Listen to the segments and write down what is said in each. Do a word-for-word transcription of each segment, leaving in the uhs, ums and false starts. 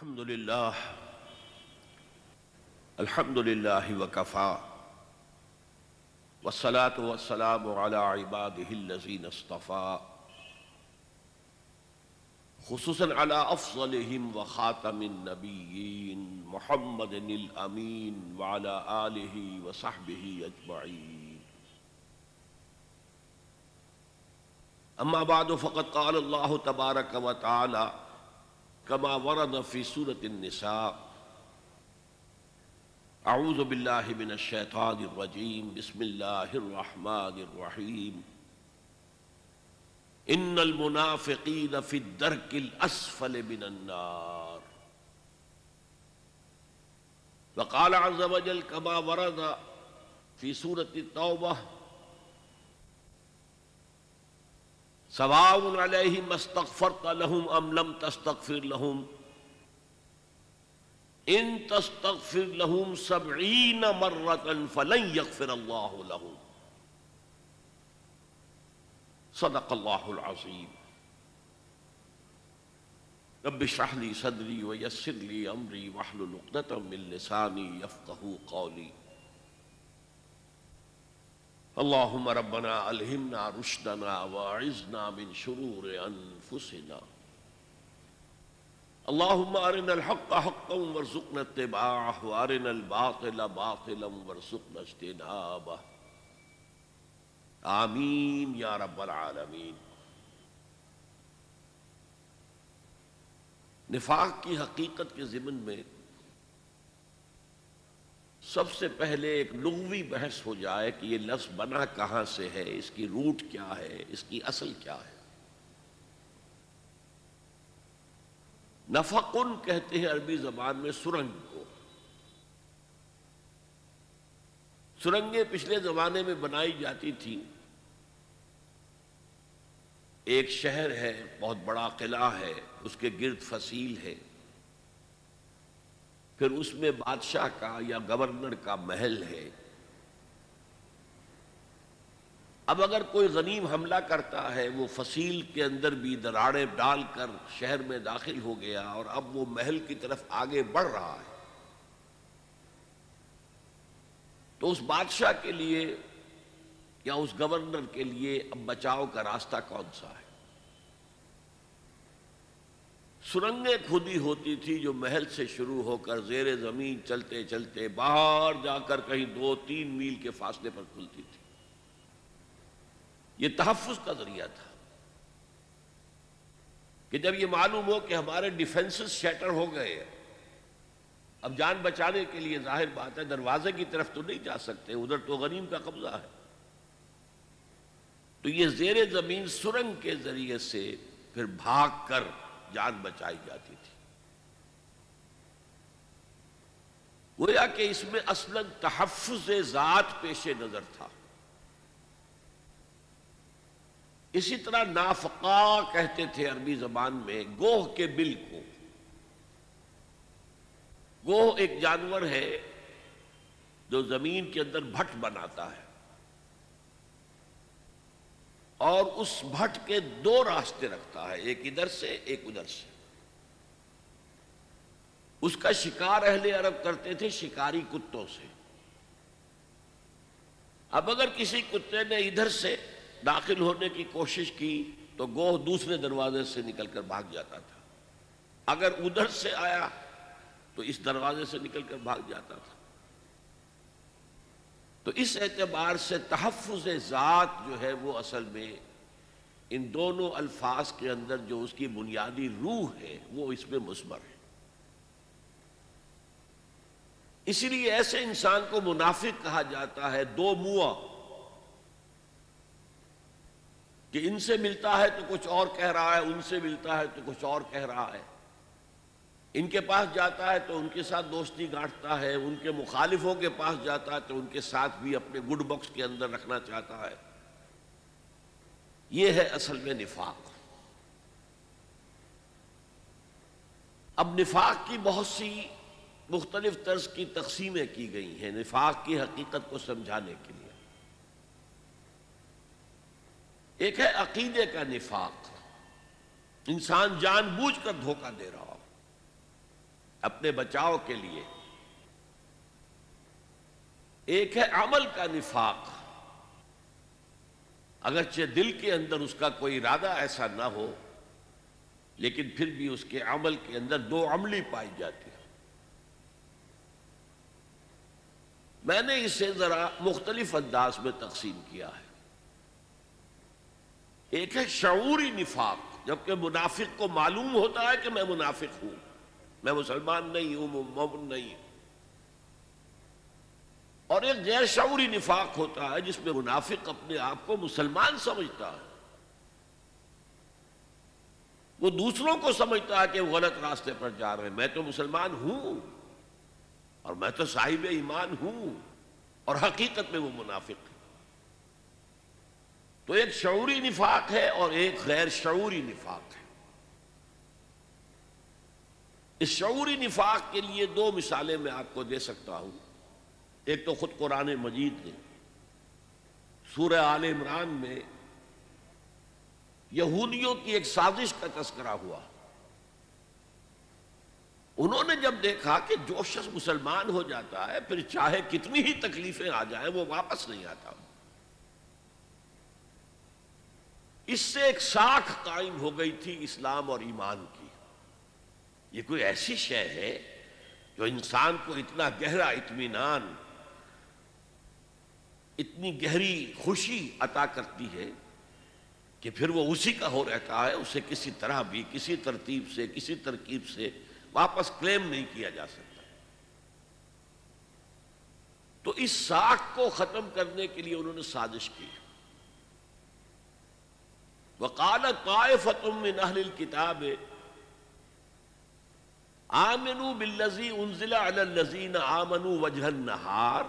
الحمد لله الحمد لله وكفى والصلاة والسلام على عباده الذين اصطفى خصوصا على أفضلهم وخاتم النبيين محمد الأمين وعلى آله وصحبه أجمعين أما بعد فقد قال الله تبارك وتعالى كما ورد في سورة النساء أعوذ بالله من الشيطان الرجيم بسم الله الرحمن الرحيم إن المنافقين في الدرك الأسفل من النار وقال عز وجل كما ورد في سورة التوبة سواء عليهم استغفرت لهم أم لم تستغفر لهم إن تستغفر لهم سبعين مرة فلن يغفر الله لهم صدق اللہ العظیم رب اشرح لی صدری ویسر لی امری واحلل عقدۃ من لسانی یفقہوا قولی اللہم ربنا الہمنا رشدنا واعذنا من شرور انفسنا اللہم ارنا الحق حقا وارزقنا اتباعہ وارنا الباطل باطلا وارزقنا اجتنابہ آمین یا رب العالمین. نفاق کی حقیقت کے ضمن میں سب سے پہلے ایک لغوی بحث ہو جائے کہ یہ لفظ بنا کہاں سے ہے، اس کی روٹ کیا ہے، اس کی اصل کیا ہے. نفقن کہتے ہیں عربی زبان میں سرنگ کو. سرنگیں پچھلے زمانے میں بنائی جاتی تھیں، ایک شہر ہے، بہت بڑا قلعہ ہے، اس کے گرد فصیل ہے، پھر اس میں بادشاہ کا یا گورنر کا محل ہے. اب اگر کوئی غنیم حملہ کرتا ہے، وہ فصیل کے اندر بھی دراڑیں ڈال کر شہر میں داخل ہو گیا اور اب وہ محل کی طرف آگے بڑھ رہا ہے، تو اس بادشاہ کے لیے یا اس گورنر کے لیے اب بچاؤ کا راستہ کون سا ہے؟ سرنگیں کھودی ہوتی تھی جو محل سے شروع ہو کر زیر زمین چلتے چلتے باہر جا کر کہیں دو تین میل کے فاصلے پر کھلتی تھی. یہ تحفظ کا ذریعہ تھا کہ جب یہ معلوم ہو کہ ہمارے ڈیفنسز شیٹر ہو گئے ہیں، اب جان بچانے کے لیے ظاہر بات ہے دروازے کی طرف تو نہیں جا سکتے، ادھر تو غنیم کا قبضہ ہے، تو یہ زیر زمین سرنگ کے ذریعے سے پھر بھاگ کر جان بچائی جاتی تھی. گویا کہ اس میں اصلاً تحفظ ذات پیش نظر تھا. اسی طرح نافقہ کہتے تھے عربی زبان میں گوہ کے بل کو. گوہ ایک جانور ہے جو زمین کے اندر بھٹ بناتا ہے، اور اس بھٹ کے دو راستے رکھتا ہے، ایک ادھر سے ایک ادھر سے. اس کا شکار اہل عرب کرتے تھے شکاری کتوں سے. اب اگر کسی کتے نے ادھر سے داخل ہونے کی کوشش کی تو گوہ دوسرے دروازے سے نکل کر بھاگ جاتا تھا، اگر ادھر سے آیا تو اس دروازے سے نکل کر بھاگ جاتا تھا. تو اس اعتبار سے تحفظ ذات جو ہے وہ اصل میں ان دونوں الفاظ کے اندر جو اس کی بنیادی روح ہے وہ اس میں مضمر ہے. اسی لیے ایسے انسان کو منافق کہا جاتا ہے، دو منہ، کہ ان سے ملتا ہے تو کچھ اور کہہ رہا ہے، ان سے ملتا ہے تو کچھ اور کہہ رہا ہے. ان کے پاس جاتا ہے تو ان کے ساتھ دوستی گاٹھتا ہے، ان کے مخالفوں کے پاس جاتا ہے تو ان کے ساتھ بھی اپنے گڈ باکس کے اندر رکھنا چاہتا ہے. یہ ہے اصل میں نفاق. اب نفاق کی بہت سی مختلف طرز کی تقسیمیں کی گئی ہیں نفاق کی حقیقت کو سمجھانے کے لیے. ایک ہے عقیدے کا نفاق، انسان جان بوجھ کر دھوکہ دے رہا ہو. اپنے بچاؤ کے لیے. ایک ہے عمل کا نفاق، اگرچہ دل کے اندر اس کا کوئی ارادہ ایسا نہ ہو لیکن پھر بھی اس کے عمل کے اندر دو عملی پائی جاتی ہے. میں نے اسے ذرا مختلف انداز میں تقسیم کیا ہے. ایک ہے شعوری نفاق، جبکہ منافق کو معلوم ہوتا ہے کہ میں منافق ہوں، میں مسلمان نہیں ہوں، مومن نہیں ہوں. اور ایک غیر شعوری نفاق ہوتا ہے جس میں منافق اپنے آپ کو مسلمان سمجھتا ہے، وہ دوسروں کو سمجھتا ہے کہ وہ غلط راستے پر جا رہے ہیں، میں تو مسلمان ہوں اور میں تو صاحب ایمان ہوں، اور حقیقت میں وہ منافق ہے. تو ایک شعوری نفاق ہے اور ایک غیر شعوری نفاق ہے. اس شعوری نفاق کے لیے دو مثالیں میں آپ کو دے سکتا ہوں. ایک تو خود قرآن مجید نے سورہ آل عمران میں یہودیوں کی ایک سازش کا تذکرہ ہوا. انہوں نے جب دیکھا کہ جو شخص مسلمان ہو جاتا ہے پھر چاہے کتنی ہی تکلیفیں آ جائیں وہ واپس نہیں آتا. اس سے ایک ساکھ قائم ہو گئی تھی اسلام اور ایمان کی. یہ کوئی ایسی شے ہے جو انسان کو اتنا گہرا اطمینان، اتنی گہری خوشی عطا کرتی ہے کہ پھر وہ اسی کا ہو رہتا ہے، اسے کسی طرح بھی، کسی ترتیب سے، کسی ترکیب سے واپس کلیم نہیں کیا جا سکتا. تو اس ساکھ کو ختم کرنے کے لیے انہوں نے سازش کی. وَقَالَ طَائِفَةٌ مِّنْ أَهْلِ الْكِتَابِ آمنوا بالذی انزل علی الذین آمنوا وجہ النہار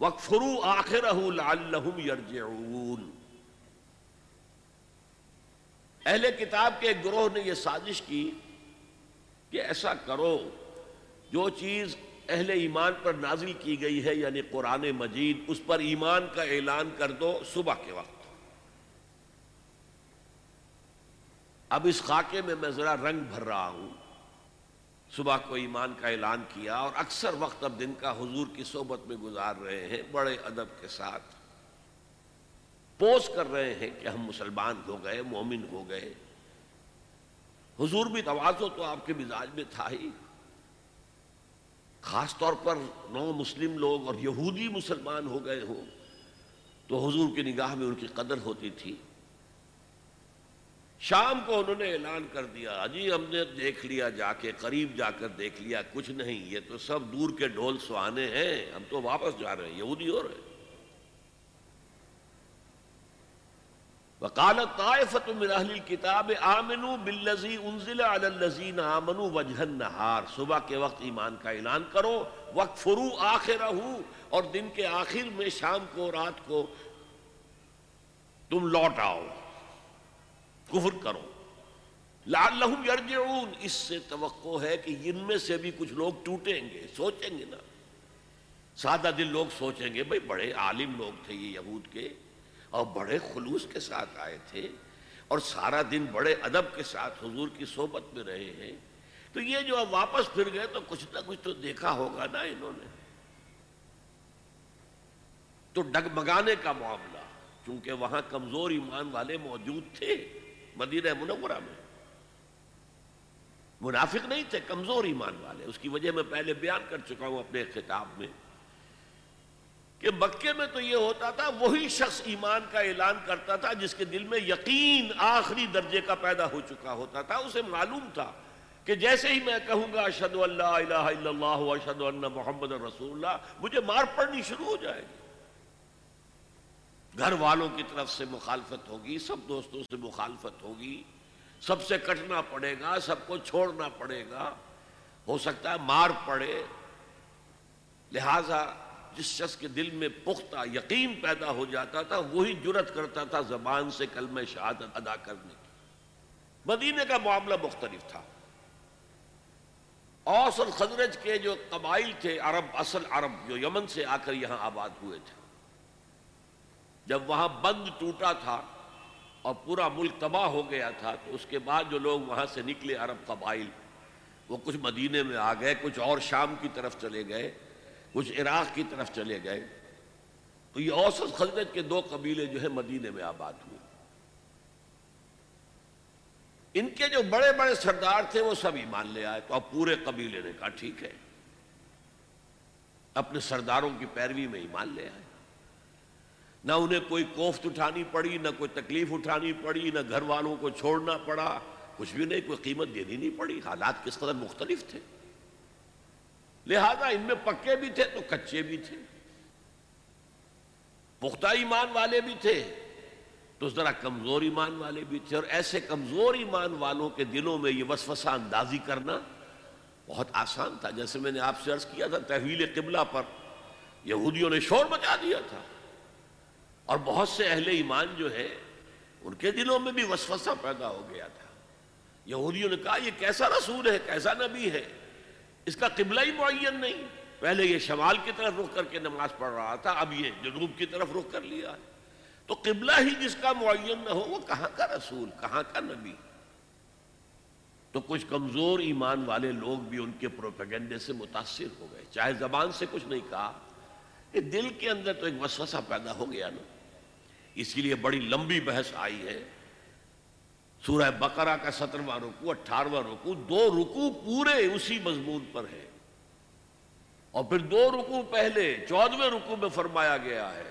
واکفروا آخرہ لعلہم یرجعون. اہل کتاب کے ایک گروہ نے یہ سازش کی کہ ایسا کرو، جو چیز اہل ایمان پر نازل کی گئی ہے یعنی قرآن مجید، اس پر ایمان کا اعلان کر دو صبح کے وقت. اب اس خاکے میں میں ذرا رنگ بھر رہا ہوں. صبح کو ایمان کا اعلان کیا اور اکثر وقت اب دن کا حضور کی صحبت میں گزار رہے ہیں، بڑے ادب کے ساتھ پوز کر رہے ہیں کہ ہم مسلمان ہو گئے، مومن ہو گئے. حضور بھی تواضع تو آپ کے مزاج میں تھا ہی، خاص طور پر نو مسلم لوگ اور یہودی مسلمان ہو گئے ہوں تو حضور کی نگاہ میں ان کی قدر ہوتی تھی. شام کو انہوں نے اعلان کر دیا، جی ہم نے دیکھ لیا، جا کے قریب جا کر دیکھ لیا، کچھ نہیں، یہ تو سب دور کے ڈھول سہانے ہیں، ہم تو واپس جا رہے ہیں، یہودی ہو رہے ہیں. وَقَالَ طَائِفَةٌ مِّنْ أَهْلِ الْكِتَابِ آمِنُوا بِالَّذِي أُنزِلَ عَلَى الَّذِينَ آمَنُوا وَجْهَ النَّهَارِ، صبح کے وقت ایمان کا اعلان کرو. وَاكْفُرُوا آخِرَهُ، اور دن کے آخر میں، شام کو، رات کو تم لوٹ آؤ، کفر کرو. لَعَلَّهُمْ يَرْجِعُونَ، اس سے توقع ہے کہ ان میں سے بھی کچھ لوگ ٹوٹیں گے، سوچیں گے نا. سادہ دل لوگ سوچیں گے، بھئی بڑے عالم لوگ تھے یہ یہود کے، اور بڑے خلوص کے ساتھ آئے تھے، اور سارا دن بڑے ادب کے ساتھ حضور کی صحبت میں رہے ہیں، تو یہ جو اب واپس پھر گئے تو کچھ نہ کچھ تو دیکھا ہوگا نا انہوں نے. تو ڈگمگانے کا معاملہ، چونکہ وہاں کمزور ایمان والے موجود تھے مدینہ منورہ میں، منافق نہیں تھے، کمزور ایمان والے. اس کی وجہ میں پہلے بیان کر چکا ہوں اپنے خطاب میں کہ مکے میں تو یہ ہوتا تھا وہی شخص ایمان کا اعلان کرتا تھا جس کے دل میں یقین آخری درجے کا پیدا ہو چکا ہوتا تھا. اسے معلوم تھا کہ جیسے ہی میں کہوں گا اشہد ان لا الہ الا اللہ واشہد ان محمد رسول اللہ، مجھے مار پڑنی شروع ہو جائے گی. گھر والوں کی طرف سے مخالفت ہوگی، سب دوستوں سے مخالفت ہوگی، سب سے کٹنا پڑے گا، سب کو چھوڑنا پڑے گا، ہو سکتا ہے مار پڑے. لہٰذا جس شخص کے دل میں پختہ یقین پیدا ہو جاتا تھا وہی جرأت کرتا تھا زبان سے کلمہ شہادت ادا کرنے کی. مدینے کا معاملہ مختلف تھا. اوس اور خزرج کے جو قبائل تھے، عرب، اصل عرب جو یمن سے آ کر یہاں آباد ہوئے تھے، جب وہاں بند ٹوٹا تھا اور پورا ملک تباہ ہو گیا تھا تو اس کے بعد جو لوگ وہاں سے نکلے عرب قبائل، وہ کچھ مدینے میں آ گئے، کچھ اور شام کی طرف چلے گئے، کچھ عراق کی طرف چلے گئے. تو یہ اوس اور خزرج کے دو قبیلے جو ہیں مدینے میں آباد ہوئے. ان کے جو بڑے بڑے سردار تھے وہ سب ایمان لے آئے. تو اب پورے قبیلے نے کہا ٹھیک ہے، اپنے سرداروں کی پیروی میں ایمان لے آئے. نہ انہیں کوئی کوفت اٹھانی پڑی، نہ کوئی تکلیف اٹھانی پڑی، نہ گھر والوں کو چھوڑنا پڑا، کچھ بھی نہیں، کوئی قیمت دینی نہیں پڑی. حالات کس قدر مختلف تھے، لہذا ان میں پکے بھی تھے تو کچے بھی تھے، پختہ ایمان والے بھی تھے تو ذرا کمزور ایمان والے بھی تھے. اور ایسے کمزور ایمان والوں کے دلوں میں یہ وسوسہ اندازی کرنا بہت آسان تھا. جیسے میں نے آپ سے عرض کیا تھا، تحویل قبلہ پر یہودیوں نے شور مچا دیا تھا، اور بہت سے اہل ایمان جو ہیں ان کے دلوں میں بھی وسوسہ پیدا ہو گیا تھا. یہودیوں نے کہا یہ کیسا رسول ہے، کیسا نبی ہے، اس کا قبلہ ہی معین نہیں. پہلے یہ شمال کی طرف رخ کر کے نماز پڑھ رہا تھا، اب یہ جنوب کی طرف رخ کر لیا ہے. تو قبلہ ہی جس کا معین نہ ہو وہ کہاں کا رسول، کہاں کا نبی. تو کچھ کمزور ایمان والے لوگ بھی ان کے پروپیگنڈے سے متاثر ہو گئے. چاہے زبان سے کچھ نہیں کہا، یہ دل کے اندر تو ایک وسوسہ پیدا ہو گیا نا. اس لیے بڑی لمبی بحث آئی ہے. سورہ بقرہ کا سترواں رکوع، اٹھارہواں رکوع، دو رکوع پورے اسی مضمون پر ہیں. اور پھر دو رکوع پہلے چودھویں رکوع میں فرمایا گیا ہے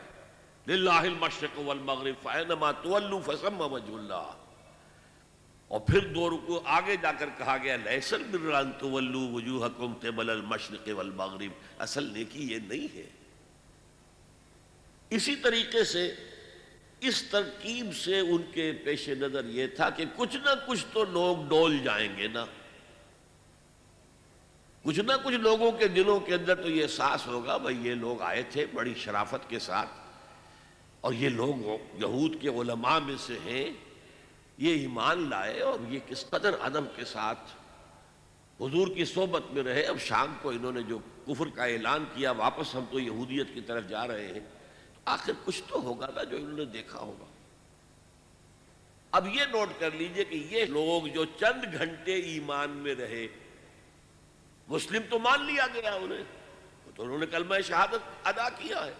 لِلَّهِ الْمَشْرِقُ وَالْمَغْرِبُ فَأَيْنَمَا تُوَلُّوا فَثَمَّ وَجْهُ اللَّهِ. اور پھر دو رکوع آگے جا کر کہا گیا لَيْسَ الْبِرُّ أَن تُوَلُّوا وُجُوهَكُمْ قِبَلَ الْمَشْرِقِ وَالْمَغْرِبِ. اصل نیکی یہ نہیں ہے. اسی طریقے سے اس ترکیب سے ان کے پیش نظر یہ تھا کہ کچھ نہ کچھ تو لوگ ڈول جائیں گے نا، کچھ نہ کچھ لوگوں کے دلوں کے اندر تو یہ احساس ہوگا بھائی یہ لوگ آئے تھے بڑی شرافت کے ساتھ، اور یہ لوگ یہود کے علماء میں سے ہیں، یہ ایمان لائے اور یہ کس قدر ادب کے ساتھ حضور کی صحبت میں رہے. اب شام کو انہوں نے جو کفر کا اعلان کیا، واپس ہم تو یہودیت کی طرف جا رہے ہیں، آخر کچھ تو ہوگا نا جو انہوں نے دیکھا ہوگا. اب یہ نوٹ کر لیجئے کہ یہ لوگ جو چند گھنٹے ایمان میں رہے، مسلم تو مان لیا گیا انہیں، تو انہوں نے کلمہ شہادت ادا کیا ہے،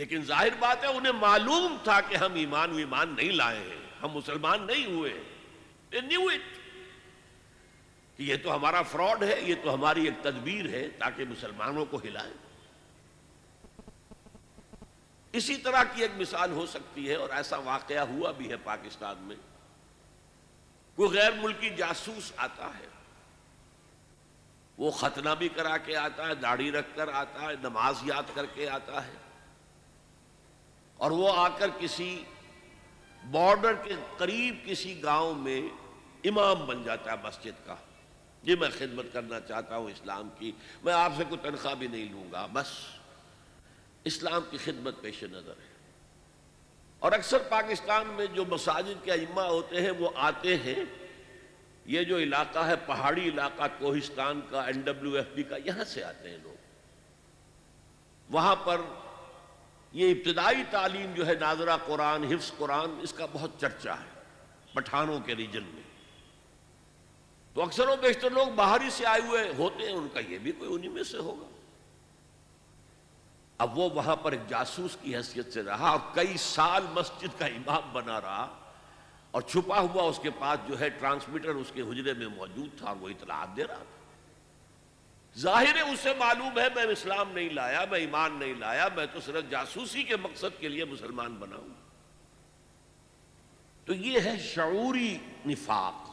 لیکن ظاہر بات ہے انہیں معلوم تھا کہ ہم ایمان و ایمان نہیں لائے ہیں، ہم مسلمان نہیں ہوئے. They knew it کہ یہ تو ہمارا فراڈ ہے، یہ تو ہماری ایک تدبیر ہے تاکہ مسلمانوں کو ہلائیں. اسی طرح کی ایک مثال ہو سکتی ہے، اور ایسا واقعہ ہوا بھی ہے پاکستان میں. کوئی غیر ملکی جاسوس آتا ہے، وہ ختنہ بھی کرا کے آتا ہے، داڑھی رکھ کر آتا ہے، نماز یاد کر کے آتا ہے، اور وہ آ کر کسی بارڈر کے قریب کسی گاؤں میں امام بن جاتا ہے مسجد کا. جی میں خدمت کرنا چاہتا ہوں اسلام کی، میں آپ سے کوئی تنخواہ بھی نہیں لوں گا، بس اسلام کی خدمت پیش نظر ہے. اور اکثر پاکستان میں جو مساجد کے ائمہ ہوتے ہیں وہ آتے ہیں، یہ جو علاقہ ہے پہاڑی علاقہ کوہستان کا، این ڈبلیو ایف بی کا، یہاں سے آتے ہیں لوگ. وہاں پر یہ ابتدائی تعلیم جو ہے ناظرہ قرآن، حفظ قرآن، اس کا بہت چرچا ہے پٹھانوں کے ریجن میں. تو اکثر و بیشتر لوگ باہر سے آئے ہوئے ہوتے ہیں، ان کا یہ بھی کوئی انہی میں سے ہوگا. اب وہ وہاں پر ایک جاسوس کی حیثیت سے رہا اور کئی سال مسجد کا امام بنا رہا، اور چھپا ہوا اس کے پاس جو ہے ٹرانسمیٹر اس کے حجرے میں موجود تھا اور وہ اطلاعات دے رہا تھا. ظاہر ہے اسے معلوم ہے میں اسلام نہیں لایا، میں ایمان نہیں لایا، میں تو صرف جاسوسی کے مقصد کے لیے مسلمان بنا ہوں. تو یہ ہے شعوری نفاق،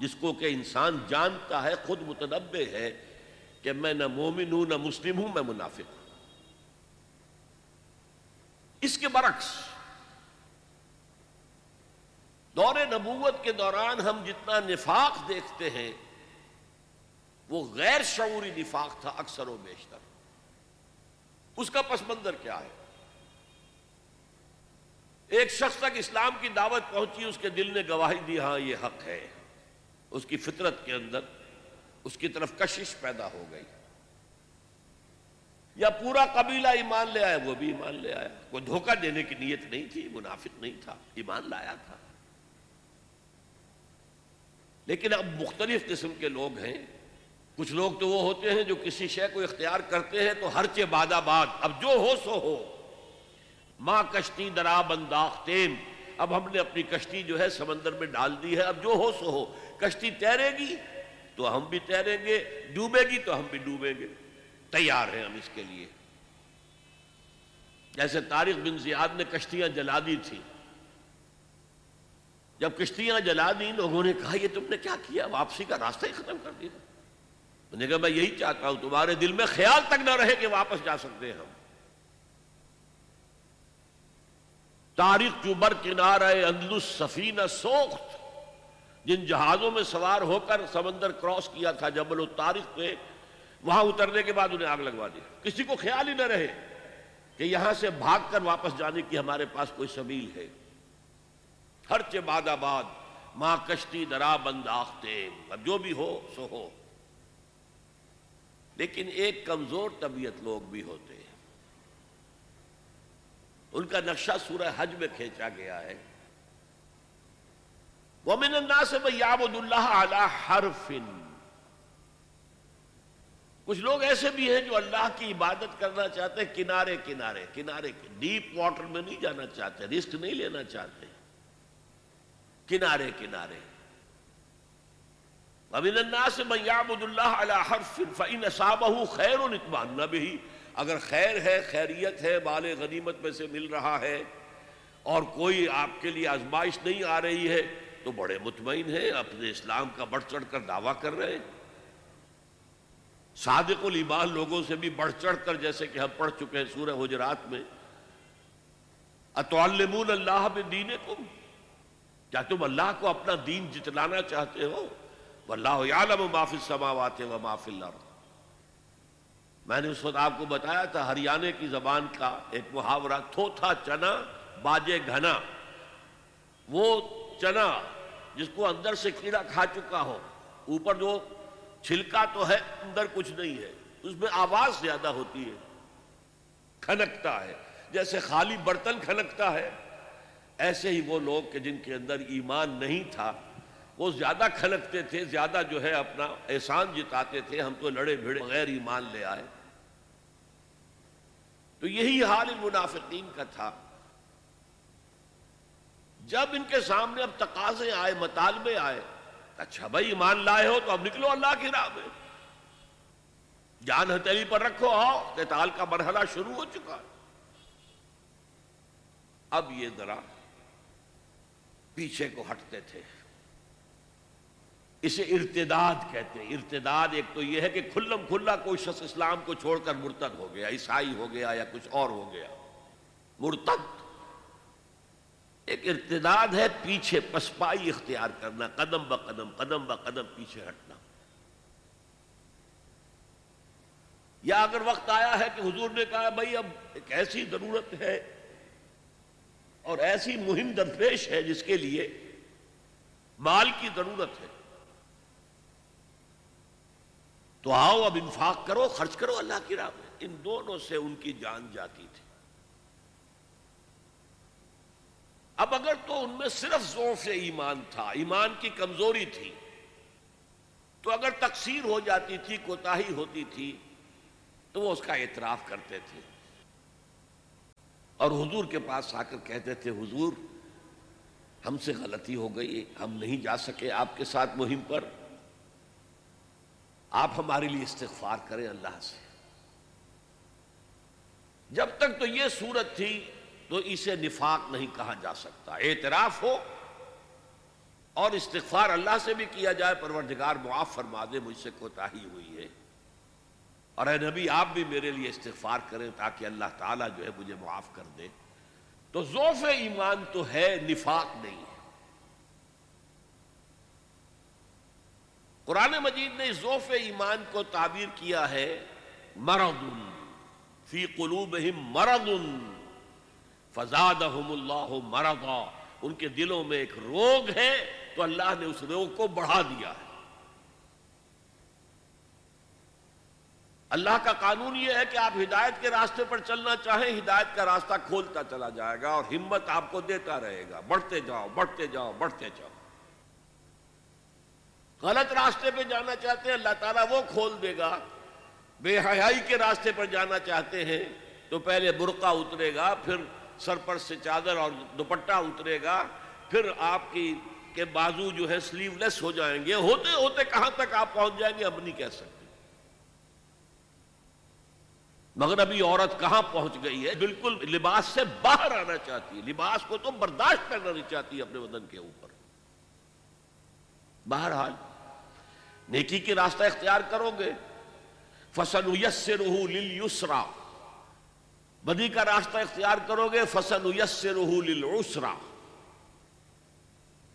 جس کو کہ انسان جانتا ہے، خود متنبہ ہے کہ میں نہ مومن ہوں، نہ مسلم ہوں، میں منافق ہوں. اس کے برعکس دور نبوت کے دوران ہم جتنا نفاق دیکھتے ہیں وہ غیر شعوری نفاق تھا اکثر و بیشتر. اس کا پس منظر کیا ہے؟ ایک شخص تک اسلام کی دعوت پہنچی، اس کے دل نے گواہی دی ہاں یہ حق ہے، اس کی فطرت کے اندر اس کی طرف کشش پیدا ہو گئی. یا پورا قبیلہ ایمان لے آیا، وہ بھی ایمان لے آیا، کوئی دھوکہ دینے کی نیت نہیں تھی، منافق نہیں تھا، ایمان لایا تھا. لیکن اب مختلف قسم کے لوگ ہیں. کچھ لوگ تو وہ ہوتے ہیں جو کسی شے کو اختیار کرتے ہیں تو ہرچہ باد آباد، اب جو ہو سو ہو. ماں کشتی دراب انداختیم، اب ہم نے اپنی کشتی جو ہے سمندر میں ڈال دی ہے، اب جو ہو سو ہو. کشتی تیرے گی تو ہم بھی تیریں گے، ڈوبے گی تو ہم بھی ڈوبیں گے، تیار ہیں ہم اس کے لیے. جیسے طارق بن زیاد نے کشتیاں جلا دی تھی. جب کشتیاں جلا دیں لوگوں نے کہا یہ تم نے کیا کیا، واپسی کا راستہ ہی ختم کر دیا. میں نے کہا میں یہی چاہتا ہوں تمہارے دل میں خیال تک نہ رہے کہ واپس جا سکتے ہیں ہم. تاریخ جو بر کنارہ اندلس سفینہ سوخت، جن جہازوں میں سوار ہو کر سمندر کراس کیا تھا جبل الطارق پہ، وہاں اترنے کے بعد انہیں آگ لگوا دی. کسی کو خیال ہی نہ رہے کہ یہاں سے بھاگ کر واپس جانے کی ہمارے پاس کوئی سبیل ہے. ہر چے باد آباد، ماں کشتی درا بنداختے، اب جو بھی ہو سو ہو. لیکن ایک کمزور طبیعت لوگ بھی ہوتے ہیں. ان کا نقشہ سورہ حج میں کھینچا گیا ہے. وَمِنَ النَّاسِ مَن يَعْبُدُ اللَّهَ عَلَى حَرْفٍ، کچھ لوگ ایسے بھی ہیں جو اللہ کی عبادت کرنا چاہتے ہیں کنارے کنارے کنارے ڈیپ واٹر میں نہیں جانا چاہتے، رسک نہیں لینا چاہتے، کنارے کنارے. وَمِنَ النَّاسِ مَن يَعْبُدُ اللَّهَ عَلَى حَرْفٍ فَإِنْ أَصَابَهُ خَيْرٌ اطْمَأَنَّ بِهِ، اگر خیر ہے، خیریت ہے، مال غنیمت میں سے مل رہا ہے اور کوئی آپ کے لیے آزمائش نہیں آ رہی ہے تو بڑے مطمئن ہیں، اپنے اسلام کا بڑھ چڑھ کر دعویٰ کر رہے ہیں. صادق الایمان لوگوں سے بھی بڑھ چڑھ کر، جیسے کہ ہم پڑھ چکے ہیں سورہ حجرات میں، أَتُعَلِّمُونَ اللَّهَ بِدِينِكُمْ، کیا تم اللہ کو اپنا دین جتلانا چاہتے ہو؟ واللہ یعلم ما فی السماوات و ما فی الارض. میں نے اس وقت آپ کو بتایا تھا ہریانے کی زبان کا ایک محاورہ، تھوتھا چنا باجے گھنا. وہ چنا جس کو اندر سے کیڑا کھا چکا ہو، اوپر جو چھلکا تو ہے اندر کچھ نہیں ہے، اس میں آواز زیادہ ہوتی ہے، کھنکتا ہے، جیسے خالی برتن کھنکتا ہے. ایسے ہی وہ لوگ کہ جن کے اندر ایمان نہیں تھا وہ زیادہ کھلکتے تھے، زیادہ جو ہے اپنا احسان جتاتے تھے، ہم تو لڑے بھیڑے غیر ایمان لے آئے. تو یہی حال ان منافقین کا تھا. جب ان کے سامنے اب تقاضے آئے، مطالبے آئے، اچھا بھائی ایمان لائے ہو تو اب نکلو اللہ کی راہ میں، جان ہتھیلی پر رکھو، آؤ، قتال کا مرحلہ شروع ہو چکا ہے. اب یہ ذرا پیچھے کو ہٹتے تھے. اسے ارتداد کہتے ہیں. ارتداد ایک تو یہ ہے کہ کھلم کھلا کوئی شخص اسلام کو چھوڑ کر مرتد ہو گیا، عیسائی ہو گیا یا کچھ اور ہو گیا، مرتد. ایک ارتداد ہے پیچھے پسپائی اختیار کرنا، قدم بہ قدم قدم بہ قدم پیچھے ہٹنا. یا اگر وقت آیا ہے کہ حضور نے کہا بھائی اب ایک ایسی ضرورت ہے اور ایسی مہم درپیش ہے جس کے لیے مال کی ضرورت ہے، تو آؤ اب انفاق کرو، خرچ کرو اللہ کی راہ میں. ان دونوں سے ان کی جان جاتی تھی. اب اگر تو ان میں صرف ضعف ایمان تھا، ایمان کی کمزوری تھی، تو اگر تقصیر ہو جاتی تھی، کوتاہی ہوتی تھی تو وہ اس کا اعتراف کرتے تھے اور حضور کے پاس آ کر کہتے تھے حضور ہم سے غلطی ہو گئی، ہم نہیں جا سکے آپ کے ساتھ مہم پر، آپ ہمارے لیے استغفار کریں اللہ سے. جب تک تو یہ صورت تھی تو اسے نفاق نہیں کہا جا سکتا. اعتراف ہو اور استغفار اللہ سے بھی کیا جائے، پروردگار معاف فرما دے، مجھ سے کوتاہی ہوئی ہے، اور اے نبی آپ بھی میرے لیے استغفار کریں تاکہ اللہ تعالیٰ جو ہے مجھے معاف کر دے. تو ضعف ایمان تو ہے، نفاق نہیں ہے. قرآن مجید نے ضعف ایمان کو تعبیر کیا ہے مرض، فی قلوبہم مرض فزادہم اللہ مرضا، ان کے دلوں میں ایک روگ ہے تو اللہ نے اس روگ کو بڑھا دیا ہے. اللہ کا قانون یہ ہے کہ آپ ہدایت کے راستے پر چلنا چاہیں، ہدایت کا راستہ کھولتا چلا جائے گا اور ہمت آپ کو دیتا رہے گا، بڑھتے جاؤ بڑھتے جاؤ بڑھتے جاؤ. غلط راستے پہ جانا چاہتے ہیں اللہ تعالیٰ وہ کھول دے گا. بے حیائی کے راستے پر جانا چاہتے ہیں تو پہلے برقع اترے گا, پھر سر پر سے چادر اور دوپٹہ اترے گا, پھر آپ کی کے بازو جو ہے سلیو لیس ہو جائیں گے. ہوتے ہوتے کہاں تک آپ پہنچ جائیں گے اب نہیں کہہ سکتے. مغربی عورت کہاں پہنچ گئی ہے, بالکل لباس سے باہر آنا چاہتی ہے, لباس کو تو برداشت کرنا نہیں چاہتی ہے اپنے بدن کے اوپر. بہرحال نیکی کے راستہ اختیار کرو گے, فَسَنُيَسِّرُهُ لِلْيُسْرَى, بدی کا راستہ اختیار کرو گے فَسَنُيَسِّرُهُ لِلْعُسْرَى.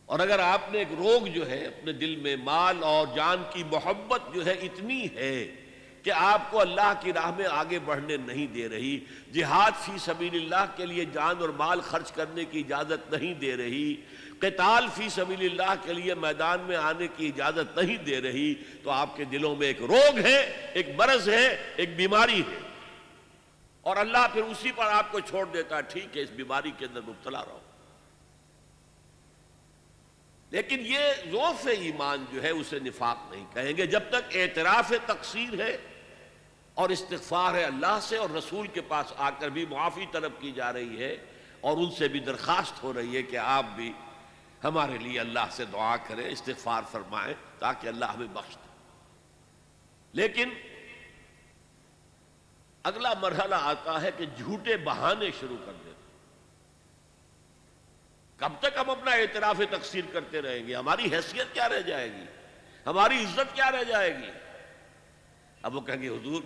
اور اگر آپ نے ایک روگ جو ہے اپنے دل میں, مال اور جان کی محبت جو ہے اتنی ہے کہ آپ کو اللہ کی راہ میں آگے بڑھنے نہیں دے رہی, جہاد فی سبیل اللہ کے لیے جان اور مال خرچ کرنے کی اجازت نہیں دے رہی, قتال فی سبیل اللہ کے لیے میدان میں آنے کی اجازت نہیں دے رہی, تو آپ کے دلوں میں ایک روگ ہے, ایک مرض ہے, ایک بیماری ہے. اور اللہ پھر اسی پر آپ کو چھوڑ دیتا ہے, ٹھیک ہے اس بیماری کے اندر مبتلا رہو. لیکن یہ ضعف ایمان جو ہے اسے نفاق نہیں کہیں گے جب تک اعتراف تقصیر ہے اور استغفار ہے اللہ سے, اور رسول کے پاس آ کر بھی معافی طلب کی جا رہی ہے اور ان سے بھی درخواست ہو رہی ہے کہ آپ بھی ہمارے لیے اللہ سے دعا کریں, استغفار فرمائیں تاکہ اللہ ہمیں بخش دے. لیکن اگلا مرحلہ آتا ہے کہ جھوٹے بہانے شروع کر دیتے. کب تک ہم اپنا اعتراف تقصیر کرتے رہیں گے, ہماری حیثیت کیا رہ جائے گی, ہماری عزت کیا رہ جائے گی. اب وہ کہیں گے حضور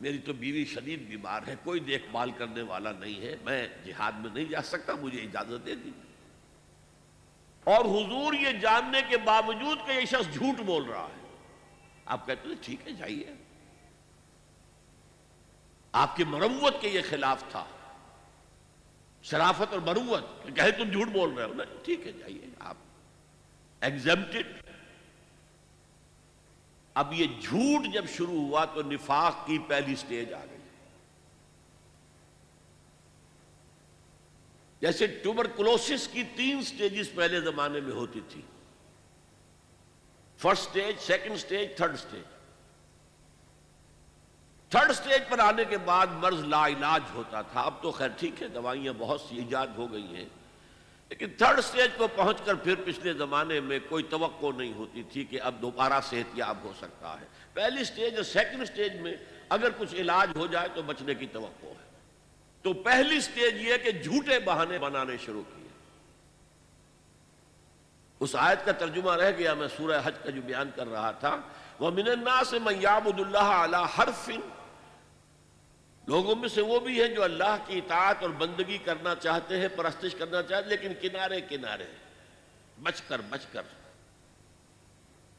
میری تو بیوی شدید بیمار ہے, کوئی دیکھ بھال کرنے والا نہیں ہے, میں جہاد میں نہیں جا سکتا, مجھے اجازت دے دی. اور حضور یہ جاننے کے باوجود کہ یہ شخص جھوٹ بول رہا ہے, آپ کہتے ہیں ٹھیک ہے جائیے. آپ کی مروت کے یہ خلاف تھا, شرافت اور مروت کہ تم جھوٹ بول رہے ہو, نا ٹھیک ہے جائیے آپ ایگزمپٹڈ. اب یہ جھوٹ جب شروع ہوا تو نفاق کی پہلی سٹیج آ گئی. جیسے ٹیوبرکلوسس کی تین سٹیجز پہلے زمانے میں ہوتی تھی, first stage, second stage, third stage. Third stage پر آنے کے بعد مرض لا علاج ہوتا تھا. اب تو خیر ٹھیک ہے دوائیاں بہت سی ایجاد ہو گئی ہیں, لیکن تھرڈ سٹیج کو پہنچ کر پھر پچھلے زمانے میں کوئی توقع نہیں ہوتی تھی کہ اب دوبارہ صحت یاب ہو سکتا ہے. پہلی سٹیج اور سیکنڈ سٹیج میں اگر کچھ علاج ہو جائے تو بچنے کی توقع ہے. تو پہلی سٹیج یہ کہ جھوٹے بہانے بنانے شروع کیے. اس آیت کا ترجمہ رہ گیا, میں سورہ حج کا جو بیان کر رہا تھا. وَمِنَ النَّاسِ مَنْ يَعْبُدُ اللَّهَ عَلَى حَرْفٍ, لوگوں میں سے وہ بھی ہیں جو اللہ کی اطاعت اور بندگی کرنا چاہتے ہیں, پرستش کرنا چاہتے ہیں, لیکن کنارے کنارے بچ کر بچ کر.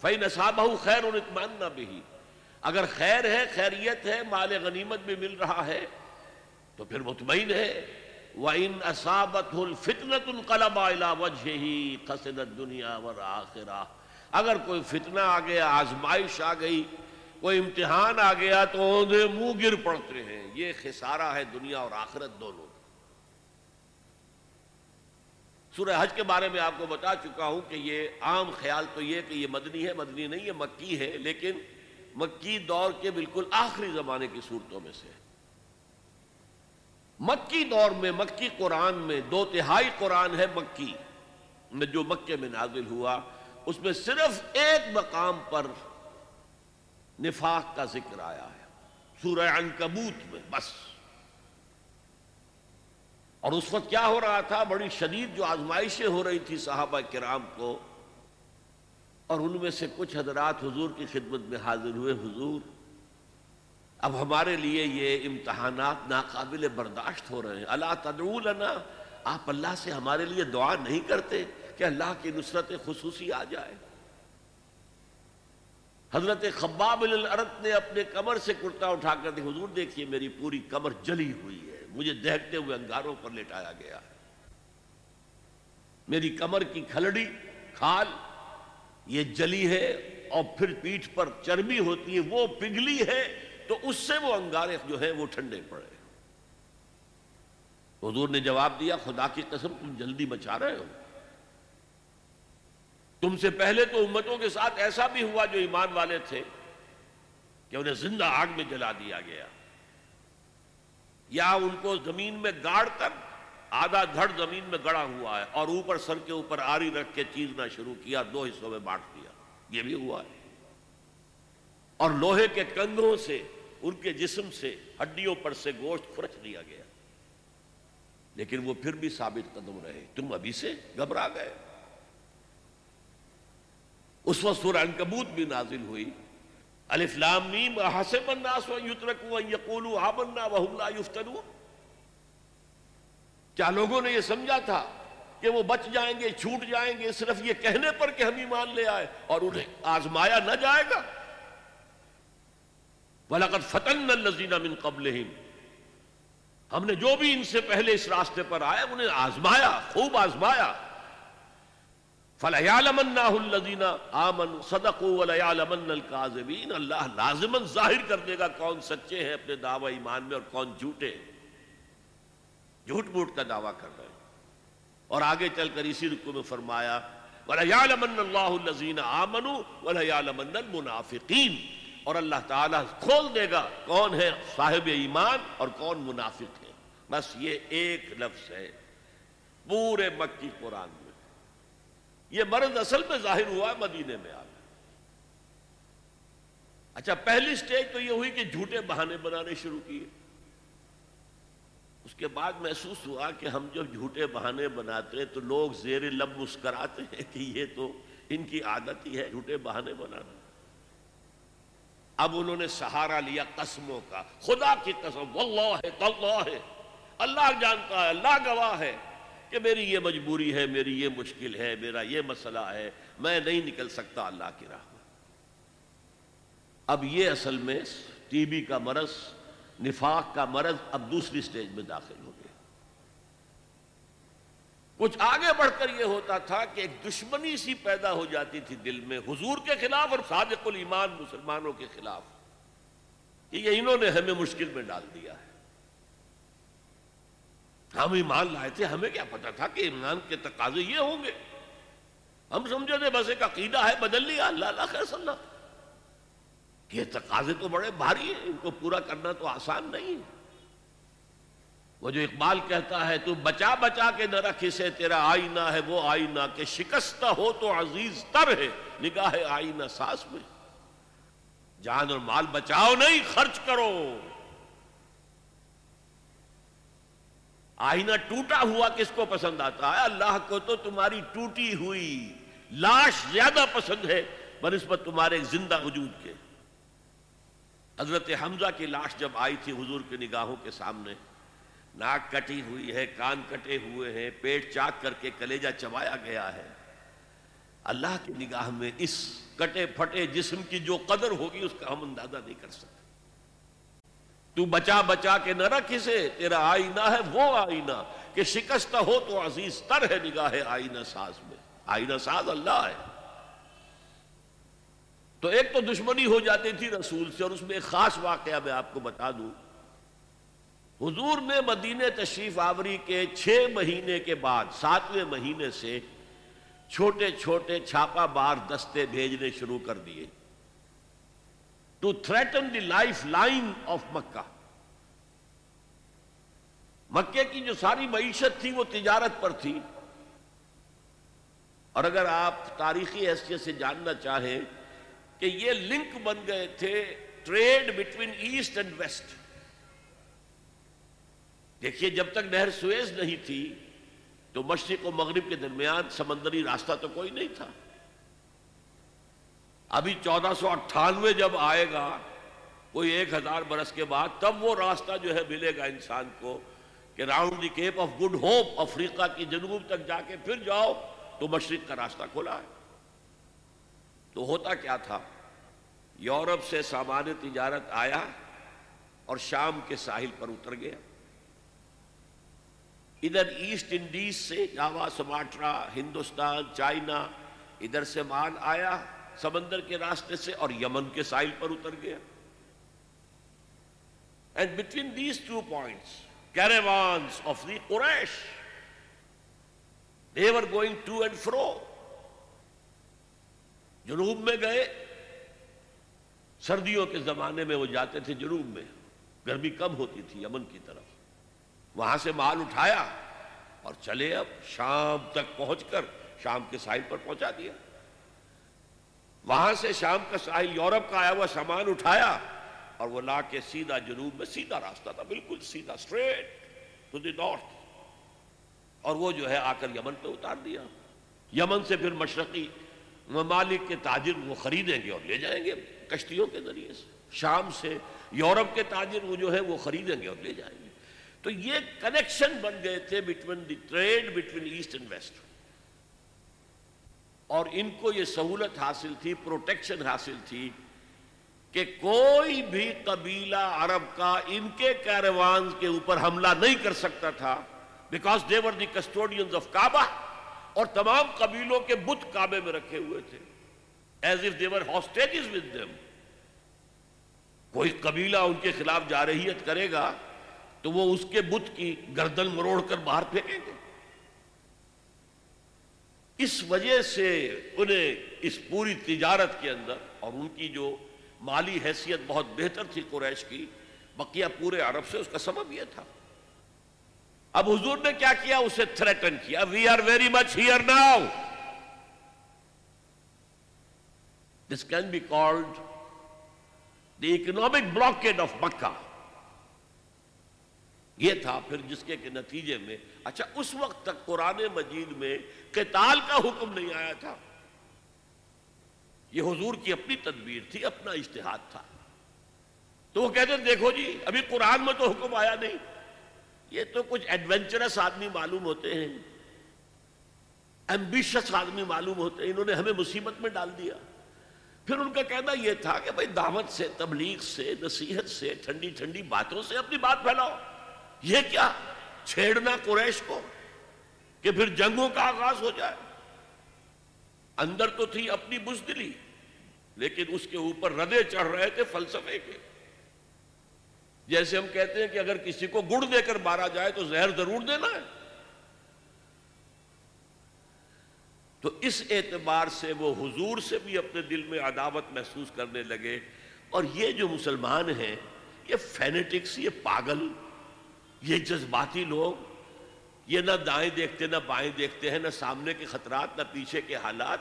فَإِنْ أَصَابَهُ خَيْرٌ اطْمَأَنَّ بِهِ, اگر خیر ہے, خیریت ہے, مال غنیمت بھی مل رہا ہے تو پھر مطمئن ہے. وَإِنْ أَصَابَتْهُ الْفِتْنَةُ انْقَلَبَ عَلَى وَجْهِهِ خَسِرَ الدُّنْيَا وَالْآخِرَةَ, اگر کوئی فتنہ آ گیا, آزمائش آ گئی, کوئی امتحان آ گیا تو اوندے منہ گر پڑتے ہیں. یہ خسارہ ہے دنیا اور آخرت دونوں. سورہ حج کے بارے میں آپ کو بتا چکا ہوں کہ یہ عام خیال تو یہ کہ یہ مدنی ہے, مدنی نہیں, یہ مکی ہے, لیکن مکی دور کے بالکل آخری زمانے کی صورتوں میں سے. مکی دور میں, مکی قرآن میں دو تہائی قرآن ہے مکی, جو مکے میں نازل ہوا. اس میں صرف ایک مقام پر نفاق کا ذکر آیا ہے, سورہ عنکبوت میں بس. اور اس وقت کیا ہو رہا تھا, بڑی شدید جو آزمائشیں ہو رہی تھی صحابہ کرام کو, اور ان میں سے کچھ حضرات حضور کی خدمت میں حاضر ہوئے. حضور اب ہمارے لیے یہ امتحانات ناقابل برداشت ہو رہے ہیں, الا تدعو لنا, آپ اللہ سے ہمارے لیے دعا نہیں کرتے کہ اللہ کی نصرت خصوصی آ جائے. حضرت خباب الارت نے اپنے کمر سے کرتا اٹھا کر دیکھا, حضور دیکھیے میری پوری کمر جلی ہوئی ہے, مجھے دہتے ہوئے انگاروں پر لٹایا گیا ہے, میری کمر کی کھلڑی کھال یہ جلی ہے, اور پھر پیٹھ پر چربی ہوتی ہے وہ پگھلی ہے, تو اس سے وہ انگارے جو ہیں وہ ٹھنڈے پڑے. حضور نے جواب دیا, خدا کی قسم تم جلدی مچا رہے ہو, تم سے پہلے تو امتوں کے ساتھ ایسا بھی ہوا جو ایمان والے تھے کہ انہیں زندہ آگ میں جلا دیا گیا یا ان کو زمین میں گاڑ کر آدھا دھڑ زمین میں گڑا ہوا ہے اور اوپر سر کے اوپر آری رکھ کے چیرنا شروع کیا، دو حصوں میں بانٹ دیا، یہ بھی ہوا ہے۔ اور لوہے کے کنگھوں سے ان کے جسم سے ہڈیوں پر سے گوشت کھرچ دیا گیا، لیکن وہ پھر بھی ثابت قدم رہے۔ تم ابھی سے گھبرا گئے۔ اس وقت سورہ عنکبوت بھی نازل ہوئی، الف لام میم، احسب الناس ان یترکوا ان یقولوا آمنا وهم لا یفتنون۔ کیا لوگوں نے یہ سمجھا تھا کہ وہ بچ جائیں گے، چھوٹ جائیں گے صرف یہ کہنے پر کہ ہم ایمان لے آئے، اور انہیں آزمایا نہ جائے گا؟ وَلَقَدْ فَتَنَّا الَّذِينَ مِن قَبْلِهِمْ، ہم نے جو بھی ان سے پہلے اس راستے پر آئے انہیں آزمایا، خوب آزمایا۔ فَلَيَعْلَمَنَّهُ الَّذِينَ آمَنُوا صَدَقُوا وَلَيَعْلَمَنَّ الْكَاذِبِينَ، اللہ لازماً ظاہر کر دے گا کون سچے ہیں اپنے دعوی ایمان میں اور کون جھوٹے، جھوٹ موٹ کا دعویٰ کر رہے ہیں۔ اور آگے چل کر اسی رکوع میں فرمایا وَلَيَعْلَمَنَّ اللَّهُ الَّذِينَ آمَنُوا وَلَيَعْلَمَنَّ الْمُنَافِقِينَ، اور اللہ تعالیٰ کھول دے گا کون ہے صاحب ایمان اور کون منافق ہے۔ بس یہ ایک لفظ ہے پورے مکی قرآن میں۔ یہ مرض اصل میں ظاہر ہوا ہے مدینے میں آ کر۔ اچھا، پہلی سٹیج تو یہ ہوئی کہ جھوٹے بہانے بنانے شروع کیے۔ اس کے بعد محسوس ہوا کہ ہم جب جھوٹے بہانے بناتے ہیں تو لوگ زیر لب مسکراتے ہیں کہ یہ تو ان کی عادت ہی ہے جھوٹے بہانے بنانا۔ اب انہوں نے سہارا لیا قسموں کا، خدا کی قسم، واللہ تاللہ، اللہ جانتا ہے، اللہ گواہ ہے کہ میری یہ مجبوری ہے، میری یہ مشکل ہے، میرا یہ مسئلہ ہے، میں نہیں نکل سکتا اللہ کی راہ میں۔ اب یہ اصل میں ٹی بی کا مرض، نفاق کا مرض اب دوسری سٹیج میں داخل ہو گیا۔ کچھ آگے بڑھ کر یہ ہوتا تھا کہ ایک دشمنی سی پیدا ہو جاتی تھی دل میں حضور کے خلاف اور صادق الایمان مسلمانوں کے خلاف، کہ یہ انہوں نے ہمیں مشکل میں ڈال دیا ہے، ہم ایمان لائے تھے، ہمیں کیا پتا تھا کہ ایمان کے تقاضے یہ ہوں گے، ہم سمجھے تھے بس ایک عقیدہ ہے، بدل لیا، اللہ اللہ خیر صلی اللہ۔ یہ تقاضے تو بڑے بھاری ہیں، ان کو پورا کرنا تو آسان نہیں ہے۔ وہ جو اقبال کہتا ہے تو بچا بچا کے نہ رکھ اسے تیرا آئینہ ہے وہ آئینہ کہ شکستہ ہو تو عزیز تر ہے نگاہ آئینہ ساز میں۔ جان اور مال بچاؤ نہیں، خرچ کرو۔ آئینہ ٹوٹا ہوا کس کو پسند آتا ہے؟ اللہ کو تو تمہاری ٹوٹی ہوئی لاش زیادہ پسند ہے بنسبت تمہارے زندہ وجود کے۔ حضرت حمزہ کی لاش جب آئی تھی حضور کی نگاہوں کے سامنے، ناک کٹی ہوئی ہے، کان کٹے ہوئے ہیں، پیٹ چاک کر کے کلیجہ چبایا گیا ہے، اللہ کی نگاہ میں اس کٹے پھٹے جسم کی جو قدر ہوگی اس کا ہم اندازہ نہیں کر سکتے۔ تو بچا بچا کے نہ رکھ اسے تیرا آئینہ ہے وہ آئینہ کہ شکستہ ہو تو عزیز تر ہے نگاہ آئینہ ساز میں۔ آئینہ ساز اللہ ہے۔ تو ایک تو دشمنی ہو جاتی تھی رسول سے، اور اس میں ایک خاص واقعہ میں آپ کو بتا دوں۔ حضور نے مدینہ تشریف آوری کے چھ مہینے کے بعد ساتویں مہینے سے چھوٹے چھوٹے چھاپہ مار دستے بھیجنے شروع کر دیے to threaten the life line of Mecca. مکے کی جو ساری معیشت تھی وہ تجارت پر تھی، اور اگر آپ تاریخی حیثیت سے جاننا چاہیں کہ یہ لنک بن گئے تھے trade between east and west. دیکھیے، جب تک نہر سویز نہیں تھی تو مشرق و مغرب کے درمیان سمندری راستہ تو کوئی نہیں تھا۔ ابھی چودہ سو اٹھانوے جب آئے گا، کوئی ایک ہزار برس کے بعد، تب وہ راستہ جو ہے ملے گا انسان کو کہ round the Cape of Good Hope افریقہ کی جنوب تک جا کے پھر جاؤ تو مشرق کا راستہ کھلا ہے۔ تو ہوتا کیا تھا، یورپ سے سامان تجارت آیا اور شام کے ساحل پر اتر گیا۔ ادھر ایسٹ انڈیز سے جاوا، سماٹرا، ہندوستان، چائنا، ادھر سے مال آیا سمندر کے راستے سے اور یمن کے ساحل پر اتر گیا۔ And between these two points caravans of the Quraysh, they were going to and fro. جنوب میں گئے، سردیوں کے زمانے میں وہ جاتے تھے جنوب میں، گرمی کم ہوتی تھی یمن کی طرف، وہاں سے مال اٹھایا اور چلے اب شام تک پہنچ کر شام کے ساحل پر پہنچا دیا، وہاں سے شام کا ساحل یورپ کا آیا ہوا سامان اٹھایا اور وہ لا کے سیدھا جنوب میں، سیدھا راستہ تھا بالکل سیدھا، اسٹریٹ ٹو دی نارتھ، اور وہ جو ہے آ کر یمن پہ اتار دیا۔ یمن سے پھر مشرقی ممالک کے تاجر وہ خریدیں گے اور لے جائیں گے کشتیوں کے ذریعے سے، شام سے یورپ کے تاجر وہ جو ہے وہ خریدیں گے اور لے جائیں گے۔ تو یہ کنیکشن بن گئے تھے between the trade between east and west, اور ان کو یہ سہولت حاصل تھی، پروٹیکشن حاصل تھی کہ کوئی بھی قبیلہ عرب کا ان کے کیروانز کے اوپر حملہ نہیں کر سکتا تھا، because they were the custodians of کعبہ، اور تمام قبیلوں کے بت کعبے میں رکھے ہوئے تھے، as if they were hostages with them. کوئی قبیلہ ان کے خلاف جارحیت کرے گا تو وہ اس کے بت کی گردن مروڑ کر باہر پھینکیں گے۔ اس وجہ سے انہیں اس پوری تجارت کے اندر، اور ان کی جو مالی حیثیت بہت بہتر تھی قریش کی بقیہ پورے عرب سے، اس کا سبب یہ تھا۔ اب حضور نے کیا کیا؟ اسے تھریٹن کیا، we are very much here now, this can be called the economic blockade of Mecca. یہ تھا پھر جس کے نتیجے میں، اچھا اس وقت تک قرآن مجید میں قتال کا حکم نہیں آیا تھا، یہ حضور کی اپنی تدبیر تھی، اپنا اجتہاد تھا۔ تو وہ کہتے ہیں دیکھو جی ابھی قرآن میں تو حکم آیا نہیں، یہ تو کچھ ایڈونچرس آدمی معلوم ہوتے ہیں، ایمبیشس آدمی معلوم ہوتے ہیں، انہوں نے ہمیں مصیبت میں ڈال دیا۔ پھر ان کا کہنا یہ تھا کہ بھائی دعوت سے، تبلیغ سے، نصیحت سے، ٹھنڈی ٹھنڈی باتوں سے اپنی بات پھیلاؤ، یہ کیا چھیڑنا قریش کو کہ پھر جنگوں کا آغاز ہو جائے۔ اندر تو تھی اپنی بزدلی، لیکن اس کے اوپر ردے چڑھ رہے تھے فلسفے کے۔ جیسے ہم کہتے ہیں کہ اگر کسی کو گڑ دے کر مارا جائے تو زہر ضرور دینا ہے، تو اس اعتبار سے وہ حضور سے بھی اپنے دل میں عداوت محسوس کرنے لگے۔ اور یہ جو مسلمان ہیں، یہ فینیٹکس، یہ پاگل، یہ جذباتی لوگ، یہ نہ دائیں دیکھتے نہ بائیں دیکھتے ہیں، نہ سامنے کے خطرات نہ پیچھے کے حالات،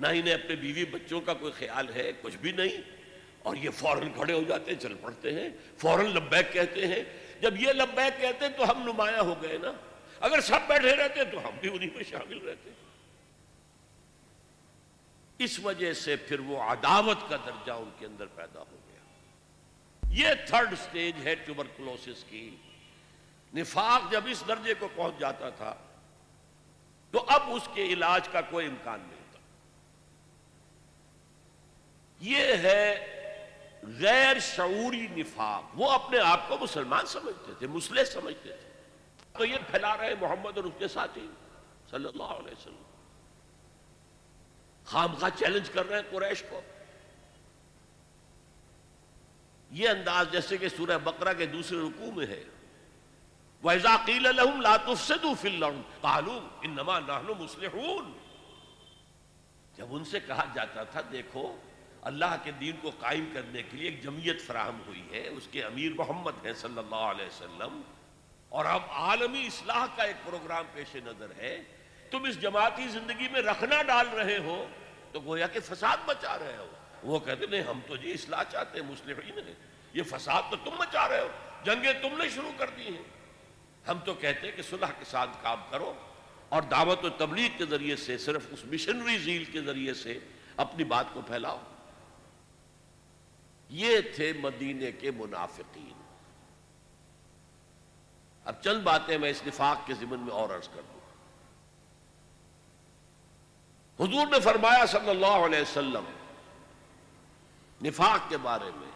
نہ انہیں اپنے بیوی بچوں کا کوئی خیال ہے، کچھ بھی نہیں، اور یہ فوراً کھڑے ہو جاتے ہیں، چل پڑتے ہیں، فوراً لبیک کہتے ہیں۔ جب یہ لبیک کہتے ہیں تو ہم نمایاں ہو گئے نا، اگر سب بیٹھے رہتے تو ہم بھی انہی میں شامل رہتے۔ اس وجہ سے پھر وہ عداوت کا درجہ ان کے اندر پیدا ہو گیا۔ یہ تھرڈ سٹیج ہے ٹیوبرکلوسس کی۔ نفاق جب اس درجے کو پہنچ جاتا تھا تو اب اس کے علاج کا کوئی امکان نہیں تھا۔ یہ ہے غیر شعوری نفاق، وہ اپنے آپ کو مسلمان سمجھتے تھے، مسلح سمجھتے تھے، تو یہ پھیلا رہے محمد اور اس کے ساتھی صلی اللہ علیہ وسلم، خام خواہ چیلنج کر رہے ہیں قریش کو۔ یہ انداز جیسے کہ سورہ بقرہ کے دوسرے رکوع میں ہے، وَإِذَا قِيلَ لَهُمْ لَا تُفْسِدُوا فِي الْأَرْضِ قَالُوا إِنَّمَا نَحْنُ مُصْلِحُونَ۔ جب ان سے کہا جاتا تھا دیکھو اللہ کے دین کو قائم کرنے کے لیے ایک جمعیت فراہم ہوئی ہے، اس کے امیر محمد ہیں صلی اللہ علیہ وسلم، اور اب عالمی اصلاح کا ایک پروگرام پیش نظر ہے، تم اس جماعتی زندگی میں رخنہ ڈال رہے ہو تو گویا کہ فساد مچا رہے ہو۔ وہ کہتے نہیں، ہم تو جی اصلاح چاہتے ہیں، مصلحین ہیں، یہ فساد تو تم مچا رہے ہو، جنگیں تم نے شروع کر دی ہیں، ہم تو کہتے ہیں کہ صلح کے ساتھ کام کرو، اور دعوت و تبلیغ کے ذریعے سے، صرف اس مشنری زیل کے ذریعے سے اپنی بات کو پھیلاؤ۔ یہ تھے مدینے کے منافقین۔ اب چند باتیں میں اس نفاق کے ضمن میں اور عرض کر دوں۔ حضور نے فرمایا صلی اللہ علیہ وسلم نفاق کے بارے میں،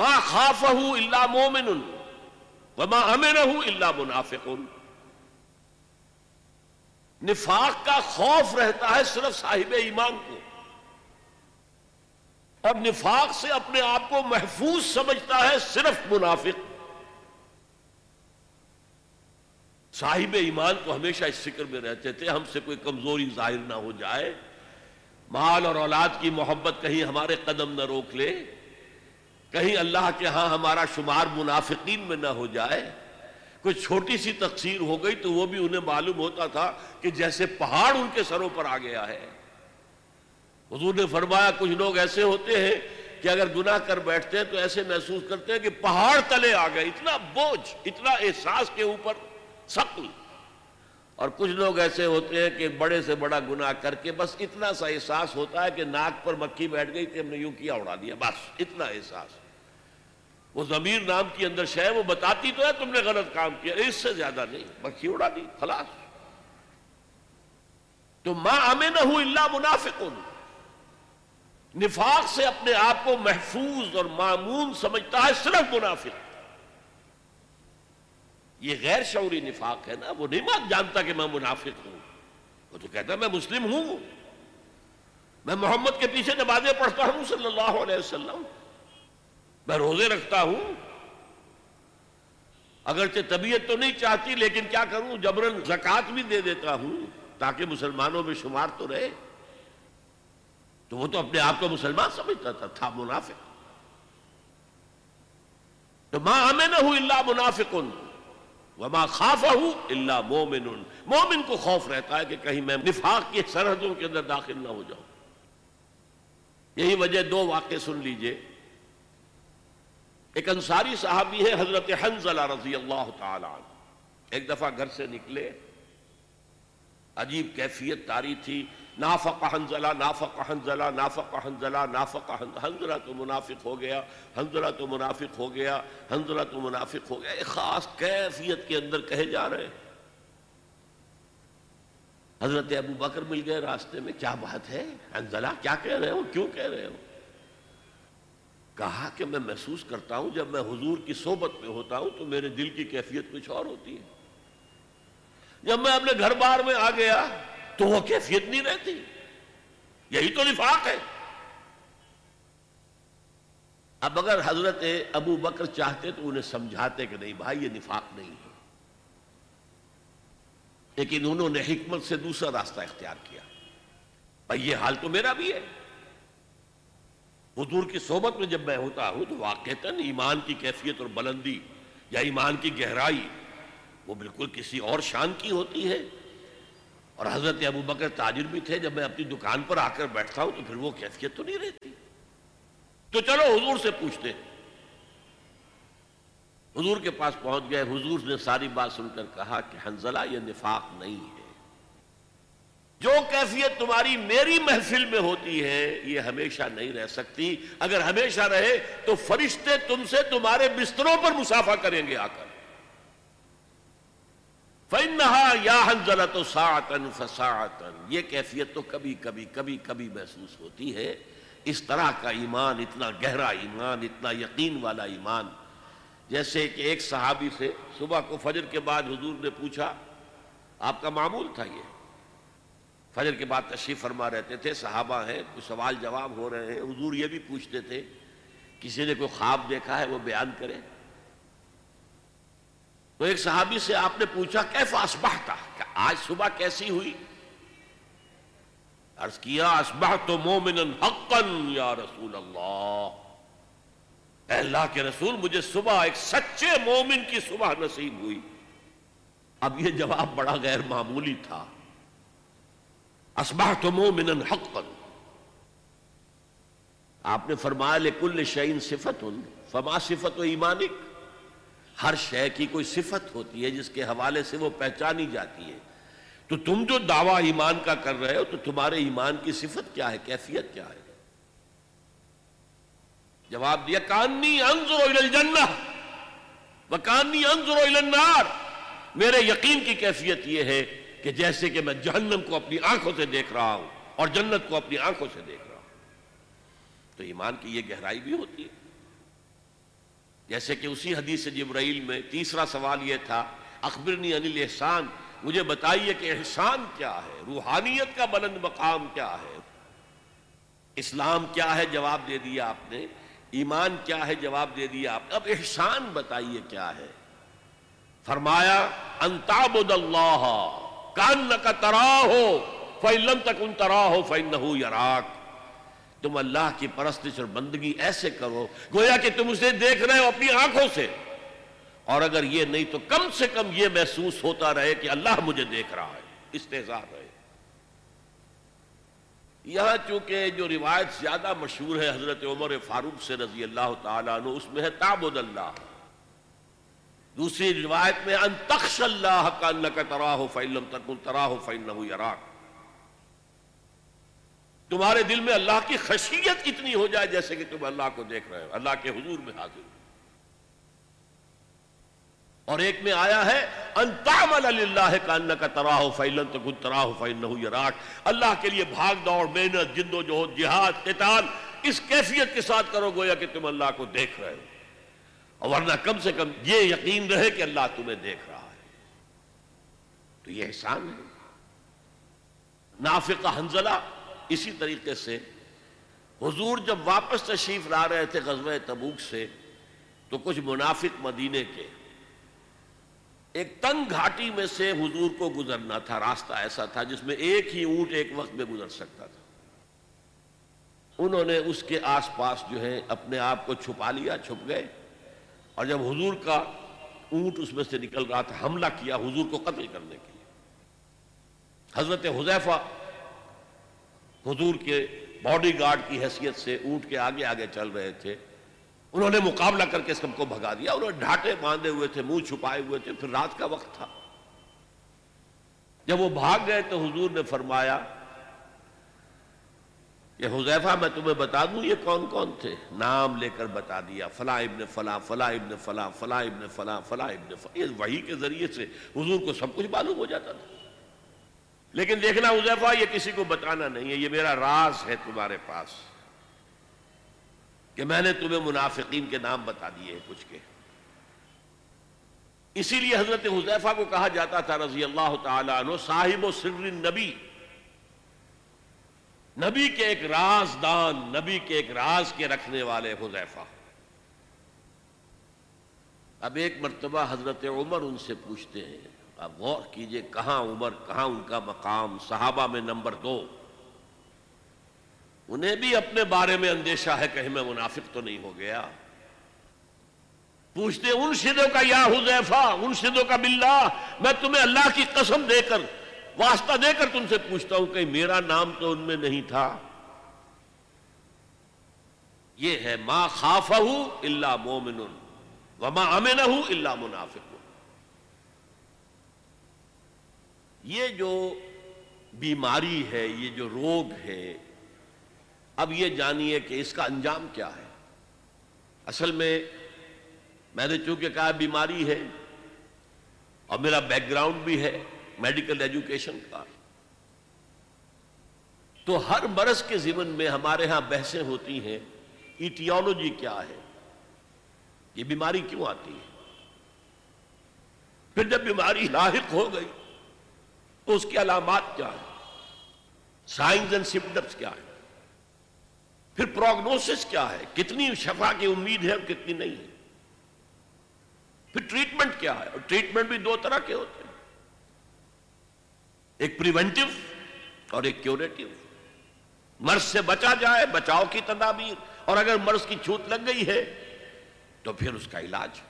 ما خافہ الا مومن وما امنہ الا منافق۔ نفاق کا خوف رہتا ہے صرف صاحب ایمان کو، اور نفاق سے اپنے آپ کو محفوظ سمجھتا ہے صرف منافق۔ صاحب ایمان کو ہمیشہ اس فکر میں رہتے تھے ہم سے کوئی کمزوری ظاہر نہ ہو جائے، مال اور اولاد کی محبت کہیں ہمارے قدم نہ روک لے، کہیں اللہ کے ہاں ہمارا شمار منافقین میں نہ ہو جائے. کوئی چھوٹی سی تقصیر ہو گئی تو وہ بھی انہیں معلوم ہوتا تھا کہ جیسے پہاڑ ان کے سروں پر آ گیا ہے. حضور نے فرمایا کچھ لوگ ایسے ہوتے ہیں کہ اگر گناہ کر بیٹھتے ہیں تو ایسے محسوس کرتے ہیں کہ پہاڑ تلے آ گئے، اتنا بوجھ، اتنا احساس کے اوپر ثقل. اور کچھ لوگ ایسے ہوتے ہیں کہ بڑے سے بڑا گناہ کر کے بس اتنا سا احساس ہوتا ہے کہ ناک پر مکھی بیٹھ گئی کہ ہم نے یوں کیا اڑا دیا، بس اتنا احساس. وہ ضمیر نام کی اندر شے وہ بتاتی تو ہے تم نے غلط کام کیا، اس سے زیادہ نہیں، مکھی اڑا دی خلاص. تو ما امنہ الا منافقون، نفاق سے اپنے آپ کو محفوظ اور معمون سمجھتا ہے صرف منافق. یہ غیر شعوری نفاق ہے نا، وہ نہیں بات جانتا کہ میں منافق ہوں، وہ تو کہتا ہے میں مسلم ہوں، میں محمد کے پیچھے نمازیں پڑھتا ہوں صلی اللہ علیہ وسلم، میں روزے رکھتا ہوں، اگرچہ طبیعت تو نہیں چاہتی لیکن کیا کروں، جبرن زکوٰۃ بھی دے دیتا ہوں تاکہ مسلمانوں میں شمار تو رہے. تو وہ تو اپنے آپ کو مسلمان سمجھتا تھا، تھا منافق. تو ما امنہ الا منافق وما خافہ الا مومن، مومن کو خوف رہتا ہے کہ کہیں میں نفاق کی سرحدوں کے اندر داخل نہ ہو جاؤں. یہی وجہ دو واقعے سن لیجئے. ایک انصاری صحابی ہے حضرت حنظلہ رضی اللہ تعالی عنہ. ایک دفعہ گھر سے نکلے، عجیب کیفیت طاری تھی، نافق حنظلہ نافق حنظلہ نافق حنظلہ نافق حنظلہ تو منافق ہو گیا، حنظلہ تو منافق ہو گیا، حنظلہ تو منافق ہو گیا. ایک خاص کیفیت کے اندر کہے جا رہے. حضرت ابو بکر مل گئے راستے میں، کیا بات ہے حنظلہ، کیا کہہ رہے ہو، کیوں کہہ رہے ہو؟ کہا کہ میں محسوس کرتا ہوں جب میں حضور کی صحبت میں ہوتا ہوں تو میرے دل کی کیفیت کچھ اور ہوتی ہے، جب میں اپنے گھر بار میں آ گیا تو وہ کیفیت نہیں رہتی. یہی تو نفاق ہے. اب اگر حضرت ابو بکر چاہتے تو انہیں سمجھاتے کہ نہیں بھائی یہ نفاق نہیں ہے، لیکن انہوں نے حکمت سے دوسرا راستہ اختیار کیا. بھائی یہ حال تو میرا بھی ہے، حضور کی صحبت میں جب میں ہوتا ہوں تو واقعتاً ایمان کی کیفیت اور بلندی یا ایمان کی گہرائی وہ بالکل کسی اور شان کی ہوتی ہے. اور حضرت ابو بکر تاجر بھی تھے، جب میں اپنی دکان پر آ کر بیٹھتا ہوں تو پھر وہ کیفیت تو نہیں رہتی. تو چلو حضور سے پوچھتے. حضور کے پاس پہنچ گئے. حضور نے ساری بات سن کر کہا کہ حنظلہ یہ نفاق نہیں ہے، جو کیفیت تمہاری میری محفل میں ہوتی ہے یہ ہمیشہ نہیں رہ سکتی. اگر ہمیشہ رہے تو فرشتے تم سے تمہارے بستروں پر مسافہ کریں گے آ کر. فَإِنَّهَا يَا حَنْزَلَةُ سَاعَةً فَسَاعَةً، یہ کیفیت تو کبھی کبھی کبھی کبھی محسوس ہوتی ہے. اس طرح کا ایمان، اتنا گہرا ایمان، اتنا یقین والا ایمان. جیسے کہ ایک صحابی سے صبح کو فجر کے بعد حضور نے پوچھا، آپ کا معمول تھا یہ، فجر کے بعد تشریف فرما رہتے تھے، صحابہ ہیں، کوئی سوال جواب ہو رہے ہیں، حضور یہ بھی پوچھتے تھے کسی نے کوئی خواب دیکھا ہے وہ بیان کرے. تو ایک صحابی سے آپ نے پوچھا کیف اصبحت، کہ آج صبح کیسی ہوئی؟ عرض کیا اصبحت مومنا حقا یا رسول اللہ، اے اللہ کے رسول مجھے صبح ایک سچے مومن کی صبح نصیب ہوئی. اب یہ جواب بڑا غیر معمولی تھا، اصبحت مومنا حقا. آپ نے فرمایا لکل شیء صفۃ فما صفۃ ایمانک، ہر شے کی کوئی صفت ہوتی ہے جس کے حوالے سے وہ پہچانی جاتی ہے. تو تم جو دعویٰ ایمان کا کر رہے ہو تو تمہارے ایمان کی صفت کیا ہے، کیفیت کیا ہے؟ جواب دیا کانی انظر الی الجنہ وکانی انظر الی النار، میرے یقین کی کیفیت یہ ہے کہ جیسے کہ میں جہنم کو اپنی آنکھوں سے دیکھ رہا ہوں اور جنت کو اپنی آنکھوں سے دیکھ رہا ہوں. تو ایمان کی یہ گہرائی بھی ہوتی ہے. جیسے کہ اسی حدیث جبرائیل میں تیسرا سوال یہ تھا اخبرنی عن الاحسان، مجھے بتائیے کہ احسان کیا ہے، روحانیت کا بلند مقام کیا ہے، اسلام کیا ہے. جواب دے دیا آپ نے. ایمان کیا ہے، جواب دے دیا آپ نے. اب احسان بتائیے کیا ہے. فرمایا ان تعبد اللہ کانک تراہ، فَإِنْ لَمْ تَكُنْ تَرَاهُ فَإِنَّهُ يَرَاكَ. تم اللہ کی پرستش اور بندگی ایسے کرو گویا کہ تم اسے دیکھ رہے ہو اپنی آنکھوں سے، اور اگر یہ نہیں تو کم سے کم یہ محسوس ہوتا رہے کہ اللہ مجھے دیکھ رہا ہے، استحضار رہے. یہاں چونکہ جو روایت زیادہ مشہور ہے حضرت عمر فاروق سے رضی اللہ تعالیٰ عنہ، اس میں ہے تعبد اللہ. دوسری روایت میں ان تخش اللہ کانک تراہ فان لم تکن تراہ فانہ یراک، تمہارے دل میں اللہ کی خشیت اتنی ہو جائے جیسے کہ تم اللہ کو دیکھ رہے ہو، اللہ کے حضور میں حاضر ہو. اور ایک میں آیا ہے ان تعمل للہ کانک تراہ فان لم تکن تراہ فانہ یراک، اللہ کے لیے بھاگ دوڑ، محنت، جد و جہد، جہاد، قتال اس کیفیت کے ساتھ کرو گویا کہ تم اللہ کو دیکھ رہے ہو، ورنہ کم سے کم یہ یقین رہے کہ اللہ تمہیں دیکھ رہا ہے. تو یہ احسان ہے. نافقہ حنظلہ اسی طریقے سے حضور جب واپس تشریف لا رہے تھے غزوہ تبوک سے، تو کچھ منافق مدینے کے ایک تنگ گھاٹی میں سے حضور کو گزرنا تھا. راستہ ایسا تھا جس میں ایک ہی اونٹ ایک وقت میں گزر سکتا تھا. انہوں نے اس کے آس پاس جو ہے اپنے آپ کو چھپا لیا، چھپ گئے، اور جب حضور کا اونٹ اس میں سے نکل رہا تھا حملہ کیا حضور کو قتل کرنے کے لیے. حضرت حذیفہ حضور کے باڈی گارڈ کی حیثیت سے اونٹ کے آگے آگے چل رہے تھے، انہوں نے مقابلہ کر کے سب کو بھگا دیا. انہوں نے ڈھاٹے باندھے ہوئے تھے، منہ چھپائے ہوئے تھے، پھر رات کا وقت تھا. جب وہ بھاگ گئے تو حضور نے فرمایا کہ حذیفہ میں تمہیں بتا دوں یہ کون کون تھے. نام لے کر بتا دیا، فلاں ابن فلاں، فلاں ابن فلاں، فلاں ابن فلاں، فلاں ابن فلاں. اس وحی کے ذریعے سے حضور کو سب کچھ معلوم ہو جاتا تھا. لیکن دیکھنا حذیفہ، یہ کسی کو بتانا نہیں ہے، یہ میرا راز ہے تمہارے پاس کہ میں نے تمہیں منافقین کے نام بتا دیے ہیں کچھ کے. اسی لیے حضرت حذیفہ کو کہا جاتا تھا رضی اللہ تعالیٰ عنہ صاحب و سر النبی، نبی کے ایک راز دان، نبی کے ایک راز کے رکھنے والے حذیفہ. اب ایک مرتبہ حضرت عمر ان سے پوچھتے ہیں، آپ غور کیجئے کہاں عمر، کہاں ان کا مقام، صحابہ میں نمبر دو. انہیں بھی اپنے بارے میں اندیشہ ہے کہیں میں منافق تو نہیں ہو گیا. پوچھتے ان شدوں کا یا حذیفہ، ان شدوں کا باللہ، میں تمہیں اللہ کی قسم دے کر، واسطہ دے کر تم سے پوچھتا ہوں کہیں میرا نام تو ان میں نہیں تھا. یہ ہے ما خافہ الا مومن وما امنہ الا منافق. یہ جو بیماری ہے، یہ جو روگ ہے، اب یہ جانیے کہ اس کا انجام کیا ہے. اصل میں میں نے چونکہ کہا بیماری ہے اور میرا بیک گراؤنڈ بھی ہے میڈیکل ایجوکیشن کا، تو ہر مرض کے ضمن میں ہمارے ہاں بحثیں ہوتی ہیں ایٹیالوجی کیا ہے، یہ بیماری کیوں آتی ہے. پھر جب بیماری لاحق ہو گئی تو اس کی علامات کیا ہیں، سائنز اینڈ سمپٹمس کیا ہیں، پھر پروگنوسس کیا ہے، کتنی شفا کی امید ہے اور کتنی نہیں ہے، پھر ٹریٹمنٹ کیا ہے. اور ٹریٹمنٹ بھی دو طرح کے ہوتے ہیں، ایک پریونٹیو اور ایک کیوریٹیو. مرض سے بچا جائے، بچاؤ کی تدابیر، اور اگر مرض کی چھوٹ لگ گئی ہے تو پھر اس کا علاج.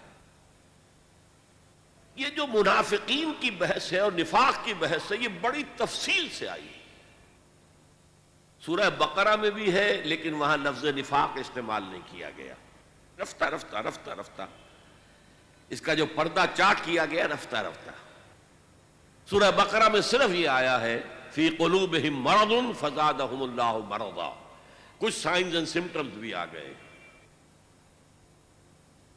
یہ جو منافقین کی بحث ہے اور نفاق کی بحث ہے، یہ بڑی تفصیل سے آئی ہے. سورہ بقرہ میں بھی ہے لیکن وہاں لفظ نفاق استعمال نہیں کیا گیا. رفتہ رفتہ رفتہ رفتہ اس کا جو پردہ چاٹ کیا گیا رفتہ رفتہ. سورہ بقرہ میں صرف یہ آیا ہے فی قلوبہم مرض فزادہم اللہ مرضا، کچھ سائنز اینڈ سمپٹمز بھی آ گئے.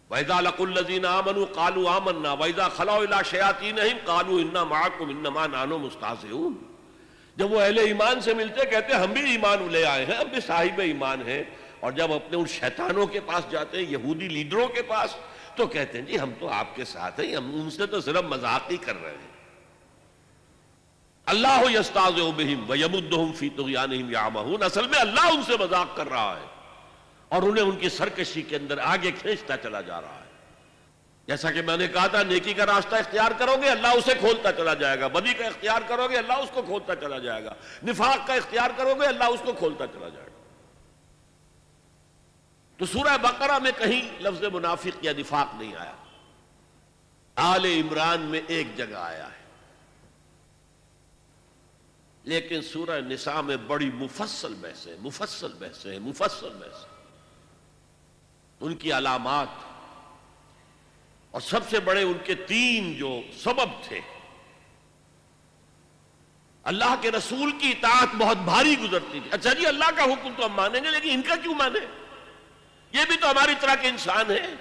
وَإِذَا لَقُوا الَّذِينَ آمَنُوا قَالُوا آمَنَّا وَإِذَا خَلَوْا إِلَىٰ شَيَاطِينِهِمْ قَالُوا إِنَّا مَعَكُمْ إِنَّمَا نَحْنُ مُسْتَهْزِئُونَ. جب وہ اہل ایمان سے ملتے کہتے ہیں ہم بھی ایمان لے آئے ہیں، ہم بھی صاحب ایمان ہیں. اور جب اپنے ان شیطانوں کے پاس جاتے ہیں، یہودی لیڈروں کے پاس، تو کہتے ہیں جی ہم تو آپ کے ساتھ ہیں، ہم ان سے تو صرف مذاق ہی کر رہے ہیں. اللہ یستہزئ بہم ویمدہم فی طغیانہم یعمہون. اصل میں اللہ ان سے مذاق کر رہا ہے اور انہیں ان کی سرکشی کے اندر آگے کھینچتا چلا جا رہا ہے. جیسا کہ میں نے کہا تھا نیکی کا راستہ اختیار کرو گے اللہ اسے کھولتا چلا جائے گا، بدی کا اختیار کرو گے اللہ اس کو کھولتا چلا جائے گا، نفاق کا اختیار کرو گے اللہ اس کو کھولتا چلا جائے گا۔ تو سورہ بقرہ میں کہیں لفظ منافق یا نفاق نہیں آیا، آل عمران میں ایک جگہ آیا ہے، لیکن سورہ نساء میں بڑی مفصل بحثیں مفصل بحثیں مفصل بحثیں ان کی علامات، اور سب سے بڑے ان کے تین جو سبب تھے۔ اللہ کے رسول کی اطاعت بہت بھاری گزرتی تھی، اچھا جی اللہ کا حکم تو ہم مانیں گے لیکن ان کا کیوں مانیں، یہ بھی تو ہماری طرح کے انسان ہیں۔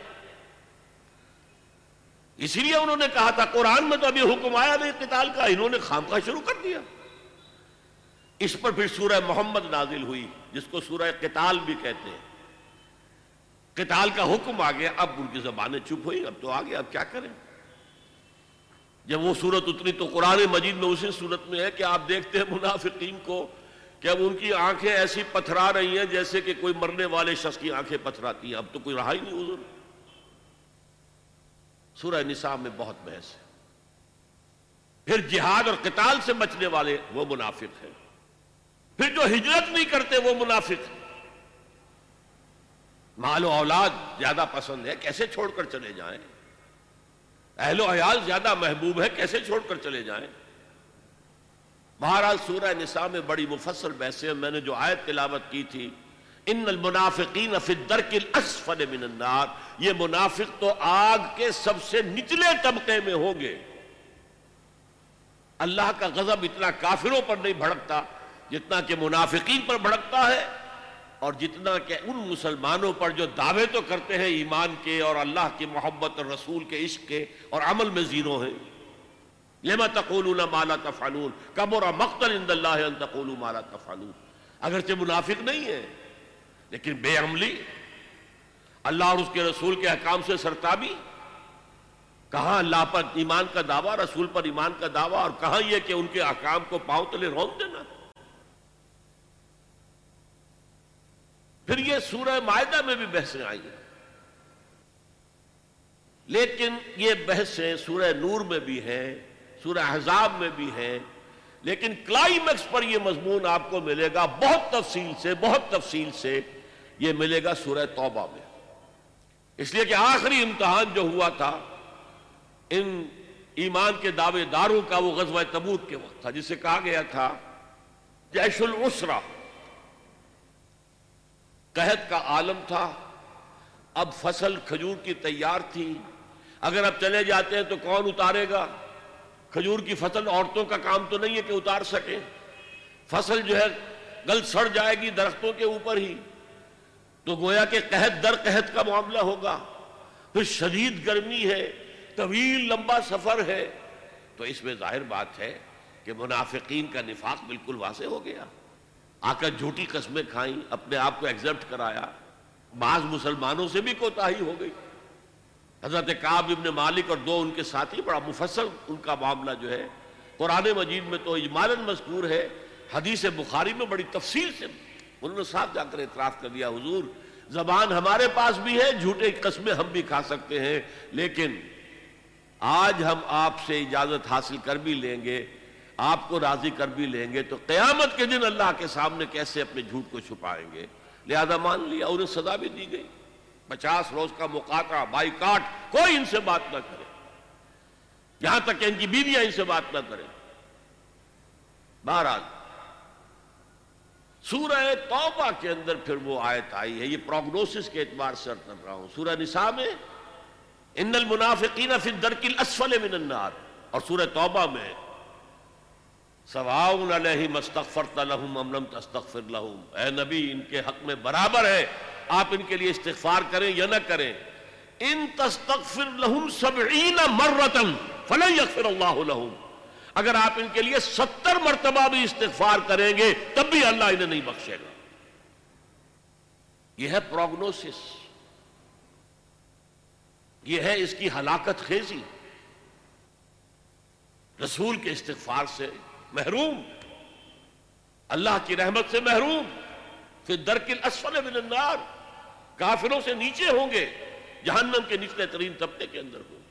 اسی لیے انہوں نے کہا تھا قرآن میں تو ابھی حکم آیا نہیں قتال کا، انہوں نے خامخواہ شروع کر دیا۔ اس پر پھر سورہ محمد نازل ہوئی جس کو سورہ قتال بھی کہتے ہیں، قتال کا حکم آ گیا، اب ان کی زبانیں چپ ہوئی، اب تو آ گیا اب کیا کریں۔ جب وہ سورت اتری تو قرآن مجید میں اسی صورت میں ہے کہ آپ دیکھتے ہیں منافقین کو کہ اب ان کی آنکھیں ایسی پتھرا رہی ہیں جیسے کہ کوئی مرنے والے شخص کی آنکھیں پتھراتی ہیں، اب تو کوئی رہا ہی نہیں حضور۔ سورہ نساء میں بہت بحث ہے۔ پھر جہاد اور قتال سے بچنے والے وہ منافق ہیں، پھر جو ہجرت نہیں کرتے وہ منافق ہیں، مال و اولاد زیادہ پسند ہے کیسے چھوڑ کر چلے جائیں، اہل و عیال زیادہ محبوب ہے کیسے چھوڑ کر چلے جائیں۔ بہرحال سورہ نساء میں بڑی مفصل بحثیں، میں نے جو آیت تلاوت کی تھی ان المنافقین فی الدرک الاسفل من النار، یہ منافق تو آگ کے سب سے نچلے طبقے میں ہوں گے۔ اللہ کا غضب اتنا کافروں پر نہیں بھڑکتا جتنا کہ منافقین پر بھڑکتا ہے، اور جتنا کہ ان مسلمانوں پر جو دعوے تو کرتے ہیں ایمان کے اور اللہ کی محبت اور رسول کے عشق کے اور عمل میں زیرو ہیں۔ لما تقولون ما لا تفعلون کبر مقتا عند اللہ ان تقولوا ما لا تفعلون، اگرچہ منافق نہیں ہے لیکن بے عملی، اللہ اور اس کے رسول کے احکام سے سرتابی، کہاں اللہ پر ایمان کا دعویٰ، رسول پر ایمان کا دعویٰ، اور کہاں یہ کہ ان کے احکام کو پاؤں تلے رون دینا۔ پھر یہ سورہ مائدہ میں بھی بحثیں آئی ہیں، لیکن یہ بحثیں سورہ نور میں بھی ہیں، سورہ احزاب میں بھی ہیں، لیکن کلائمیکس پر یہ مضمون آپ کو ملے گا بہت تفصیل سے بہت تفصیل سے یہ ملے گا سورہ توبہ میں، اس لیے کہ آخری امتحان جو ہوا تھا ان ایمان کے دعوے داروں کا وہ غزوہ تبوک کے وقت تھا، جسے کہا گیا تھا جیش العسرہ، قحط کا عالم تھا، اب فصل کھجور کی تیار تھی، اگر اب چلے جاتے ہیں تو کون اتارے گا، کھجور کی فصل عورتوں کا کام تو نہیں ہے کہ اتار سکیں، فصل جو ہے گل سڑ جائے گی درختوں کے اوپر ہی، تو گویا کہ قحط در قحط کا معاملہ ہوگا، پھر شدید گرمی ہے، طویل لمبا سفر ہے، تو اس میں ظاہر بات ہے کہ منافقین کا نفاق بالکل واضح ہو گیا۔ آقا جھوٹی قسمیں کھائیں، اپنے آپ کو ایگزمپٹ کرایا، بعض مسلمانوں سے بھی کوتاہی ہو گئی، حضرت کعب بن مالک اور دو ان کے ساتھی، بڑا مفصل ان کا معاملہ جو ہے قرآن مجید میں تو اجمالاً مذکور ہے، حدیث بخاری میں بڑی تفصیل سے انہوں نے صاف جا کر اعتراف کر دیا، حضور زبان ہمارے پاس بھی ہے، جھوٹے قسمیں ہم بھی کھا سکتے ہیں، لیکن آج ہم آپ سے اجازت حاصل کر بھی لیں گے، آپ کو راضی کر بھی لیں گے، تو قیامت کے دن اللہ کے سامنے کیسے اپنے جھوٹ کو چھپائیں گے، لہذا مان لیا، انہیں سزا بھی دی گئی، پچاس روز کا مقاطع، بائیکاٹ، کوئی ان سے بات نہ کرے، یہاں تک کہ ان کی بیویاں ان سے بات نہ کریں۔ بہرحال سورہ توبہ کے اندر پھر وہ آیت آئی ہے، یہ پروگنوسس کے اعتبار سے عرض کر رہا ہوں، سورہ نساء میں ان المنافقین فی الدرک الاسفل من النار، اور سورہ توبہ میں سواؤن علیہم استغفرت لہم ام لم تستغفر لہم، اے نبی ان کے حق میں برابر ہے، آپ ان کے لیے استغفار کریں یا نہ کریں، ان تستغفر لہم سبعین مرۃ فلن یغفر اللہ لہم، اگر آپ ان کے لیے ستر مرتبہ بھی استغفار کریں گے تب بھی اللہ انہیں نہیں بخشے گا۔ یہ ہے پروگنوسس، یہ ہے اس کی ہلاکت خیزی، رسول کے استغفار سے محروم، اللہ کی رحمت سے محروم، فی الدرک الاسفل من النار، کافروں سے نیچے ہوں گے، جہنم کے نچلے ترین طبقے کے اندر ہوں گے۔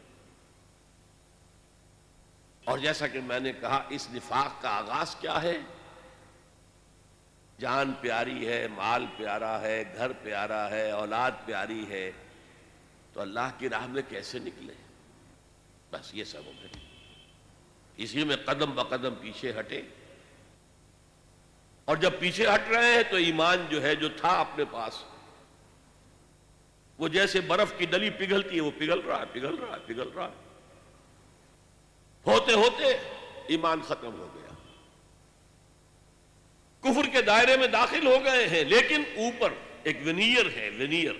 اور جیسا کہ میں نے کہا اس نفاق کا آغاز کیا ہے؟ جان پیاری ہے، مال پیارا ہے، گھر پیارا ہے، اولاد پیاری ہے، تو اللہ کی راہ میں کیسے نکلے؟ بس یہ سبب ہے، اسی میں قدم بقدم پیچھے ہٹے، اور جب پیچھے ہٹ رہے ہیں تو ایمان جو ہے جو تھا اپنے پاس، وہ جیسے برف کی ڈلی پگھلتی ہے وہ پگھل رہا ہے پگھل رہا ہے پگھل رہا ہے ہوتے ہوتے ایمان ختم ہو گیا، کفر کے دائرے میں داخل ہو گئے ہیں، لیکن اوپر ایک ونیئر ہے، ونیئر۔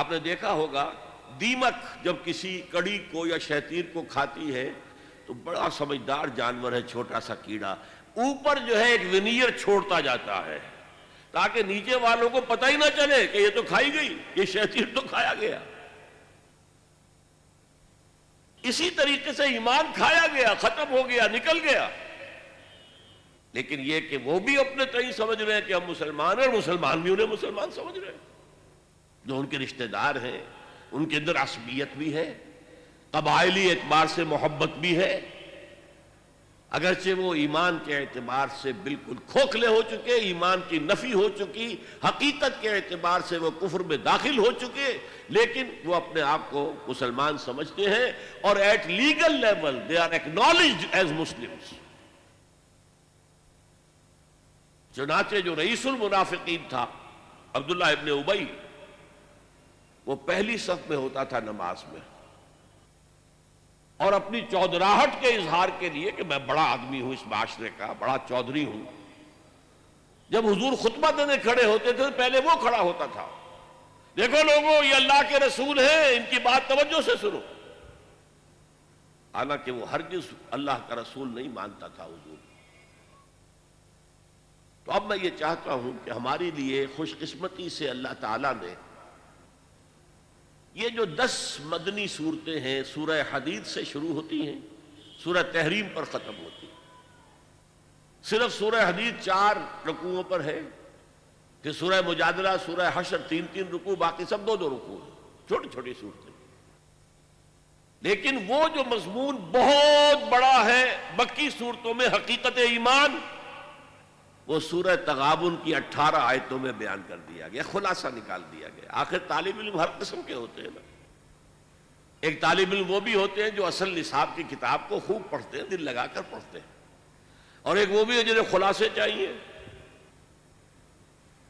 آپ نے دیکھا ہوگا دیمک جب کسی کڑی کو یا شیطیر کو کھاتی ہے تو بڑا سمجھدار جانور ہے، چھوٹا سا کیڑا، اوپر جو ہے ایک ونیئر چھوڑتا جاتا ہے تاکہ نیچے والوں کو پتہ ہی نہ چلے کہ یہ تو کھائی گئی، یہ شیطیر تو کھایا گیا۔ اسی طریقے سے ایمان کھایا گیا، ختم ہو گیا، نکل گیا، لیکن یہ کہ وہ بھی اپنے تئیں سمجھ رہے ہیں کہ ہم مسلمان ہیں، اور مسلمان بھی انہیں مسلمان سمجھ رہے ہیں، جو ان کے رشتہ دار ہیں، ان کے اندر عصبیت بھی ہے، قبائلی اعتبار سے محبت بھی ہے، اگرچہ وہ ایمان کے اعتبار سے بالکل کھوکھلے ہو چکے، ایمان کی نفی ہو چکی، حقیقت کے اعتبار سے وہ کفر میں داخل ہو چکے، لیکن وہ اپنے آپ کو مسلمان سمجھتے ہیں، اور at legal level they are acknowledged as Muslims. چنانچہ جو رئیس المنافقین تھا عبداللہ ابن ابی، وہ پہلی صف میں ہوتا تھا نماز میں، اور اپنی چودراہٹ کے اظہار کے لیے کہ میں بڑا آدمی ہوں، اس معاشرے کا بڑا چودھری ہوں، جب حضور خطبہ دینے کھڑے ہوتے تھے پہلے وہ کھڑا ہوتا تھا، دیکھو لوگوں یہ اللہ کے رسول ہیں، ان کی بات توجہ سے سنو، حالانکہ وہ ہرگز اللہ کا رسول نہیں مانتا تھا حضور۔ تو اب میں یہ چاہتا ہوں کہ ہمارے لیے خوش قسمتی سے اللہ تعالیٰ نے یہ جو دس مدنی صورتیں ہیں، سورہ حدید سے شروع ہوتی ہیں، سورہ تحریم پر ختم ہوتی ہیں، صرف سورہ حدید چار رکوعوں پر ہے، پھر سورہ مجادلہ، سورہ حشر تین تین رکوع، باقی سب دو دو رکوع ہیں، چھوٹی چھوٹی صورتیں، لیکن وہ جو مضمون بہت بڑا ہے مکی صورتوں میں، حقیقت ایمان، وہ سورہ تغابن کی اٹھارہ آیتوں میں بیان کر دیا گیا، خلاصہ نکال دیا گیا۔ آخر طالب علم ہر قسم کے ہوتے ہیں نا، ایک طالب علم وہ بھی ہوتے ہیں جو اصل نصاب کی کتاب کو خوب پڑھتے ہیں، دل لگا کر پڑھتے ہیں، اور ایک وہ بھی ہے جنہیں خلاصے چاہیے،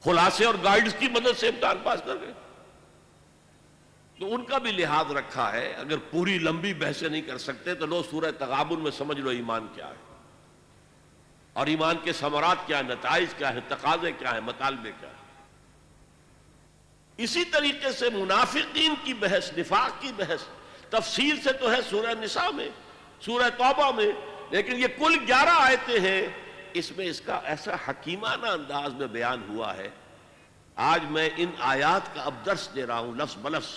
خلاصے اور گائیڈز کی مدد سے امتحان پاس کر گئے، تو ان کا بھی لحاظ رکھا ہے۔ اگر پوری لمبی بحثیں نہیں کر سکتے تو لو سورہ تغابن میں سمجھ لو ایمان کیا ہے، اور ایمان کے ثمرات کیا ہیں، نتائج کیا ہیں، تقاضے کیا ہیں، مطالبے کیا ہیں۔ اسی طریقے سے منافقین کی بحث، نفاق کی بحث تفصیل سے تو ہے سورہ نساء میں، سورہ توبہ میں، لیکن یہ کل گیارہ آیتیں ہیں، اس میں اس کا ایسا حکیمانہ انداز میں بیان ہوا ہے۔ آج میں ان آیات کا اب درس دے رہا ہوں لفظ بلفظ،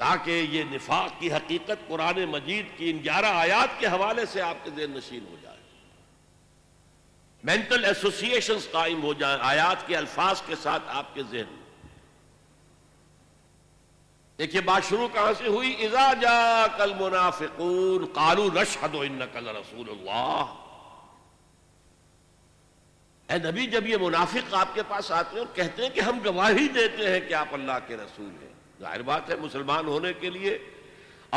تاکہ یہ نفاق کی حقیقت قرآن مجید کی ان گیارہ آیات کے حوالے سے آپ کے ذہن نشین ہو جائے، مینٹل ایسوسی ایشنز قائم ہو جائیں آیات کے الفاظ کے ساتھ آپ کے ذہن میں۔ دیکھیے بات شروع کہاں سے ہوئی؟ اذا جاءک المنافقون قالوا نشهد انک لرسول اللہ۔ اے نبی، جب یہ منافق آپ کے پاس آتے ہیں اور کہتے ہیں کہ ہم گواہی دیتے ہیں کہ آپ اللہ کے رسول ہیں، ظاہر بات ہے مسلمان ہونے کے لیے،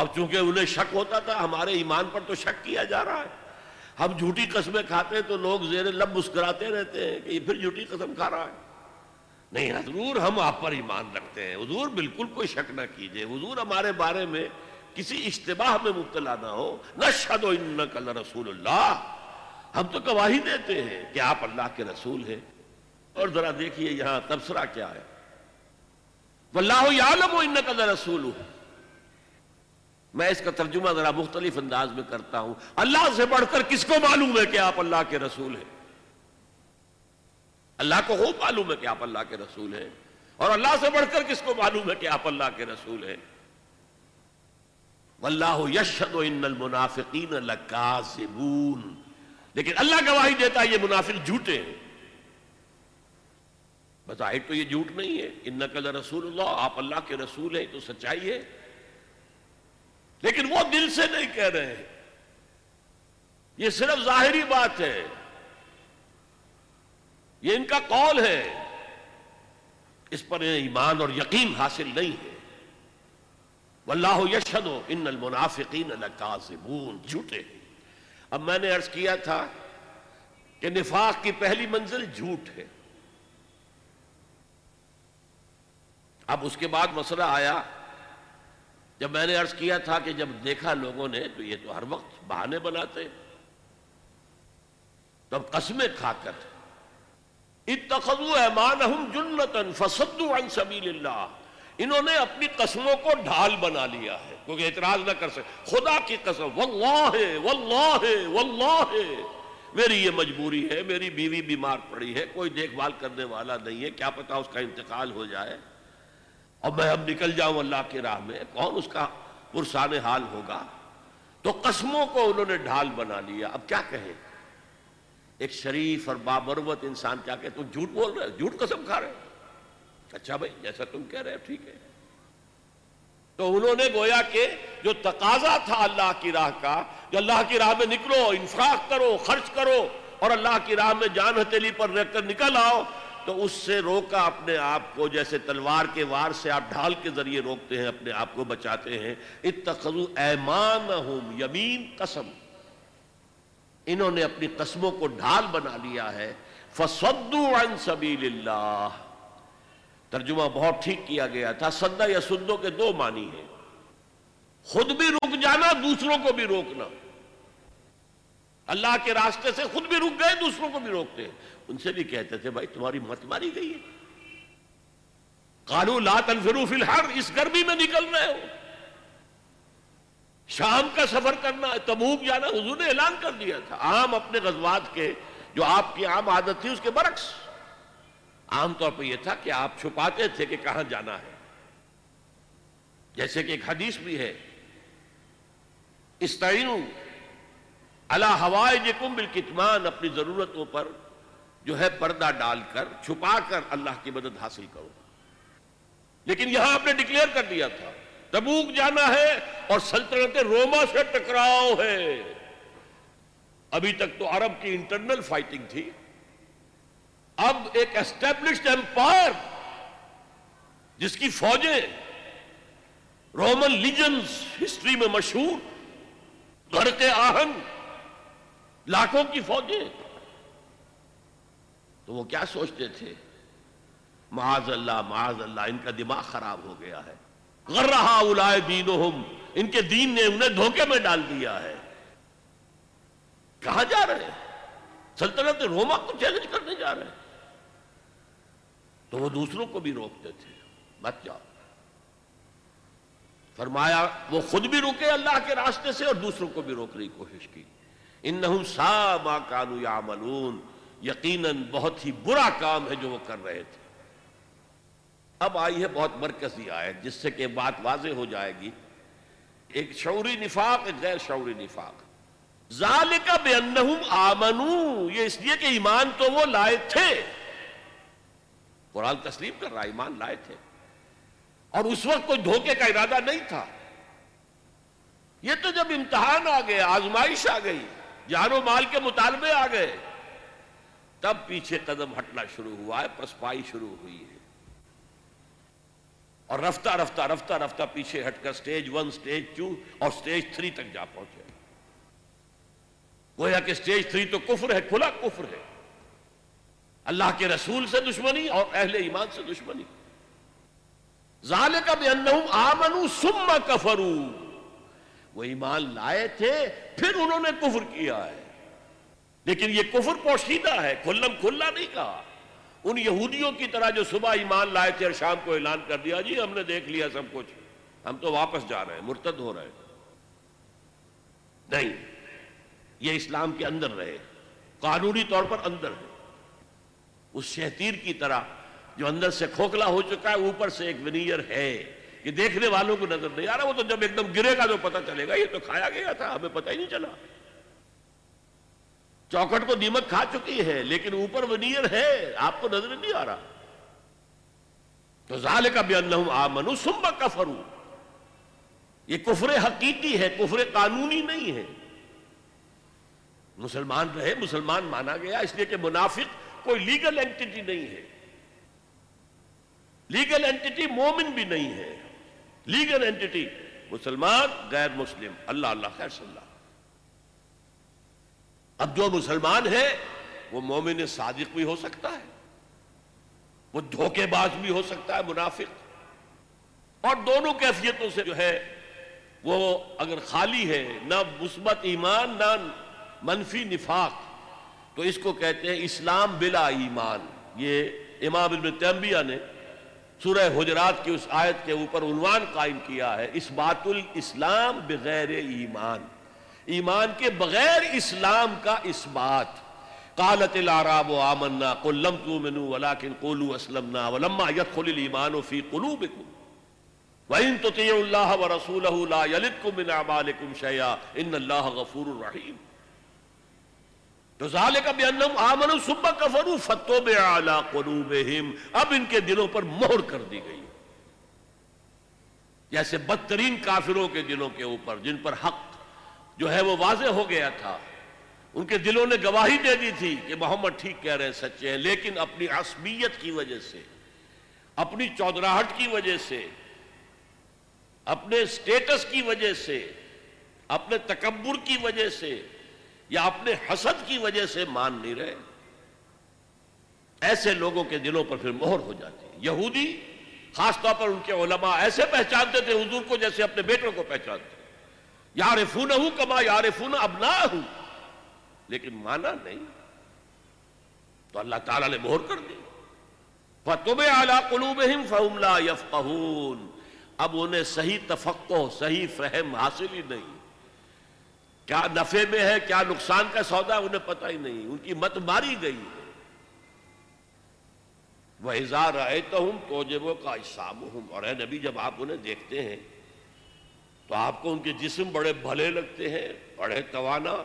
اب چونکہ انہیں شک ہوتا تھا، ہمارے ایمان پر تو شک کیا جا رہا ہے، ہم جھوٹی قسمیں کھاتے ہیں تو لوگ زیر لب مسکراتے رہتے ہیں کہ یہ پھر جھوٹی قسم کھا رہا ہے، نہیں حضور ہم آپ پر ایمان رکھتے ہیں، حضور بالکل کوئی شک نہ کیجئے، حضور ہمارے بارے میں کسی اشتباہ میں مبتلا نہ ہو، نشہد انک لرسول اللہ، ہم تو گواہی دیتے ہیں کہ آپ اللہ کے رسول ہیں۔ اور ذرا دیکھیے یہاں تبصرہ کیا ہے، واللہ یعلم انک لرسولہ۔ میں اس کا ترجمہ ذرا مختلف انداز میں کرتا ہوں، اللہ سے بڑھ کر کس کو معلوم ہے کہ آپ اللہ کے رسول ہیں؟ اللہ کو خوب معلوم ہے کہ آپ اللہ کے رسول ہیں، اور اللہ سے بڑھ کر کس کو معلوم ہے کہ آپ اللہ کے رسول ہیں؟ واللہ یشہد ان المنافقین لکاذبون، لیکن اللہ گواہی دیتا ہے یہ منافق جھوٹے ہیں۔ بظاہر تو یہ جھوٹ نہیں ہے، انک لرسول اللہ، آپ اللہ کے رسول ہیں، تو سچائی ہے، لیکن وہ دل سے نہیں کہہ رہے، یہ صرف ظاہری بات ہے، یہ ان کا قول ہے، اس پر ایمان اور یقین حاصل نہیں ہے۔ واللہ یشہد ان المنافقین لکاذبون، جھوٹے ہیں۔ اب میں نے عرض کیا تھا کہ نفاق کی پہلی منزل جھوٹ ہے۔ اب اس کے بعد مسئلہ آیا، جب میں نے عرض کیا تھا کہ جب دیکھا لوگوں نے تو یہ تو ہر وقت بہانے بناتے، تو اب قسمیں کھا کر اتخذوا ایمانہم جنتا فصدوا عن سبیل اللہ، انہوں نے اپنی قسموں کو ڈھال بنا لیا ہے کیونکہ اعتراض نہ کر سکے۔ خدا کی قسم، واللہ واللہ واللہ میری یہ مجبوری ہے، میری بیوی بیمار پڑی ہے، کوئی دیکھ بھال کرنے والا نہیں ہے، کیا پتہ اس کا انتقال ہو جائے اور میں اب نکل جاؤں اللہ کی راہ میں، کون اس کا پرسان حال ہوگا؟ تو قسموں کو انہوں نے ڈھال بنا لیا۔ اب کیا کہیں ایک شریف اور بابروت انسان، کیا کہ تم جھوٹ بول رہے ہو، جھوٹ قسم کھا رہے ہو؟ اچھا بھائی جیسا تم کہہ رہے ہو ٹھیک ہے۔ تو انہوں نے گویا کہ جو تقاضا تھا اللہ کی راہ کا، جو اللہ کی راہ میں نکلو، انفاق کرو، خرچ کرو اور اللہ کی راہ میں جان ہتھیلی پر رکھ کر نکل آؤ، تو اس سے روکا اپنے آپ کو، جیسے تلوار کے وار سے آپ ڈھال کے ذریعے روکتے ہیں اپنے آپ کو، بچاتے ہیں۔ اتخذوا ایمانہم، یمین قسم، انہوں نے اپنی قسموں کو ڈھال بنا لیا ہے۔ فَصَدُّوا عَن سَبِيلِ اللَّهِ، ترجمہ بہت ٹھیک کیا گیا تھا۔ صدّا یا سدو کے دو معنی ہیں، خود بھی رک جانا، دوسروں کو بھی روکنا۔ اللہ کے راستے سے خود بھی رک گئے، دوسروں کو بھی روکتے ہیں۔ ان سے بھی کہتے تھے بھائی تمہاری مت ماری گئی ہے، قالوا لا تنفروا فی الحر، اس گرمی میں نکل رہے ہو، شام کا سفر کرنا ہے، تبوک جانا، حضور نے اعلان کر دیا تھا۔ عام اپنے غزوات کے جو آپ کی عام عادت تھی اس کے برعکس، عام طور پہ یہ تھا کہ آپ چھپاتے تھے کہ کہاں جانا ہے، جیسے کہ ایک حدیث بھی ہے، استعینوا علی حوائجکم بالکتمان، اپنی ضرورتوں پر جو ہے پردہ ڈال کر، چھپا کر اللہ کی مدد حاصل کرو۔ لیکن یہاں آپ نے ڈکلیئر کر دیا تھا تبوک جانا ہے اور سلطنت روما سے ٹکراؤ ہے۔ ابھی تک تو عرب کی انٹرنل فائٹنگ تھی، اب ایک اسٹیبلشڈ امپائر جس کی فوجیں رومن لیجنز ہسٹری میں مشہور، غرق آہن، لاکھوں کی فوجیں، تو وہ کیا سوچتے تھے؟ معاذ اللہ معاذ اللہ، ان کا دماغ خراب ہو گیا ہے، غرہ اولائے دینہم، ان کے دین نے انہیں دھوکے میں ڈال دیا ہے۔ کہاں جا رہے ہیں؟ سلطنت روما کو چیلنج کرنے جا رہے ہیں۔ تو وہ دوسروں کو بھی روکتے تھے، مت جاؤ۔ فرمایا وہ خود بھی رکے اللہ کے راستے سے اور دوسروں کو بھی روکنے کی کوشش کی۔ انہم ساء ما کانوا یعملون، یقیناً بہت ہی برا کام ہے جو وہ کر رہے تھے۔ اب آئی ہے بہت مرکزی آیت جس سے کہ بات واضح ہو جائے گی، ایک شعوری نفاق، ایک غیر شعوری نفاق۔ ذالک بانہم آمنوا، یہ اس لیے کہ ایمان تو وہ لائے تھے، قرآن تسلیم کر رہا، ایمان لائے تھے اور اس وقت کوئی دھوکے کا ارادہ نہیں تھا۔ یہ تو جب امتحان آ گیا، آزمائش آ گئی، جان و مال کے مطالبے آ گئے، تب پیچھے قدم ہٹنا شروع ہوا ہے، پسپائی شروع ہوئی ہے، اور رفتہ رفتہ رفتہ رفتہ پیچھے ہٹ کر سٹیج ون، سٹیج ٹو اور سٹیج تھری تک جا پہنچے۔ گویا کہ سٹیج تھری تو کفر ہے، کھلا کفر ہے، اللہ کے رسول سے دشمنی اور اہل ایمان سے دشمنی۔ ذَلِكَ بِأَنَّهُمْ آمَنُوا ثُمَّ كَفَرُوا، وہ ایمان لائے تھے پھر انہوں نے کفر کیا ہے، لیکن یہ کفر پوشیدہ ہے، کھلم کھلا نہیں کہا۔ ان یہودیوں کی طرح جو صبح ایمان لائے تھے اور شام کو اعلان کر دیا جی ہم نے دیکھ لیا سب کچھ، ہم تو واپس جا رہے ہیں، مرتد ہو رہے ہیں۔ نہیں، یہ اسلام کے اندر رہے، قانونی طور پر اندر ہے، اس شہتیر کی طرح جو اندر سے کھوکھلا ہو چکا ہے، اوپر سے ایک ونیئر ہے کہ دیکھنے والوں کو نظر نہیں آ رہا، وہ تو جب ایک دم گرے گا تو پتہ چلے گا یہ تو کھایا گیا تھا، ہمیں پتہ ہی نہیں چلا، چوکھٹ کو دیمک کھا چکی ہے لیکن اوپر ونیئر ہے، آپ کو نظر نہیں آ رہا۔ تو ذالک بأنہم آمنوا ثم کفروا، یہ کفر حقیقی ہے، کفر قانونی نہیں ہے. مسلمان رہے مسلمان مانا گیا، اس لیے کہ منافق کوئی لیگل اینٹیٹی نہیں ہے، لیگل اینٹیٹی مومن بھی نہیں ہے، لیگل اینٹیٹی مسلمان غیر مسلم. اللہ اللہ خیر صلی اللہ. اب جو مسلمان ہے وہ مومن صادق بھی ہو سکتا ہے، وہ دھوکے باز بھی ہو سکتا ہے منافق، اور دونوں کیفیتوں سے جو ہے وہ اگر خالی ہے، نہ مثبت ایمان نہ منفی نفاق، تو اس کو کہتے ہیں اسلام بلا ایمان. یہ امام ابن تیمیہ نے سورہ حجرات کی اس آیت کے اوپر عنوان قائم کیا ہے، اثبات الاسلام بغیر ایمان، ایمان کے بغیر اسلام کا اثبات. قالت الاعراب آمنا قل لم تؤمنوا ولكن قولوا اسلمنا ولما يدخل الايمان في قلوبكم وان تطيعوا الله ورسوله لا يلدكم من اعمالكم شيئا ان الله غفور رحيم. ذالک بانہم آمنوا ثم کفروا فتطبع علی قلوبہم. اب ان کے دلوں پر مہر کر دی گئی، جیسے بدترین کافروں کے دلوں کے اوپر جن پر حق جو ہے وہ واضح ہو گیا تھا، ان کے دلوں نے گواہی دے دی تھی کہ محمد ٹھیک کہہ رہے ہیں، سچے ہیں، لیکن اپنی عصبیت کی وجہ سے، اپنی چودراہٹ کی وجہ سے، اپنے سٹیٹس کی وجہ سے، اپنے تکبر کی وجہ سے، یا اپنے حسد کی وجہ سے مان نہیں رہے. ایسے لوگوں کے دلوں پر پھر مہر ہو جاتی ہے. یہودی خاص طور پر ان کے علماء ایسے پہچانتے تھے حضور کو جیسے اپنے بیٹوں کو پہچانتے، یعرفونہ کما یعرفون ابناہ، لیکن مانا نہیں تو اللہ تعالیٰ نے مہر کر دی. فَطُبِعَ عَلَىٰ قُلُوبِهِمْ فَهُمْ لَا يَفْقَهُونَ. اب انہیں صحیح تفقہ، صحیح فہم حاصل ہی نہیں، کیا نفع میں ہے کیا نقصان کا سودا ہے انہیں پتہ ہی نہیں، ان کی مت ماری گئی. وَإِذَا رَأَيْتَهُمْ تُعْجِبُكَ أَجْسَامُهُمْ. اور اے نبی جب آپ انہیں دیکھتے ہیں تو آپ کو ان کے جسم بڑے بھلے لگتے ہیں، بڑے توانا،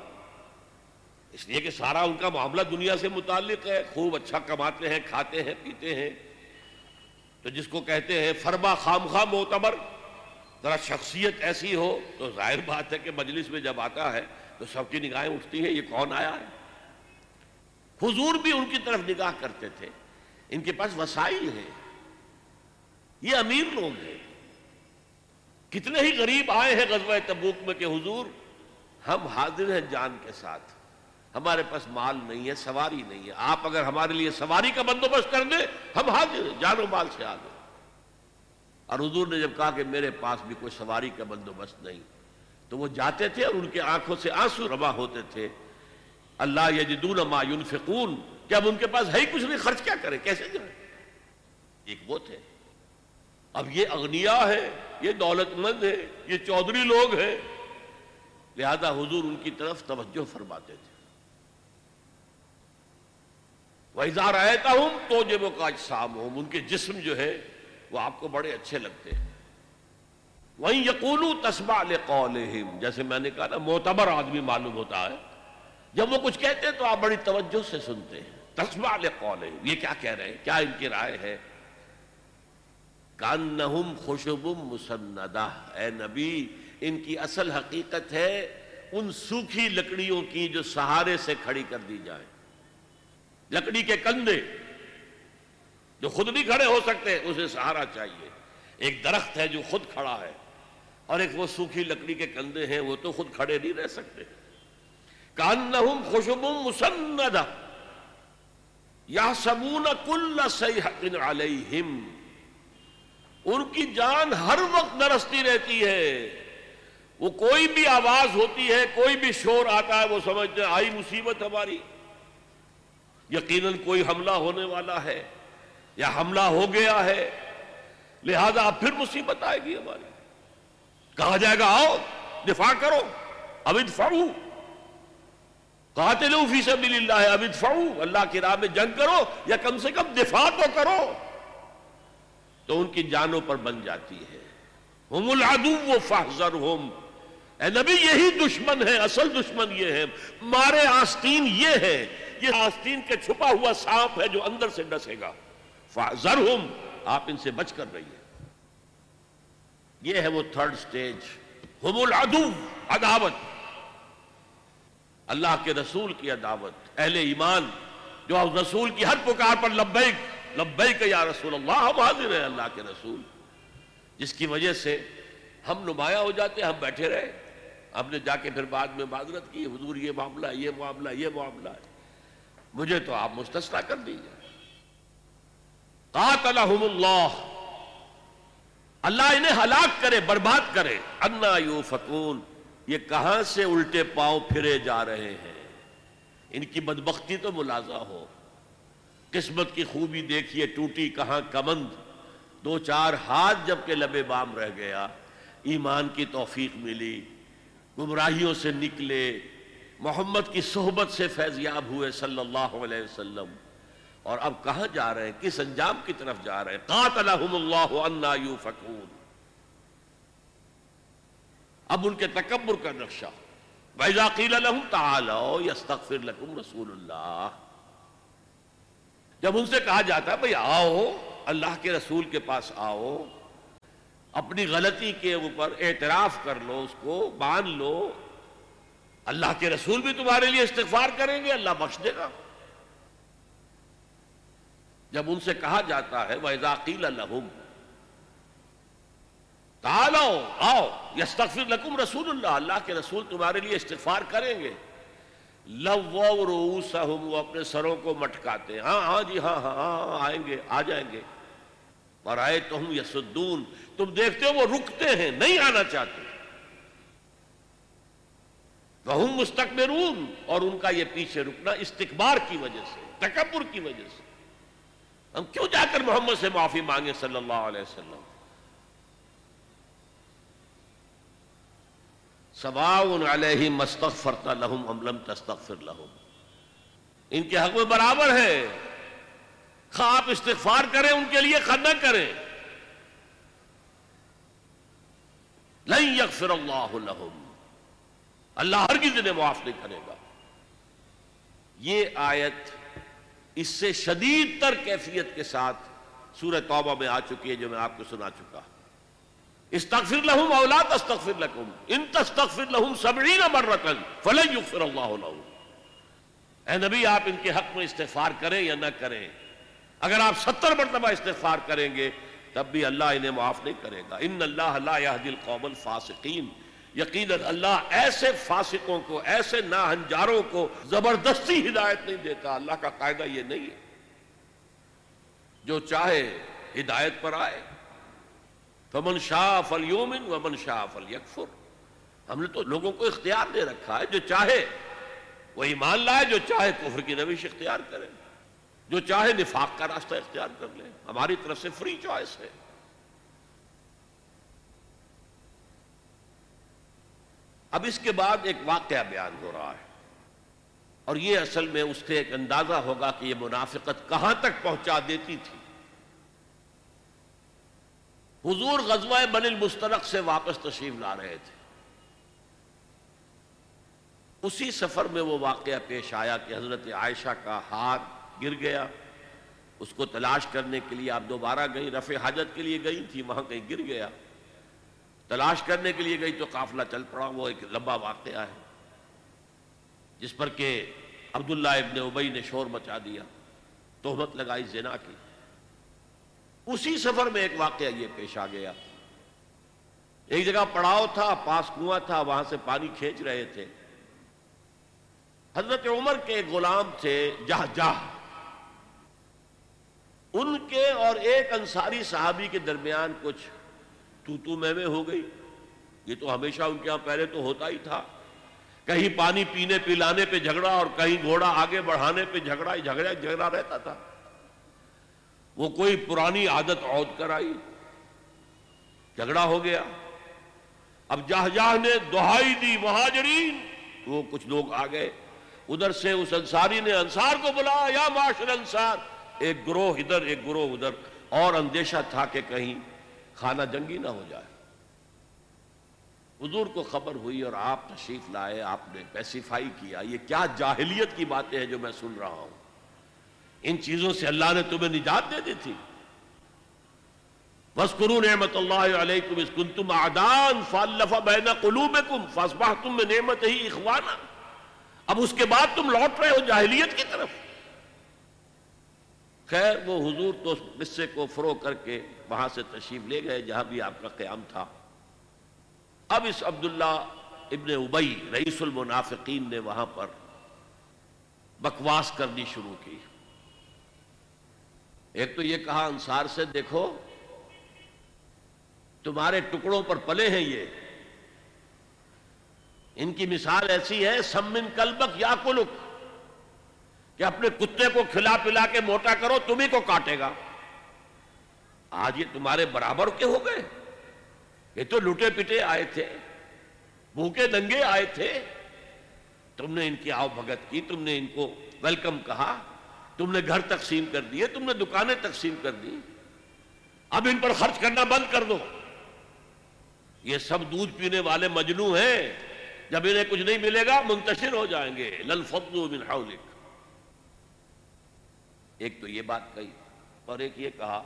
اس لیے کہ سارا ان کا معاملہ دنیا سے متعلق ہے، خوب اچھا کماتے ہیں، کھاتے ہیں، پیتے ہیں. تو جس کو کہتے ہیں فربا خامخواہ معتبر، ذرا شخصیت ایسی ہو تو ظاہر بات ہے کہ مجلس میں جب آتا ہے تو سب کی نگاہیں اٹھتی ہیں، یہ کون آیا ہے. حضور بھی ان کی طرف نگاہ کرتے تھے، ان کے پاس وسائل ہیں، یہ امیر لوگ ہیں. کتنے ہی غریب آئے ہیں غزوہ تبوک میں کہ حضور ہم حاضر ہیں جان کے ساتھ، ہمارے پاس مال نہیں ہے، سواری نہیں ہے، آپ اگر ہمارے لیے سواری کا بندوبست کر دیں ہم حاضر ہیں، جان و مال سے حاضر. اور حضور نے جب کہا کہ میرے پاس بھی کوئی سواری کا بندوبست نہیں، تو وہ جاتے تھے اور ان کے آنکھوں سے آنسو روا ہوتے تھے. اللہ یجدون ما ينفقون، کہ اب ان کے پاس ہے ہی کچھ نہیں، خرچ کیا کریں، کیسے جائیں. ایک وہ تھے. اب یہ اغنیا ہے، یہ دولت مند ہے، یہ چودھری لوگ ہیں، لہذا حضور ان کی طرف توجہ فرماتے تھے. وَإِذَا رَأَيْتَهُمْ تُعْجِبُكَ أَجْسَامُهُمْ. ان کے جسم جو ہے وہ آپ کو بڑے اچھے لگتے ہیں. وَإِن يَقُولُوا تَسْمَعْ لِقَوْلِهِمْ. جیسے میں نے کہا نا، معتبر آدمی معلوم ہوتا ہے جب وہ کچھ کہتے ہیں تو آپ بڑی توجہ سے سنتے ہیں. تَسْمَعْ لِقَوْلِهِمْ، یہ کیا کہہ رہے ہیں، کیا ان کی رائے ہے. كَأَنَّهُمْ خُشُبٌ مُّسَنَّدَةٌ. اے نبی ان کی اصل حقیقت ہے ان سوکھی لکڑیوں کی جو سہارے سے کھڑی کر دی جائیں، لکڑی کے کندھے جو خود نہیں کھڑے ہو سکتے اسے سہارا چاہیے. ایک درخت ہے جو خود کھڑا ہے اور ایک وہ سوکھی لکڑی کے کندھے ہیں، وہ تو خود کھڑے نہیں رہ سکتے. کأنہم خشب مسندہ یحسبون کل صیحۃ علیہم. ان کی جان ہر وقت نرستی رہتی ہے، وہ کوئی بھی آواز ہوتی ہے، کوئی بھی شور آتا ہے، وہ سمجھتے ہیں آئی مصیبت ہماری، یقیناً کوئی حملہ ہونے والا ہے یا حملہ ہو گیا ہے، لہذا اب پھر مصیبت آئے گی ہماری. کہا جائے گا آؤ دفاع کرو، اب ادفعوا قاتلوا فی سبیل اللہ، اب ادفعوا، اللہ کی راہ میں جنگ کرو یا کم سے کم دفاع تو کرو. تو ان کی جانوں پر بن جاتی ہے. ہم العدو فاحذرہم. اے نبی یہی دشمن ہے، اصل دشمن یہ ہے، مارے آستین یہ ہے، یہ آستین کے چھپا ہوا سانپ ہے جو اندر سے ڈسے گا. فَاحْذَرْهُمْ، آپ ان سے بچ کر رہیے. یہ ہے وہ تھرڈ سٹیج، ہم العدو، عداوت، اللہ کے رسول کی عداوت، اہل ایمان جو رسول کی ہر پکار پر لبیک لبیک یا رسول اللہ، ہم حاضر ہیں اللہ کے رسول، جس کی وجہ سے ہم نمایاں ہو جاتے، ہم بیٹھے رہے، ہم نے جا کے پھر بعد میں معذرت کی، حضور یہ معاملہ یہ معاملہ یہ معاملہ ہے، مجھے تو آپ مستثنا کر دیجیے. قاتلہم اللہ، اللہ انہیں ہلاک کرے، برباد کرے. انا یوفکون، یہ کہاں سے الٹے پاؤں پھرے جا رہے ہیں، ان کی بدبختی تو ملاحظہ ہو. قسمت کی خوبی دیکھیے، ٹوٹی کہاں کمند، دو چار ہاتھ جب کہ لبے بام رہ گیا، ایمان کی توفیق ملی، گمراہیوں سے نکلے، محمد کی صحبت سے فیضیاب ہوئے صلی اللہ علیہ وسلم، اور اب کہاں جا رہے ہیں، کس انجام کی طرف جا رہے ہیں. قاتلہم اللہ انا یوفکون، اب ان کے تکبر کا نقشہ. وَإِذَا قِيلَ لَهُمْ تَعَالَوْا يَسْتَغْفِرْ لَكُمْ رَسُولُ اللَّهِ، جب ان سے کہا جاتا ہے بھئی آؤ اللہ کے رسول کے پاس آؤ، اپنی غلطی کے اوپر اعتراف کر لو، اس کو مان لو، اللہ کے رسول بھی تمہارے لیے استغفار کریں گے، اللہ بخش دے گا. جب ان سے کہا جاتا ہے وَإِذَا قِيلَ لَهُمْ تعالو آؤ یستغفر لکم رسول اللہ، اللہ کے رسول تمہارے لیے استغفار کریں گے، لووا رؤوسہم، وہ اپنے سروں کو مٹکاتے ہیں، ہاں ہاں جی ہاں ہاں آئیں گے آ جائیں گے. ورأیتہم یصدون، تم دیکھتے ہو وہ رکتے ہیں، نہیں آنا چاہتے. وہم مستکبرون، اور ان کا یہ پیچھے رکنا استکبار کی وجہ سے، تکبر کی وجہ سے. ہم کیوں جا کر محمد سے معافی مانگے صلی اللہ علیہ وسلم. سواء علیہم استغفرت لہم ام لم تستغفر لہم، ان کے حق میں برابر ہے، خواہ آپ استغفار کریں ان کے لیے خواہ نہ کریں. لن یغفر اللہ لہم، اللہ ہرگز انہیں معاف نہیں کرے گا. یہ آیت اس سے شدید تر کیفیت کے ساتھ سورہ توبہ میں آ چکی ہے جو میں آپ کو سنا چکا. استغفر لهم او لا تستغفر لكم ان تستغفر لهم سبعين مرة فلن يغفر الله لهم. اے نبی آپ ان کے حق میں استغفار کریں یا نہ کریں، اگر آپ ستر مرتبہ استغفار کریں گے تب بھی اللہ انہیں معاف نہیں کرے گا. ان اللہ لا يهدي القوم الفاسقين، یقیناً اللہ ایسے فاسقوں کو، ایسے ناہنجاروں کو زبردستی ہدایت نہیں دیتا. اللہ کا قاعدہ یہ نہیں ہے جو چاہے ہدایت پر آئے. فمن شاء فلیؤمن ومن شاء فلیکفر، ہم نے تو لوگوں کو اختیار دے رکھا ہے، جو چاہے وہ ایمان لائے، جو چاہے کفر کی روش اختیار کرے، جو چاہے نفاق کا راستہ اختیار کر لے، ہماری طرف سے فری چوائس ہے. اب اس کے بعد ایک واقعہ بیان ہو رہا ہے، اور یہ اصل میں اس سے ایک اندازہ ہوگا کہ یہ منافقت کہاں تک پہنچا دیتی تھی. حضور غزوہ بنی المستلق سے واپس تشریف لا رہے تھے، اسی سفر میں وہ واقعہ پیش آیا کہ حضرت عائشہ کا ہاتھ گر گیا، اس کو تلاش کرنے کے لیے آپ دوبارہ گئیں، رفع حاجت کے لیے گئی تھی، وہاں کہیں گر گیا، تلاش کرنے کے لیے گئی تو قافلہ چل پڑا. وہ ایک لمبا واقعہ ہے جس پر کہ عبداللہ ابن ابی نے شور مچا دیا، تہمت لگائی زنا کی. اسی سفر میں ایک واقعہ یہ پیش آ گیا، ایک جگہ پڑاؤ تھا، پاس کنواں تھا، وہاں سے پانی کھینچ رہے تھے. حضرت عمر کے غلام تھے جہ جہ، ان کے اور ایک انصاری صحابی کے درمیان کچھ تو تو میں میں ہو گئی. یہ تو ہمیشہ ان کے ہاں پہلے تو ہوتا ہی تھا، کہیں پانی پینے پلانے پہ جھگڑا اور کہیں گھوڑا آگے بڑھانے پہ جھگڑا جھگڑا جھگڑا رہتا تھا. وہ کوئی پرانی عادت عود کر آئی، جھگڑا ہو گیا. اب جہ جہ نے دہائی دی مہاجرین، وہ کچھ لوگ آ گئے ادھر سے. اس انصاری نے انصار کو بلایا، یا معاشر انصار. ایک گروہ ادھر ایک گروہ ادھر، اور اندیشہ تھا کہ کہیں خانہ جنگی نہ ہو جائے. حضور کو خبر ہوئی اور آپ تشریف لائے، آپ نے پیسیفائی کیا. یہ کیا جاہلیت کی باتیں ہیں جو میں سن رہا ہوں، ان چیزوں سے اللہ نے تمہیں نجات دے دی تھی. وَاذْكُرُوا نِعْمَتَ اللَّهِ عَلَيْكُمْ إِذْ كُنْتُمْ أَعْدَاءً فَأَلَّفَ بَيْنَ قُلُوبِكُمْ فَأَصْبَحْتُمْ بِنِعْمَتِهِ إِخْوَانًا. اب اس کے بعد تم لوٹ رہے ہو جاہلیت کی طرف. خیر وہ حضور تو اس قصے کو فرو کر کے وہاں سے تشریف لے گئے جہاں بھی آپ کا قیام تھا. اب اس عبداللہ ابن ابی رئیس المنافقین نے وہاں پر بکواس کرنی شروع کی. ایک تو یہ کہا انصار سے, دیکھو تمہارے ٹکڑوں پر پلے ہیں یہ, ان کی مثال ایسی ہے سمن کلبک یا کلک, کہ اپنے کتے کو کھلا پلا کے موٹا کرو تمہیں کو کاٹے گا. آج یہ تمہارے برابر کے ہو گئے, یہ تو لوٹے پٹے آئے تھے, بھوکے ننگے آئے تھے, تم نے ان کی آؤ بھگت کی, تم نے ان کو ویلکم کہا, تم نے گھر تقسیم کر دیے, تم نے دکانیں تقسیم کر دی, اب ان پر خرچ کرنا بند کر دو. یہ سب دودھ پینے والے مجنو ہیں, جب انہیں کچھ نہیں ملے گا منتشر ہو جائیں گے. للفضل من حولک, ایک تو یہ بات کہی, اور ایک یہ کہا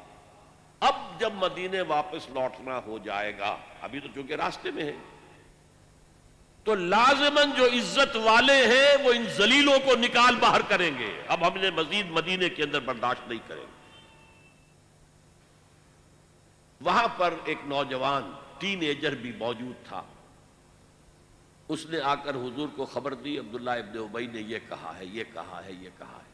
اب جب مدینے واپس لوٹنا ہو جائے گا, ابھی تو چونکہ راستے میں ہے, تو لازماً جو عزت والے ہیں وہ ان ذلیلوں کو نکال باہر کریں گے, اب ہم نے مزید مدینے کے اندر برداشت نہیں کریں گے. وہاں پر ایک نوجوان ٹین ایجر بھی موجود تھا, اس نے آ کر حضور کو خبر دی عبداللہ ابن ابی نے یہ کہا ہے, یہ کہا ہے, یہ کہا ہے.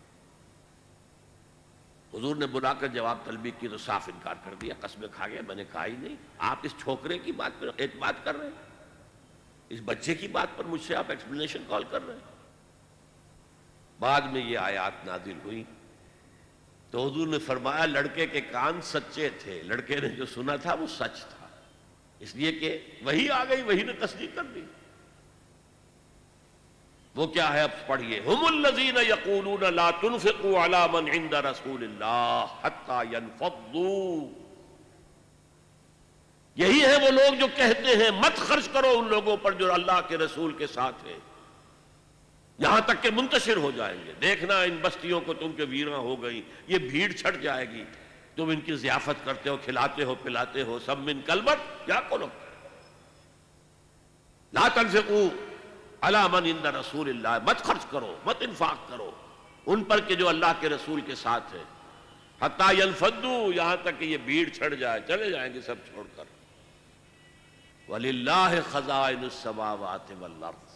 حضور نے بلا کر جواب طلبی کی تو صاف انکار کر دیا, قسمیں کھا گیا میں نے کہا ہی نہیں. آپ اس چھوکرے کی بات پر اعتماد کر رہے ہیں, اس بچے کی بات پر مجھ سے آپ ایکسپلینیشن کال کر رہے ہیں. بعد میں یہ آیات نازل ہوئی تو حضور نے فرمایا لڑکے کے کان سچے تھے, لڑکے نے جو سنا تھا وہ سچ تھا, اس لیے کہ وہی آ گئی, وہی نے تصدیق کر دی. وہ کیا ہے اب پڑھیے, ہم الذین یقولون لا تنفقوا علی من عند رسول اللہ حتی ینفضوا, یہی ہے وہ لوگ جو کہتے ہیں مت خرچ کرو ان لوگوں پر جو اللہ کے رسول کے ساتھ ہیں, یہاں تک کہ منتشر ہو جائیں گے. دیکھنا ان بستیوں کو تم کے ویراں ہو گئی, یہ بھیڑ چھٹ جائے گی, تم ان کی ضیافت کرتے ہو, کھلاتے ہو, پلاتے ہو, سب من کلبت یا کلو. لا تنفقوا علی من عند رسول اللہ, مت خرچ کرو, مت انفاق کرو ان پر کہ جو اللہ کے رسول کے ساتھ ہے. حتی ینفضوا, یہاں تک کہ یہ بھیڑ چھڑ جائے, چلے جائیں گے سب چھوڑ کر. وللہ خزائن السماوات والارض,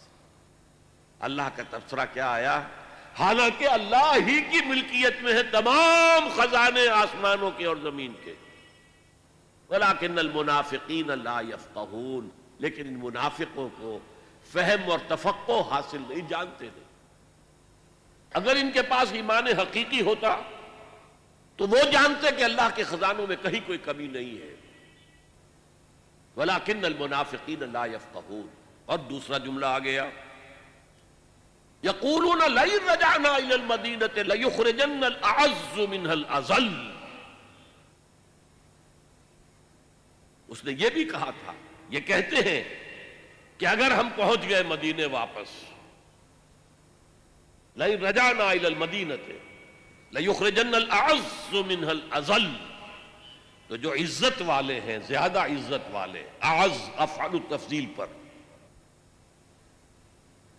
اللہ کا تبصرہ کیا آیا, حالانکہ اللہ ہی کی ملکیت میں ہے تمام خزانے آسمانوں کے اور زمین کے. ولکن المنافقین لا یفقہون, لیکن ان منافقوں کو فہم اور تفقہ حاصل نہیں, جانتے نہیں. اگر ان کے پاس ایمان حقیقی ہوتا تو وہ جانتے کہ اللہ کے خزانوں میں کہیں کوئی کمی نہیں ہے. وَلَكِنَّ الْمُنَافِقِينَ لَا يَفْقَهُونَ, اور دوسرا جملہ آ گیا يَقُولُونَ لَئِن رَجَعْنَا إِلَى الْمَدِينَةِ لَيُخْرِجَنَّ الْأَعَزُّ مِنْهَا الْأَذَلَّ. اس نے یہ بھی کہا تھا, یہ کہتے ہیں کہ اگر ہم پہنچ گئے مدینے واپس, لَئِن رَجَعْنَا إِلَى الْمَدِينَةِ لَيُخْرِجَنَّ الْأَعَزُّ مِنْهَا الْأَذَلَّ, تو جو عزت والے ہیں, زیادہ عزت والے, اعز افعل التفضیل پر,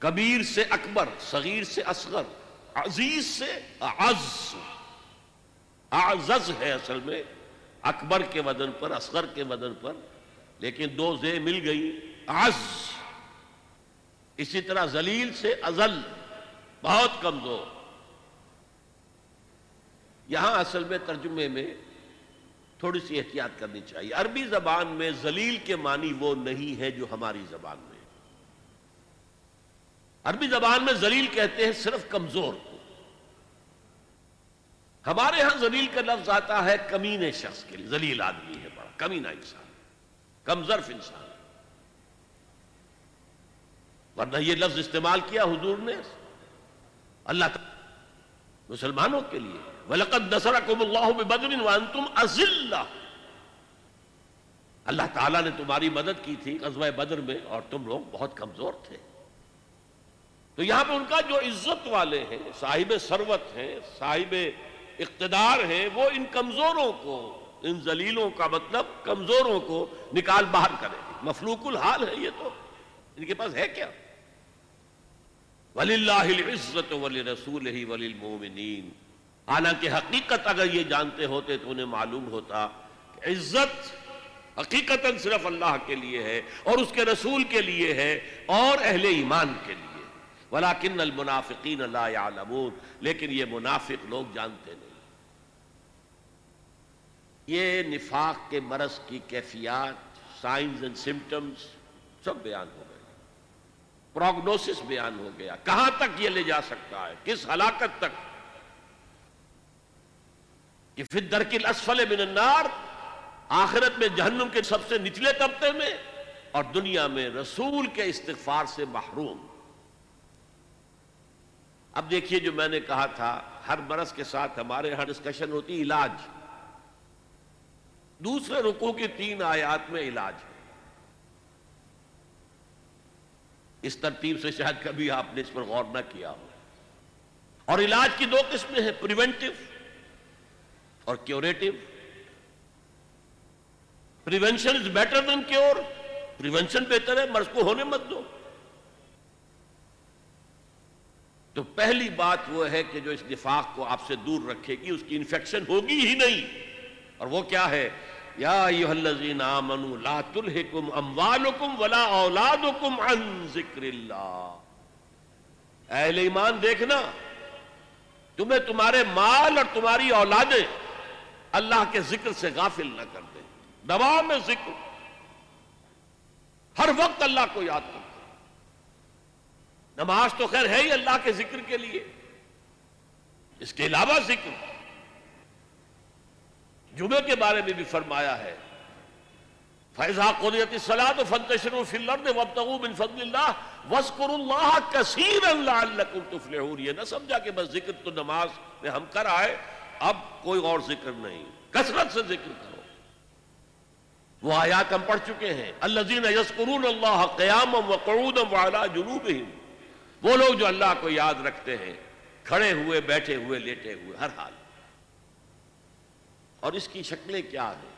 کبیر سے اکبر, صغیر سے اصغر, عزیز سے اعز, اعزز ہے اصل میں اکبر کے وزن پر, اصغر کے وزن پر, لیکن دو زے مل گئی عز. اسی طرح ذلیل سے اذل, بہت کمزور. یہاں اصل میں ترجمے میں تھوڑی سی احتیاط کرنی چاہیے. عربی زبان میں ذلیل کے معنی وہ نہیں ہے جو ہماری زبان میں. عربی زبان میں ذلیل کہتے ہیں صرف کمزور کو, ہمارے ہاں ذلیل کا لفظ آتا ہے کمینے شخص کے لیے. ذلیل آدمی ہے, بڑا کمینہ انسان, کمظرف انسان, ورنہ یہ لفظ استعمال کیا حضور نے اللہ تعالی مسلمانوں کے لیے. وَلَقَدْ نَصَرَكُمُ اللَّهُ بِبَدْرٍ وَأَنْتُمْ أَذِلَّةٌ, اللہ تعالیٰ نے تمہاری مدد کی تھی غزوہ بدر میں اور تم لوگ بہت کمزور تھے. تو یہاں پہ ان کا جو عزت والے ہیں, صاحب ثروت ہیں, صاحب اقتدار ہیں, وہ ان کمزوروں کو ان ذلیلوں کا مطلب کمزوروں کو نکال باہر کرے. مفلوق الحال ہے یہ، تو ان کے پاس ہے کیا؟ وَلِلَّهِ الْعِزَّةُ وَلِرَسُولِهِ وَلِلْمُؤْمِنِينَ. حالانکہ حقیقت اگر یہ جانتے ہوتے تو انہیں معلوم ہوتا کہ عزت حقیقتاً صرف اللہ کے لیے ہے اور اس کے رسول کے لیے ہے اور اہل ایمان کے لیے. وَلَكِنَّ الْمُنَافِقِينَ لَا يَعْلَمُونَ، لیکن یہ منافق لوگ جانتے نہیں. یہ نفاق کے مرض کی کیفیات، سائنز اینڈ سمٹمز سب بیان ہو گئے، پروگنوسس بیان ہو گیا، کہاں تک یہ لے جا سکتا ہے، کس ہلاکت تک. کہ فی الدرک الاسفل من النار، آخرت میں جہنم کے سب سے نچلے طبقے میں، اور دنیا میں رسول کے استغفار سے محروم. اب دیکھیے جو میں نے کہا تھا، ہر مرض کے ساتھ ہمارے ہاں ڈسکشن ہوتی علاج. دوسرے رکوع کی تین آیات میں علاج ہے. اس ترتیب سے شاید کبھی آپ نے اس پر غور نہ کیا ہو. اور علاج کی دو قسمیں ہیں، پریونٹیو اور curative. Prevention is better than cure, prevention بہتر ہے، مرض کو ہونے مت دو. تو پہلی بات وہ ہے کہ جو اس نفاق کو آپ سے دور رکھے گی اس کی انفیکشن ہوگی ہی نہیں. اور وہ کیا ہے؟ یا ایھا الذین آمنوا لا تلھکم اموالکم ولا اولادکم عن ذکر اللہ. اہل ایمان، دیکھنا تمہیں تمہارے مال اور تمہاری اولادیں اللہ کے ذکر سے غافل نہ کر دیں. دوا میں ذکر، ہر وقت اللہ کو یاد کرتے. نماز تو خیر ہے ہی اللہ کے ذکر کے لیے، اس کے علاوہ ذکر. جمعے کے بارے میں بھی فرمایا ہے فَإِذَا قُضِيَتِ الصَّلَاةُ فَانْتَشِرُوا فِي الْأَرْضِ وَابْتَغُوا مِنْ فَضْلِ اللَّهِ وَاذْكُرُوا اللَّهَ كَثِيرًا لَعَلَّكُمْ تُفْلِحُونَ. یہ نہ سمجھا کہ بس ذکر تو نماز میں ہم کر آئے، اب کوئی اور ذکر نہیں. کثرت سے ذکر کرو. وہ آیات ہم پڑھ چکے ہیں، الَّذِينَ يَذْكُرُونَ اللَّهَ قِيَامًا وَقُعُودًا وَعَلَى جُنُوبِهِمْ. وہ لوگ جو اللہ کو یاد رکھتے ہیں، کھڑے ہوئے، بیٹھے ہوئے، لیٹے ہوئے، ہر حال. اور اس کی شکلیں کیا ہیں؟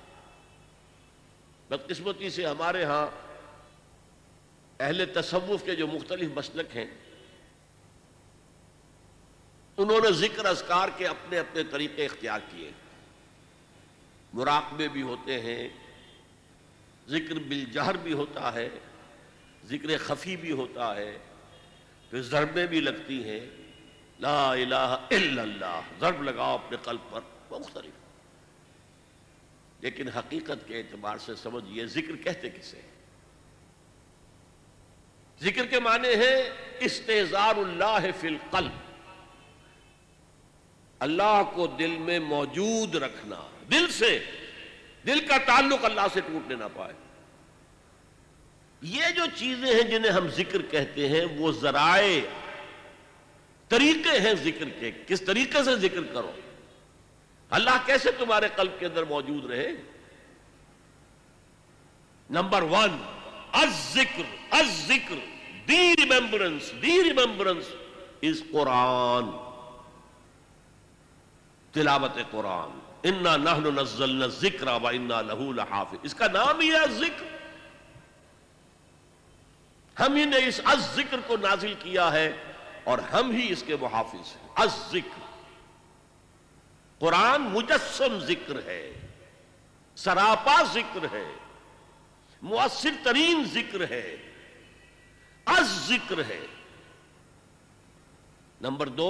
بدقسمتی سے ہمارے ہاں اہل تصوف کے جو مختلف مسلک ہیں انہوں نے ذکر اذکار کے اپنے اپنے طریقے اختیار کیے. مراقبے بھی ہوتے ہیں، ذکر بالجہر بھی ہوتا ہے، ذکر خفی بھی ہوتا ہے، پھر ضربیں بھی لگتی ہیں، لا الہ الا اللہ، ضرب لگاؤ اپنے قلب پر، مختلف. لیکن حقیقت کے اعتبار سے سمجھئے ذکر کہتے کسے؟ ذکر کے معنی ہے استعذار اللہ فی القلب، اللہ کو دل میں موجود رکھنا، دل سے، دل کا تعلق اللہ سے ٹوٹنے نہ پائے. یہ جو چیزیں ہیں جنہیں ہم ذکر کہتے ہیں وہ ذرائع، طریقے ہیں ذکر کے. کس طریقے سے ذکر کرو، اللہ کیسے تمہارے قلب کے اندر موجود رہے. نمبر ون، الذکر. الذکر the remembrance, the remembrance is قرآن، تلاوت قرآن. انا نحن نزلنا الذکر وانا لہ لحافظ. اس کا نام ہی ہے ذکر. ہم ہی نے اس الذکر کو نازل کیا ہے اور ہم ہی اس کے محافظ ہیں. الذکر قرآن مجسم ذکر ہے، سراپا ذکر ہے، مؤثر ترین ذکر ہے، از ذکر ہے. نمبر دو،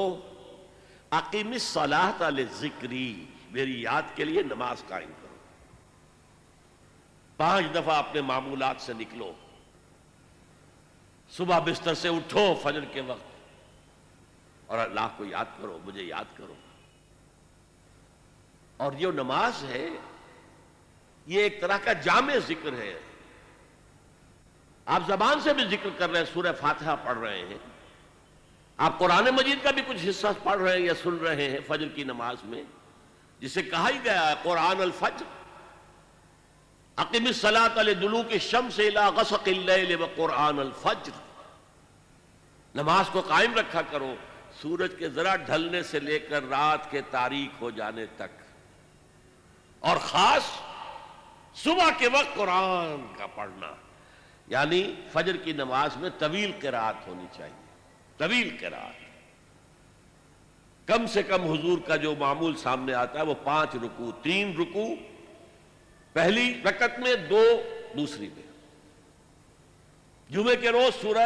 اقیم الصلاۃ لذکری. میری یاد کے لیے نماز قائم کرو. پانچ دفعہ اپنے معمولات سے نکلو. صبح بستر سے اٹھو فجر کے وقت اور اللہ کو یاد کرو، مجھے یاد کرو. اور یہ نماز ہے، یہ ایک طرح کا جامع ذکر ہے. آپ زبان سے بھی ذکر کر رہے ہیں، سورہ فاتحہ پڑھ رہے ہیں، آپ قرآن مجید کا بھی کچھ حصہ پڑھ رہے ہیں یا سن رہے ہیں فجر کی نماز میں، جسے کہا ہی گیا ہے قرآن الفجر. اقم الصلاۃ لدلوک الشمس الی غسق اللیل وقرآن الفجر. نماز کو قائم رکھا کرو سورج کے ذرا ڈھلنے سے لے کر رات کے تاریک ہو جانے تک. اور خاص صبح کے وقت قرآن کا پڑھنا، یعنی فجر کی نماز میں طویل قرات ہونی چاہیے، طویل قرات، کم سے کم حضور کا جو معمول سامنے آتا ہے وہ پانچ رکوع، تین رکوع پہلی رکعت میں، دو دوسری میں۔ جمعے کے روز سورہ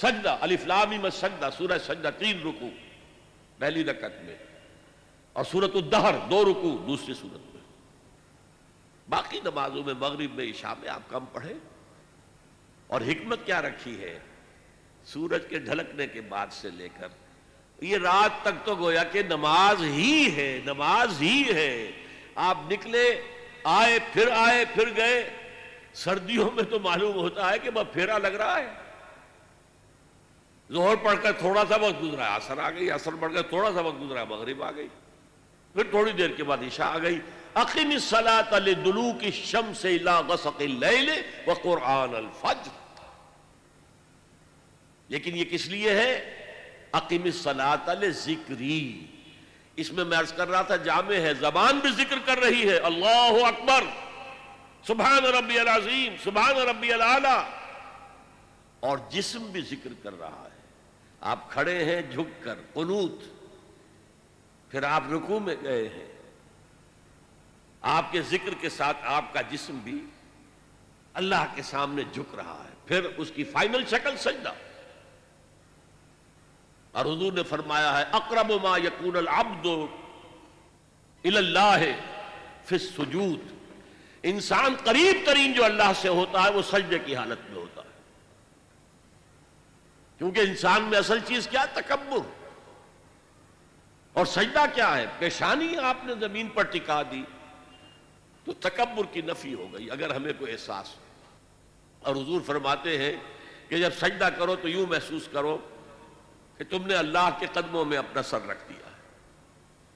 سجدہ، الف لام میم سجدہ، سورہ سجدہ تین رکوع پہلی رکعت میں، اور سورۃ الدہر دو رکوع دوسری سورت میں۔ باقی نمازوں میں مغرب میں، عشاء میں آپ کم پڑھیں۔ اور حکمت کیا رکھی ہے؟ سورج کے ڈھلکنے کے بعد سے لے کر یہ رات تک تو گویا کہ نماز ہی ہے، نماز ہی ہے۔ آپ نکلے، آئے، پھر آئے، پھر گئے۔ سردیوں میں تو معلوم ہوتا ہے کہ بس پھیرا لگ رہا ہے، ظہر پڑھ کر تھوڑا سا وقت گزرا، عصر آ گئی، عصر پڑھ کر تھوڑا سا وقت گزرا، مغرب آ گئی، پھر تھوڑی دیر کے بعد عشاء آ گئی۔ اقم الصلاۃ لدلوک الشمس الی غسق اللیل وقرآن الفجر۔ لیکن یہ کس لیے ہے؟ اقم الصلاۃ لذکری۔ اس میں میں عرض کر رہا تھا جامع ہے، زبان بھی ذکر کر رہی ہے، اللہ اکبر، سبحان ربی العظیم، سبحان ربی الاعلیٰ، اور جسم بھی ذکر کر رہا ہے۔ آپ کھڑے ہیں جھک کر قنوت، پھر آپ رکوع میں گئے ہیں، آپ کے ذکر کے ساتھ آپ کا جسم بھی اللہ کے سامنے جھک رہا ہے، پھر اس کی فائنل شکل سجدہ۔ اور حضور نے فرمایا ہے اقرب ما یکون العبد الی اللہ فی السجود، انسان قریب ترین جو اللہ سے ہوتا ہے وہ سجدے کی حالت میں ہوتا ہے، کیونکہ انسان میں اصل چیز کیا؟ تکبر۔ اور سجدہ کیا ہے؟ پیشانی آپ نے زمین پر ٹکا دی تو تکبر کی نفی ہو گئی، اگر ہمیں کوئی احساس ہو۔ اور حضور فرماتے ہیں کہ جب سجدہ کرو تو یوں محسوس کرو کہ تم نے اللہ کے قدموں میں اپنا سر رکھ دیا ہے۔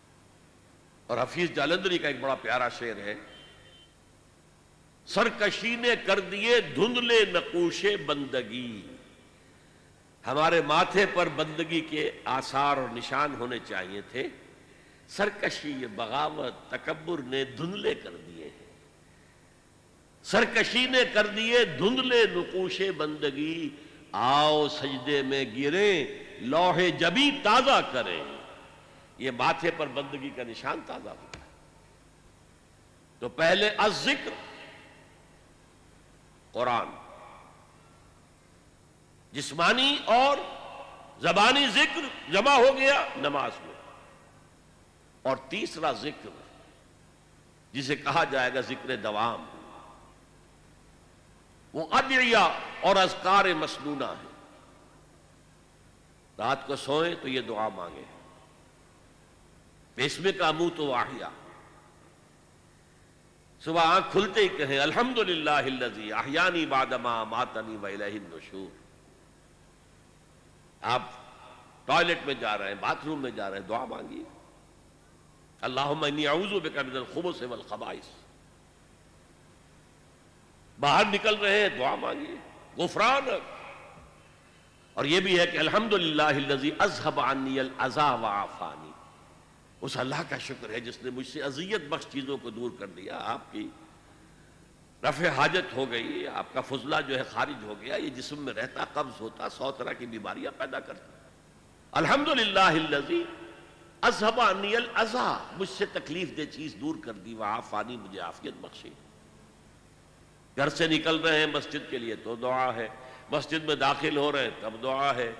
اور حافظ جالندری کا ایک بڑا پیارا شعر ہے، سرکشی نے کر دیے دھندلے نقوش بندگی۔ ہمارے ماتھے پر بندگی کے آثار اور نشان ہونے چاہیے تھے، سرکشی، بغاوت، تکبر نے دھندلے کر دیے ہیں۔ سرکشی نے کر دیے دھندلے نقوش بندگی، آؤ سجدے میں گریں، لوح جبی تازہ کریں۔ یہ ماتھے پر بندگی کا نشان تازہ ہوتا ہے۔ تو پہلے الذکر قرآن، جسمانی اور زبانی ذکر جمع ہو گیا نماز میں، اور تیسرا ذکر جسے کہا جائے گا ذکر دوام، وہ ادعیہ اور اذکار مسنونہ ہے۔ رات کو سوئیں تو یہ دعا مانگیں، بسم کا منہ تو واحیہ، صبح آنکھ کھلتے ہی کہیں الحمدللہ الذی احیانی بعدما اماتنی والیہ النشور۔ آپ ٹوائلٹ میں جا رہے ہیں، باتھ روم میں جا رہے ہیں، دعا مانگیے، اللہم انی اعوذ بک من الخبث والخبائث۔ باہر نکل رہے ہیں، دعا مانگیے غفرانک۔ اور یہ بھی ہے کہ الحمدللہ الذی اذھب عنی الاذی وعافانی، اس اللہ کا شکر ہے جس نے مجھ سے اذیت بخش چیزوں کو دور کر دیا۔ آپ کی رفع حاجت ہو گئی، آپ کا فضلہ جو ہے خارج ہو گیا، یہ جسم میں رہتا، قبض ہوتا، سو طرح کی بیماریاں پیدا کرتا۔ الحمدللہ الذی اذھب عنی الاذی، مجھ سے تکلیف دہ چیز دور کر دی، وعافانی، مجھے عافیت بخشی۔ گھر سے نکل رہے ہیں مسجد کے لیے تو دعا ہے، مسجد میں داخل ہو رہے ہیں تب دعا ہے،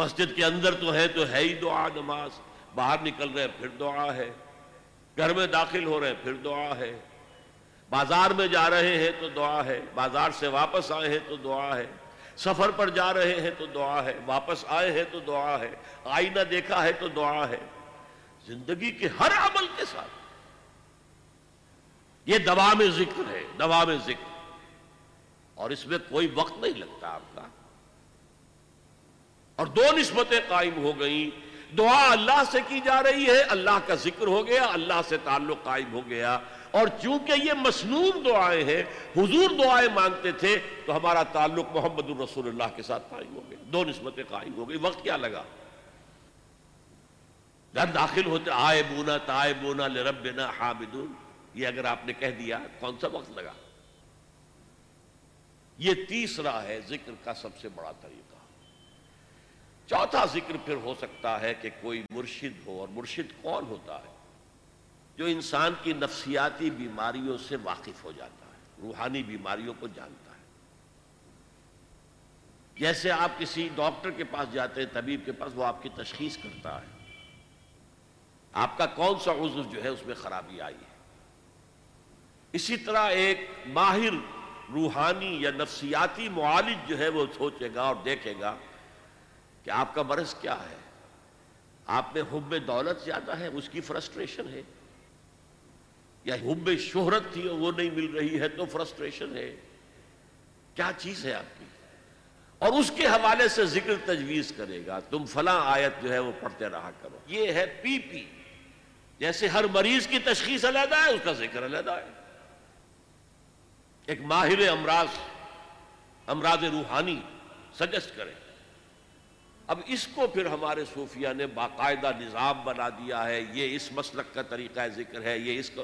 مسجد کے اندر تو ہے تو ہے ہی دعا، نماز باہر نکل رہے ہیں پھر دعا ہے، گھر میں داخل ہو رہے ہیں پھر دعا ہے، بازار میں جا رہے ہیں تو دعا ہے، بازار سے واپس آئے ہیں تو دعا ہے، سفر پر جا رہے ہیں تو دعا ہے، واپس آئے ہیں تو دعا ہے، آئینہ دیکھا ہے تو دعا ہے۔ زندگی کے ہر عمل کے ساتھ یہ دوام ذکر ہے، دوام ذکر، اور اس میں کوئی وقت نہیں لگتا آپ کا۔ اور دو نسبتیں قائم ہو گئیں، دعا اللہ سے کی جا رہی ہے، اللہ کا ذکر ہو گیا، اللہ سے تعلق قائم ہو گیا۔ اور چونکہ یہ مسنون دعائیں ہیں، حضور دعائیں مانگتے تھے تو ہمارا تعلق محمد الرسول اللہ کے ساتھ قائم ہو گیا، دو نسبتیں قائم ہو گئی۔ وقت کیا لگا؟ گھر داخل ہوتے آئے بونا تائے بونا لربنا حامدون، یہ اگر آپ نے کہہ دیا کون سا وقت لگا؟ یہ تیسرا ہے ذکر کا سب سے بڑا طریقہ۔ چوتھا ذکر پھر ہو سکتا ہے کہ کوئی مرشد ہو، اور مرشد کون ہوتا ہے؟ جو انسان کی نفسیاتی بیماریوں سے واقف ہو جاتا ہے، روحانی بیماریوں کو جانتا ہے۔ جیسے آپ کسی ڈاکٹر کے پاس جاتے ہیں، طبیب کے پاس، وہ آپ کی تشخیص کرتا ہے آپ کا کون سا عضو جو ہے اس میں خرابی آئی ہے۔ اسی طرح ایک ماہر روحانی یا نفسیاتی معالج جو ہے وہ سوچے گا اور دیکھے گا کہ آپ کا مرض کیا ہے۔ آپ میں حب دولت زیادہ ہے، اس کی فرسٹریشن ہے، یا حب شہرت تھی وہ نہیں مل رہی ہے تو فرسٹریشن ہے، کیا چیز ہے آپ کی؟ اور اس کے حوالے سے ذکر تجویز کرے گا، تم فلاں آیت جو ہے وہ پڑھتے رہا کرو۔ یہ ہے پی پی۔ جیسے ہر مریض کی تشخیص علیحدہ ہے، اس کا ذکر علیحدہ ہے۔ ایک ماہر امراض امراض روحانی سجیسٹ کرے۔ اب اس کو پھر ہمارے صوفیہ نے باقاعدہ نظام بنا دیا ہے، یہ اس مسلک کا طریقہ ذکر ہے، یہ اس کا۔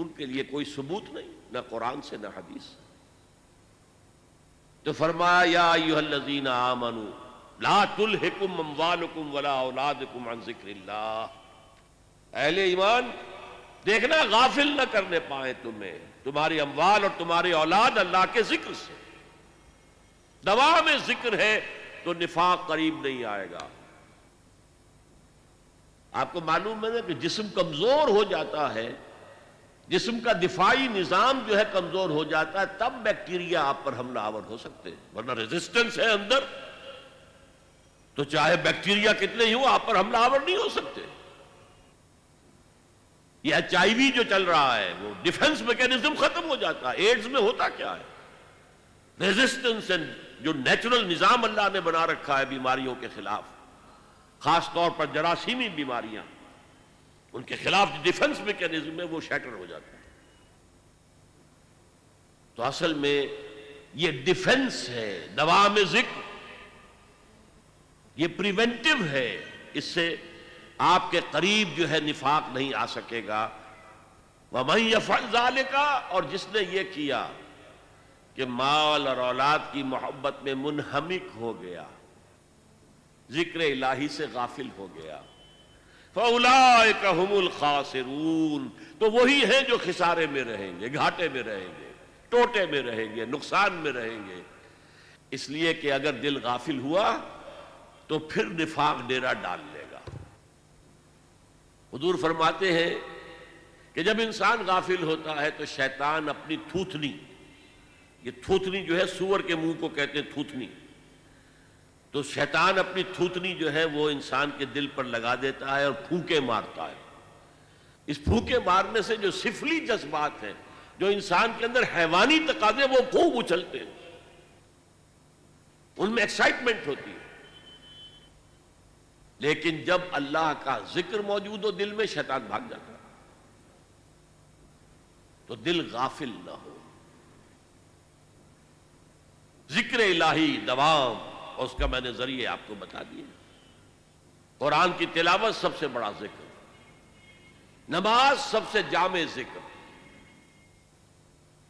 ان کے لیے کوئی ثبوت نہیں، نہ قرآن سے نہ حدیث سے۔ تو فرمایا یا ایھا الذین آمنوا لا تلھکم اموالکم ولا اولادکم عن ذکر اللہ۔ اہل ایمان، دیکھنا غافل نہ کرنے پائیں تمہیں تمہاری اموال اور تمہاری اولاد اللہ کے ذکر سے۔ دوا میں ذکر ہے تو نفاق قریب نہیں آئے گا۔ آپ کو معلوم ہے کہ جسم کمزور ہو جاتا ہے، جسم کا دفاعی نظام جو ہے کمزور ہو جاتا ہے، تب بیکٹیریا آپ پر حملہ آور ہو سکتے ہیں، ورنہ ریزسٹنس ہے اندر تو چاہے بیکٹیریا کتنے ہی ہو آپ پر حملہ آور نہیں ہو سکتے۔ یہ ایچ آئی وی جو چل رہا ہے وہ ڈیفنس میکینزم ختم ہو جاتا ہے۔ ایڈز میں ہوتا کیا ہے؟ ریزسٹنس، جو نیچرل نظام اللہ نے بنا رکھا ہے بیماریوں کے خلاف، خاص طور پر جراثیمی بیماریاں، ان کے خلاف ڈیفنس میکینزم ہے وہ شیٹر ہو جاتا ہے۔ تو اصل میں یہ ڈیفنس ہے، دوا میں ذکر یہ پریونٹیو ہے، اس سے آپ کے قریب جو ہے نفاق نہیں آ سکے گا۔ وَمَنْ يَفْعَلْ ذَلِكَ، اور جس نے یہ کیا کہ مال اور اولاد کی محبت میں منہمک ہو گیا، ذکر الہی سے غافل ہو گیا، فَأُولَٰئِكَ هُمُ الْخَاسِرُونَ، تو وہی ہیں جو خسارے میں رہیں گے، گھاٹے میں رہیں گے، ٹوٹے میں رہیں گے، نقصان میں رہیں گے۔ اس لیے کہ اگر دل غافل ہوا تو پھر نفاق ڈیرا ڈال لے گا۔ حضور فرماتے ہیں کہ جب انسان غافل ہوتا ہے تو شیطان اپنی تھوتنی، یہ تھوتنی جو ہے سور کے منہ کو کہتے ہیں تھوتنی، تو شیطان اپنی تھوتنی جو ہے وہ انسان کے دل پر لگا دیتا ہے اور پھوکے مارتا ہے۔ اس پھوکے مارنے سے جو سفلی جذبات ہیں، جو انسان کے اندر حیوانی تقاضے، وہ خوب اچھلتے ہیں، ان میں ایکسائٹمنٹ ہوتی ہے۔ لیکن جب اللہ کا ذکر موجود ہو دل میں، شیطان بھاگ جاتا ہے۔ تو دل غافل نہ ہو، ذکر الہی دوام، اور اس کا میں نے ذریعے آپ کو بتا دیے۔ قرآن کی تلاوت سب سے بڑا ذکر، نماز سب سے جامع ذکر،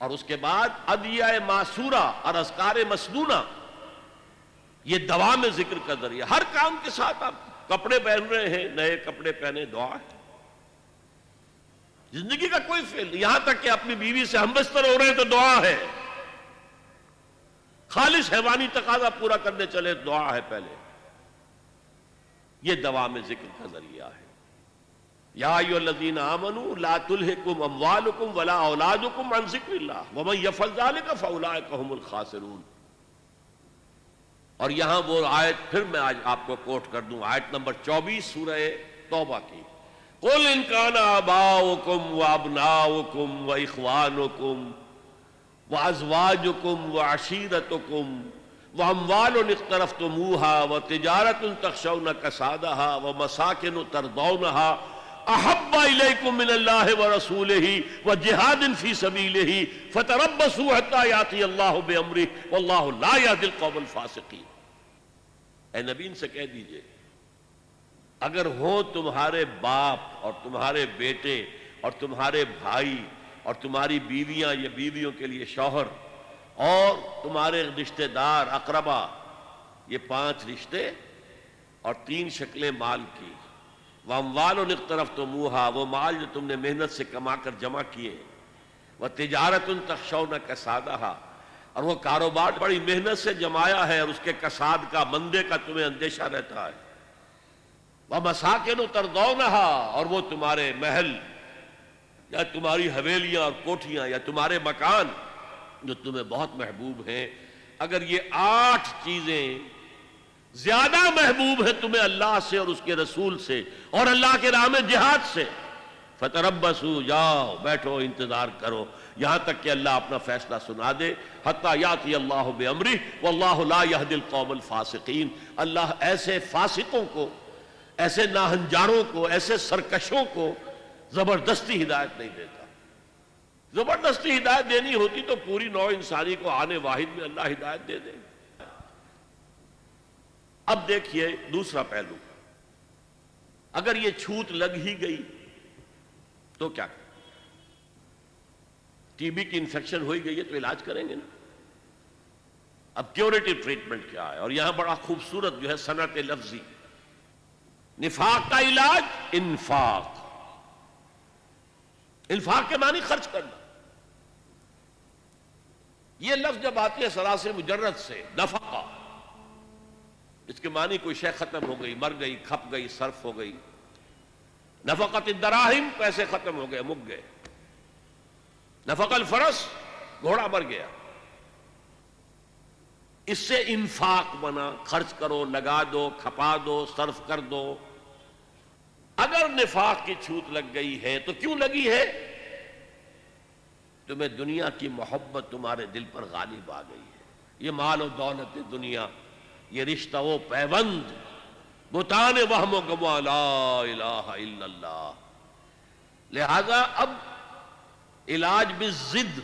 اور اس کے بعد ادعیہ معصورہ اور اذکار مسنونہ، یہ دوام ذکر کا ذریعہ۔ ہر کام کے ساتھ آپ کپڑے پہن رہے ہیں، نئے کپڑے پہنے، دعا ہے۔ زندگی کا کوئی فعل، یہاں تک کہ اپنی بیوی سے ہم بستر ہو رہے ہیں تو دعا ہے۔ خالص حیوانی تقاضا پورا کرنے چلے دعا ہے پہلے۔ یہ دوام ذکر کا ذریعہ ہے۔ یا ایھا الذین آمنوا لا تلھکم اموالکم ولا اولادکم عن ذکر اللہ ومن یفعل ذلک فاولئک ھم الخاسرون۔ اور یہاں وہ آیت پھر میں آج آپ کو کوٹ کر دوں، آیت نمبر چوبیس سورہ توبہ کی، قُلْ اِنْ كَانَ آبَاؤُكُمْ وَأَبْنَاؤُكُمْ وَإِخْوَانُكُمْ وَأَزْوَاجُكُمْ وَعَشِيرَتُكُمْ وَأَمْوَالٌ اقْتَرَفْتُمُوهَا وَتِجَارَةٌ تَخْشَوْنَ كَسَادَهَا وَمَسَاكِنُ تَرْضَوْنَهَا أَحَبَّ إِلَيْكُمْ مِنَ اللَّهِ وَرَسُولِهِ وَجِهَادٍ فِي سَبِيلِهِ فَتَرَبَّصُوا حَتَّى يَأْتِيَ اللَّهُ بِأَمْرِهِ وَاللَّهُ لَا يَهْدِي الْقَوْمَ الْفَاسِقِينَ۔ اے نبی ان سے کہہ دیجئے، اگر ہوں تمہارے باپ اور تمہارے بیٹے اور تمہارے بھائی اور تمہاری بیویاں یا بیویوں کے لیے شوہر اور تمہارے رشتہ دار اقربا، یہ پانچ رشتے اور تین شکلیں مال کی. واموال اقترفتموہا، وہ مال جو تم نے محنت سے کما کر جمع کیے. وتجارت تخشون کسادہا، اور وہ کاروبار بڑی محنت سے جمایا ہے اور اس کے کساد کا، مندے کا تمہیں اندیشہ رہتا ہے. ومساکن ترضونہا، اور وہ تمہارے محل یا تمہاری حویلیاں اور کوٹھیاں یا تمہارے مکان جو تمہیں بہت محبوب ہیں. اگر یہ آٹھ چیزیں زیادہ محبوب ہیں تمہیں اللہ سے اور اس کے رسول سے اور اللہ کے راہ میں جہاد سے، فتربصوا، جاؤ بیٹھو انتظار کرو یہاں تک کہ اللہ اپنا فیصلہ سنا دے. حتی یاتی اللہ بامرہ واللہ لا یہدی القوم الفاسقین. اللہ ایسے فاسقوں کو، ایسے ناہنجاروں کو، ایسے سرکشوں کو زبردستی ہدایت نہیں دیتا. زبردستی ہدایت دینی ہوتی تو پوری نوع انسانی کو آنے واحد میں اللہ ہدایت دے دے. اب دیکھیے دوسرا پہلو، اگر یہ چھوٹ لگ ہی گئی تو کیا کریں؟ ٹی بی کی انفیکشن ہوئی گئی ہے تو علاج کریں گے نا. اب کیوریٹو ٹریٹمنٹ کیا ہے؟ اور یہاں بڑا خوبصورت جو ہے صنعت لفظی، نفاق کا علاج انفاق. انفاق کے معنی خرچ کرنا. یہ لفظ جب آتی ہے سراسر مجرد سے، نفقہ، اس کے معنی کوئی شے ختم ہو گئی، مر گئی، کھپ گئی، صرف ہو گئی. نفقت الدراہم، پیسے ختم ہو گئے، مک گئے. نفق الفرس، گھوڑا مر گیا. اس سے انفاق بنا، خرچ کرو، لگا دو، کھپا دو، صرف کر دو. اگر نفاق کی چھوٹ لگ گئی ہے تو کیوں لگی ہے؟ تمہیں دنیا کی محبت تمہارے دل پر غالب آ گئی ہے. یہ مال و دولت دنیا، یہ رشتہ و پیوند، بتان وہم و گما، لا الہ الا اللہ. لہذا اب علاج بالضد،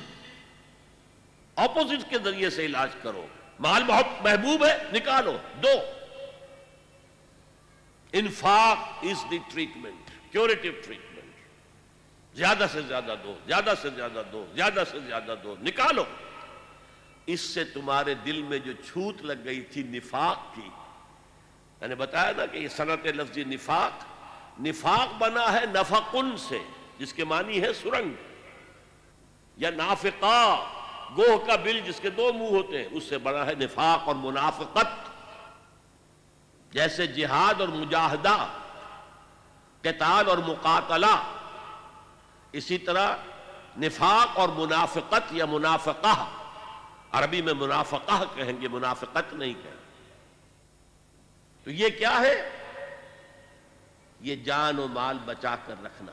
اپوزٹ کے ذریعے سے علاج کرو. مال بہت محبوب ہے، نکالو، دو. انفاق is the treatment, curative treatment. زیادہ سے زیادہ دو، زیادہ سے زیادہ دو، زیادہ سے زیادہ دو، نکالو. اس سے تمہارے دل میں جو چھوٹ لگ گئی تھی نفاق کی، میں نے بتایا نا کہ یہ صنعت لفظی نفاق، نفاق بنا ہے نفقن سے، جس کے معنی ہے سرنگ، یا نافقہ، گوہ کا بل جس کے دو منہ ہوتے ہیں، اس سے بنا ہے نفاق اور منافقت. جیسے جہاد اور مجاہدہ، قتال اور مقاتلہ، اسی طرح نفاق اور منافقت یا منافقہ. عربی میں منافقہ کہیں گے، منافقت نہیں کہیں. تو یہ کیا ہے؟ یہ جان و مال بچا کر رکھنا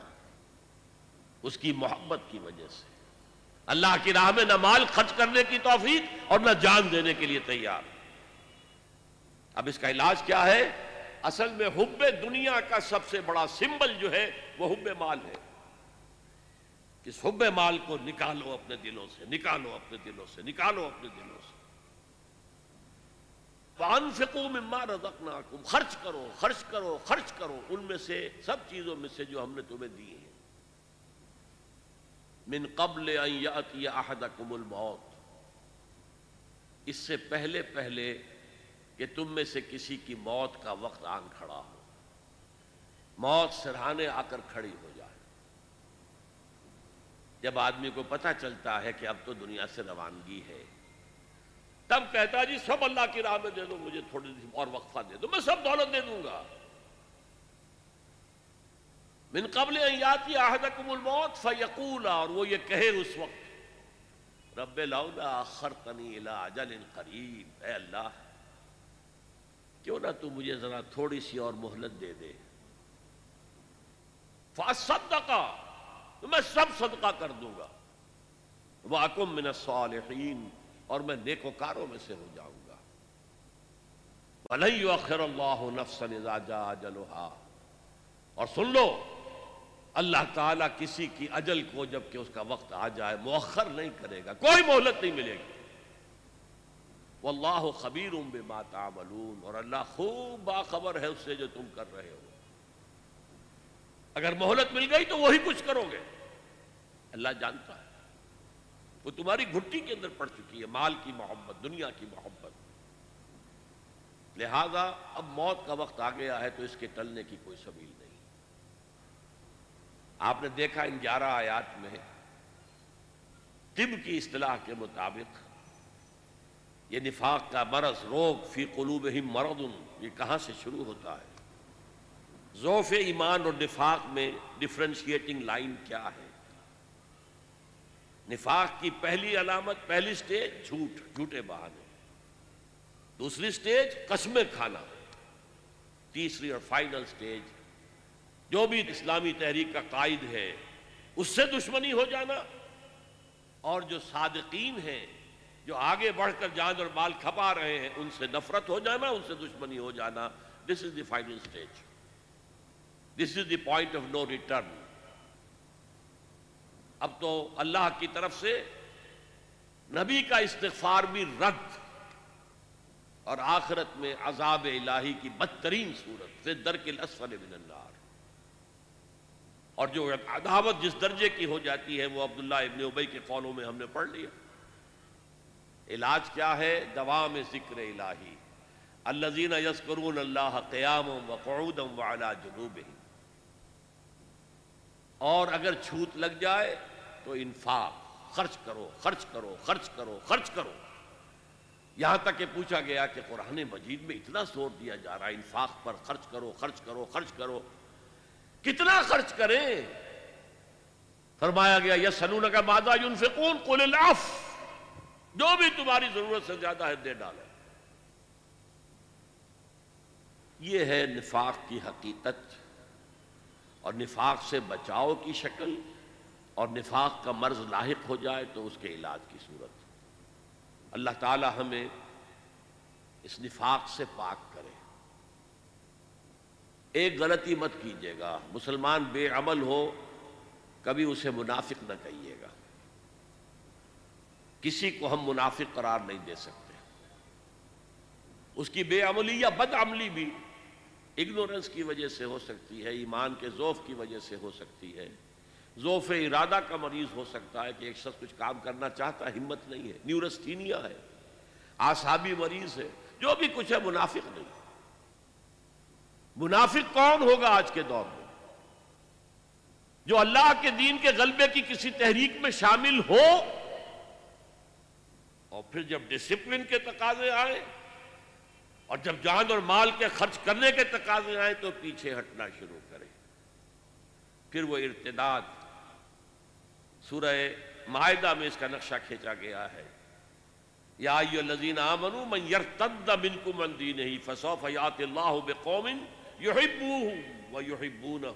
اس کی محبت کی وجہ سے. اللہ کی راہ میں نہ مال خرچ کرنے کی توفیق اور نہ جان دینے کے لیے تیار. اب اس کا علاج کیا ہے؟ اصل میں حب دنیا کا سب سے بڑا سمبل جو ہے وہ حب مال ہے. اس حب مال کو نکالو اپنے دلوں سے، نکالو اپنے دلوں سے، نکالو اپنے دلوں سے. وَأَنفِقُوا مِمَّا رَزَقْنَاكُمْ، خرچ کرو، خرچ کرو، خرچ کرو ان میں سے، سب چیزوں میں سے جو ہم نے تمہیں دی ہیں. مِن قَبْلِ أَن يَأْتِيَ أَحَدَكُمُ الْمَوْتُ، اس سے پہلے پہلے کہ تم میں سے کسی کی موت کا وقت آن کھڑا ہو، موت سرہانے آ کر کھڑی ہو جائے. جب آدمی کو پتہ چلتا ہے کہ اب تو دنیا سے روانگی ہے، تب کہتا جی سب اللہ کی راہ میں دے دو، مجھے تھوڑی دیر اور وقفہ دے دو، میں سب دولت دے دوں گا. من قبل ان یاتی احدکم الموت فیقول، اور وہ یہ کہے اس وقت، رب لولا اخرتنی الی اجل قریب، اے اللہ کیوں نہ تو مجھے ذرا تھوڑی سی اور مہلت دے دے. فَأَصَّدَّقَ، میں سب صدقہ کر دوں گا. وَأَكُن مِّنَ الصَّالِحِينَ، اور میں نیکوکاروں میں سے ہو جاؤں گا. وَلَن يُؤَخِّرَ اللَّهُ نَفْسًا إِذَا جَاءَ أَجَلُهَا، اور سن لو اللہ تعالیٰ کسی کی اجل کو جب کہ اس کا وقت آ جائے مؤخر نہیں کرے گا، کوئی مہلت نہیں ملے گی. واللہ خبیر بما تعملون، اور اللہ خوب باخبر ہے اس سے جو تم کر رہے ہو. اگر مہلت مل گئی تو وہی کچھ کرو گے. اللہ جانتا ہے، وہ تمہاری گھٹی کے اندر پڑ چکی ہے، مال کی محبت، دنیا کی محبت، لہذا اب موت کا وقت آ گیا ہے تو اس کے ٹلنے کی کوئی سبیل نہیں۔ آپ نے دیکھا ان گیارہ آیات میں طب کی اصطلاح کے مطابق یہ نفاق کا مرض، روگ، فی قلوبہم مرض، یہ کہاں سے شروع ہوتا ہے؟ ضعف ایمان اور نفاق میں ڈفرینشیٹنگ لائن کیا ہے؟ نفاق کی پہلی علامت، پہلی سٹیج جھوٹ، جھوٹے بہانے، دوسری سٹیج قسمیں کھانا، تیسری اور فائنل سٹیج جو بھی اسلامی تحریک کا قائد ہے اس سے دشمنی ہو جانا، اور جو صادقین ہیں جو آگے بڑھ کر جان اور مال کھپا رہے ہیں ان سے نفرت ہو جانا، ان سے دشمنی ہو جانا۔ This is the final stage, this is the point of no return. اب تو اللہ کی طرف سے نبی کا استغفار بھی رد، اور آخرت میں عذاب الہی کی بدترین صورت، فی الدرک الاسفل من النار، اور جو عداوت جس درجے کی ہو جاتی ہے وہ عبداللہ ابن ابی کے قولوں میں ہم نے پڑھ لیا۔ علاج کیا ہے؟ دوام ذکر الہی، الذین یذکرون اللہ قیاما وقعودا وعلی جنوبہم، اور اگر چھوت لگ جائے تو انفاق، خرچ کرو خرچ کرو خرچ کرو خرچ کرو، یہاں تک کہ پوچھا گیا کہ قرآن مجید میں اتنا زور دیا جا رہا ہے انفاق پر، خرچ کرو خرچ کرو خرچ کرو، کتنا خرچ کریں؟ فرمایا گیا یسألونک ماذا ينفقون قل العفو، جو بھی تمہاری ضرورت سے زیادہ ہے دے ڈالو۔ یہ ہے نفاق کی حقیقت اور نفاق سے بچاؤ کی شکل، اور نفاق کا مرض لاحق ہو جائے تو اس کے علاج کی صورت۔ اللہ تعالی ہمیں اس نفاق سے پاک کرے۔ ایک غلطی مت کیجیے گا، مسلمان بے عمل ہو کبھی اسے منافق نہ کہیے گا، کسی کو ہم منافق قرار نہیں دے سکتے، اس کی بے عملی یا بد عملی بھی اگنورنس کی وجہ سے ہو سکتی ہے، ایمان کے ضعف کی وجہ سے ہو سکتی ہے، ضعف ارادہ کا مریض ہو سکتا ہے کہ ایک شخص کچھ کام کرنا چاہتا ہے، ہمت نہیں ہے، نیورستھینیا ہے، اعصابی مریض ہے، جو بھی کچھ ہے منافق نہیں۔ منافق کون ہوگا آج کے دور میں؟ جو اللہ کے دین کے غلبے کی کسی تحریک میں شامل ہو اور پھر جب ڈسپلن کے تقاضے آئے اور جب جان اور مال کے خرچ کرنے کے تقاضے آئیں تو پیچھے ہٹنا شروع کرے، پھر وہ ارتداد۔ سورہ مائدہ میں اس کا نقشہ کھینچا گیا ہے، یا ایھا الذین آمنوا من یرتد منکم عن دینہ فسوف یأتی اللہ بقوم یحبوہ ویحبونہ،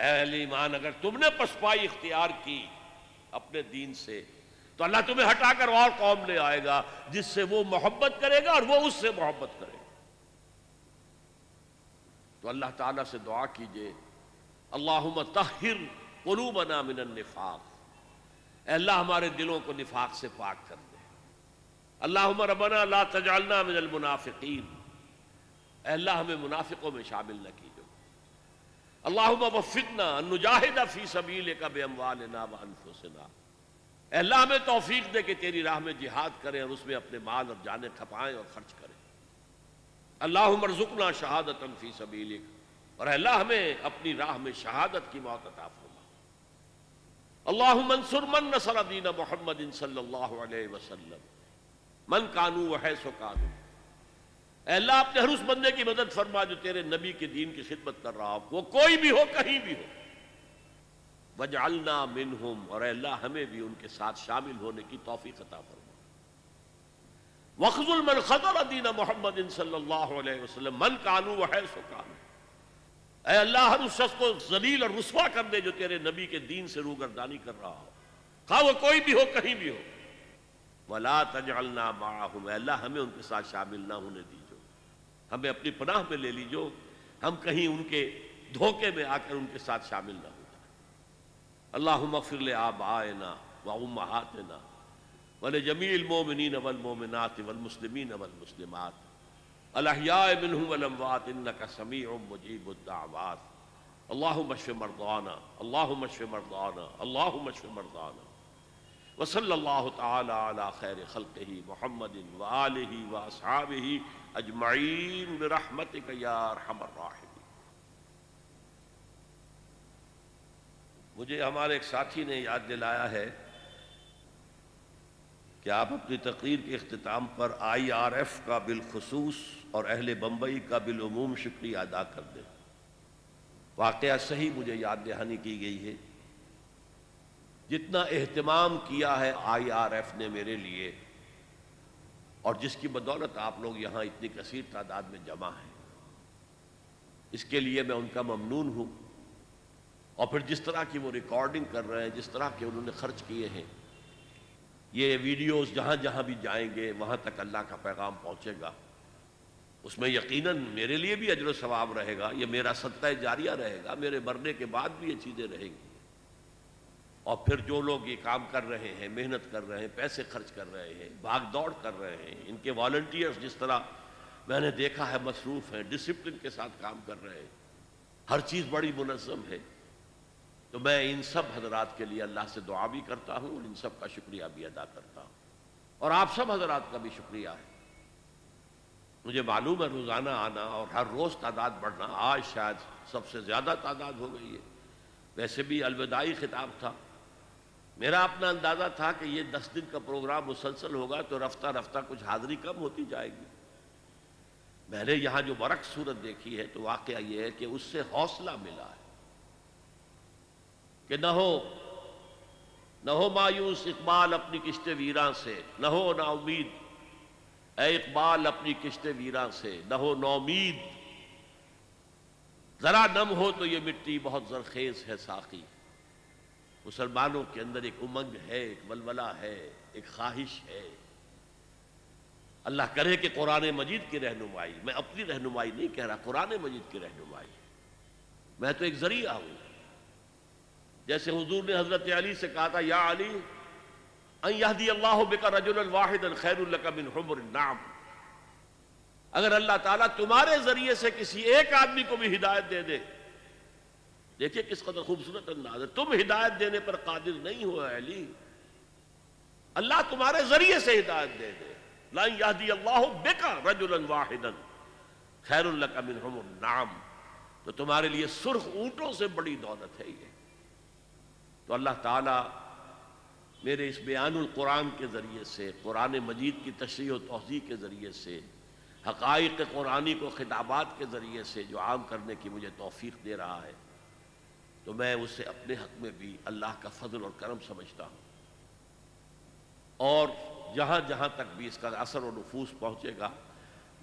اے اہل ایمان اگر تم نے پسپائی اختیار کی اپنے دین سے تو اللہ تمہیں ہٹا کر اور قوم لے آئے گا جس سے وہ محبت کرے گا اور وہ اس سے محبت کرے گا۔ تو اللہ تعالیٰ سے دعا کیجئے، اللہم طہر قلوبنا من النفاق، اے اللہ ہمارے دلوں کو نفاق سے پاک کر دے۔ اللہم ربنا لا تجعلنا من المنافقین، اے اللہ ہمیں منافقوں میں شامل نہ کیجو۔ اللہم وفقنا ان نجاہد فی سبیلک باموالنا وانفسنا، اے اللہ ہمیں توفیق دے کہ تیری راہ میں جہاد کریں اور اس میں اپنے مال اور جانیں کھپائیں اور خرچ کریں۔ اللہم ارزقنا شہادتا فی سبیلک، اور اے اللہ ہمیں اپنی راہ میں شہادت کی موت عطا فرما۔ اللہم انصر من نصر دین محمد صلی اللہ علیہ وسلم من کانو وحیث کانو، اے اللہ اپنے ہر اس بندے کی مدد فرما جو تیرے نبی کے دین کی خدمت کر رہا ہو، وہ کوئی بھی ہو کہیں بھی ہو۔ وجعلنا منہم، اور اے اللہ ہمیں بھی ان کے ساتھ شامل ہونے کی توفیق عطا فرما۔ وخذل من خذل دین محمد صلی اللہ علیہ وسلم من کانو وحیث کانو، اے اللہ ہر اس شخص کو ذلیل اور رسوا کر دے جو تیرے نبی کے دین سے روگردانی کر رہا ہو، خواہ وہ کوئی بھی ہو کہیں بھی ہو۔ وَلَا تَجْعَلْنَا مَعَهُمْ، اے اللہ ہمیں ان کے ساتھ شامل نہ ہونے دیجو، ہمیں اپنی پناہ میں لے لیجو، ہم کہیں ان کے دھوکے میں آ کر ان کے ساتھ شامل نہ ہو جائیں۔ اللہم اغفر لآبائنا وأمہاتنا ولجمیع المؤمنین والمؤمنات والمسلمین والمسلمات الاحیاء منهم والاموات انك سمیع مجیب الدعوات۔ اللهم اشف مرضانا، اللهم اشف مرضانا، اللهم اشف مرضانا. وصلی اللہ تعالی علی خیر خلقہ محمد وآلہ واصحابہ اجمعین برحمتک یا ارحم الراحمین. مجھے ہمارے ایک ساتھی نے یاد دلایا ہے کہ آپ اپنی تقریر کے اختتام پر آئی آر ایف کا بالخصوص اور اہل بمبئی کا بالعموم شکریہ ادا کر دیں. واقعہ صحیح مجھے یاد دہانی کی گئی ہے. جتنا اہتمام کیا ہے آئی آر ایف نے میرے لیے، اور جس کی بدولت آپ لوگ یہاں اتنی کثیر تعداد میں جمع ہیں، اس کے لیے میں ان کا ممنون ہوں. اور پھر جس طرح کی وہ ریکارڈنگ کر رہے ہیں، جس طرح کے انہوں نے خرچ کیے ہیں، یہ ویڈیوز جہاں جہاں بھی جائیں گے وہاں تک اللہ کا پیغام پہنچے گا. اس میں یقیناً میرے لیے بھی اجر و ثواب رہے گا، یہ میرا صدقہ جاریہ رہے گا، میرے مرنے کے بعد بھی یہ چیزیں رہیں گی. اور پھر جو لوگ یہ کام کر رہے ہیں، محنت کر رہے ہیں، پیسے خرچ کر رہے ہیں، بھاگ دوڑ کر رہے ہیں، ان کے والنٹیئرز جس طرح میں نے دیکھا ہے مصروف ہیں، ڈسپلن کے ساتھ کام کر رہے ہیں، ہر چیز بڑی منظم ہے. تو میں ان سب حضرات کے لیے اللہ سے دعا بھی کرتا ہوں اور ان سب کا شکریہ بھی ادا کرتا ہوں، اور آپ سب حضرات کا بھی شکریہ ہے. مجھے معلوم ہے روزانہ آنا اور ہر روز تعداد بڑھنا، آج شاید سب سے زیادہ تعداد ہو گئی ہے. ویسے بھی الوداعی خطاب تھا، میرا اپنا اندازہ تھا کہ یہ دس دن کا پروگرام مسلسل ہوگا تو رفتہ رفتہ کچھ حاضری کم ہوتی جائے گی. میں نے یہاں جو برعکس صورت دیکھی ہے تو واقعہ یہ ہے کہ اس سے حوصلہ ملا ہے کہ نہ ہو نہ ہو مایوس اقبال اپنی کشت ویراں سے، نہ ہو نا امید اے اقبال اپنی کشت ویراں سے، نہ ہو نا امید ذرا نم ہو تو یہ مٹی بہت زرخیز ہے ساقی. مسلمانوں کے اندر ایک امنگ ہے، ایک ولولہ ہے، ایک خواہش ہے. اللہ کرے کہ قرآن مجید کی رہنمائی، میں اپنی رہنمائی نہیں کہہ رہا، قرآن مجید کی رہنمائی، میں تو ایک ذریعہ ہوں. جیسے حضور نے حضرت علی سے کہا تھا، یا علی ان یہدی اللہ بک رجلا واحدا خیر لک من حمر النعم، اگر اللہ تعالیٰ تمہارے ذریعے سے کسی ایک آدمی کو بھی ہدایت دے دے. دیکھیے کس قدر خوبصورت انداز ہے، تم ہدایت دینے پر قادر نہیں ہو علی، اللہ تمہارے ذریعے سے ہدایت دے دے. لا یہدی اللہ بک رجلا واحدا خیر لک من حمر النعم، تو تمہارے لیے سرخ اونٹوں سے بڑی دولت ہے یہ. تو اللہ تعالیٰ میرے اس بیان القرآن کے ذریعے سے، قرآن مجید کی تشریح و توضیح کے ذریعے سے، حقائق قرآنی کو خطابات کے ذریعے سے جو عام کرنے کی مجھے توفیق دے رہا ہے، تو میں اسے اپنے حق میں بھی اللہ کا فضل اور کرم سمجھتا ہوں. اور جہاں جہاں تک بھی اس کا اثر و نفوذ پہنچے گا،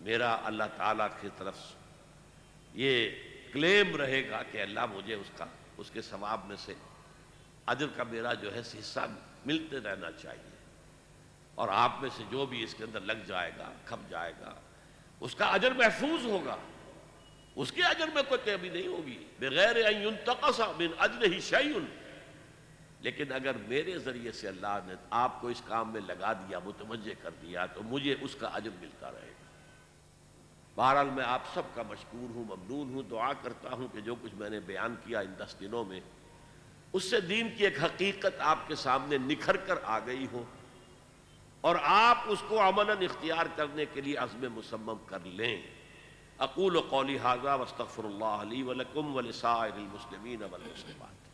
میرا اللہ تعالیٰ کی طرف یہ کلیم رہے گا کہ اللہ مجھے اس کا اس کے ثواب میں سے اجر کا میرا جو ہے حصہ ملتے رہنا چاہیے. اور آپ میں سے جو بھی اس کے اندر لگ جائے گا، کھپ جائے گا، اس کا اجر محفوظ ہوگا، اس کے اجر میں کوئی کمی نہیں ہوگی. بغیر ان ينتقص من اجره شيء، لیکن اگر میرے ذریعے سے اللہ نے آپ کو اس کام میں لگا دیا، متوجہ کر دیا، تو مجھے اس کا اجر ملتا رہے گا. بہرحال میں آپ سب کا مشکور ہوں، ممنون ہوں. دعا کرتا ہوں کہ جو کچھ میں نے بیان کیا ان دس دنوں میں، اس سے دین کی ایک حقیقت آپ کے سامنے نکھر کر آ گئی ہو، اور آپ اس کو عملاً اختیار کرنے کے لیے عزم مصمم کر لیں. اقول قولی ھذا واستغفر اللہ لی ولکم ولسائر المسلمین والمسلمات.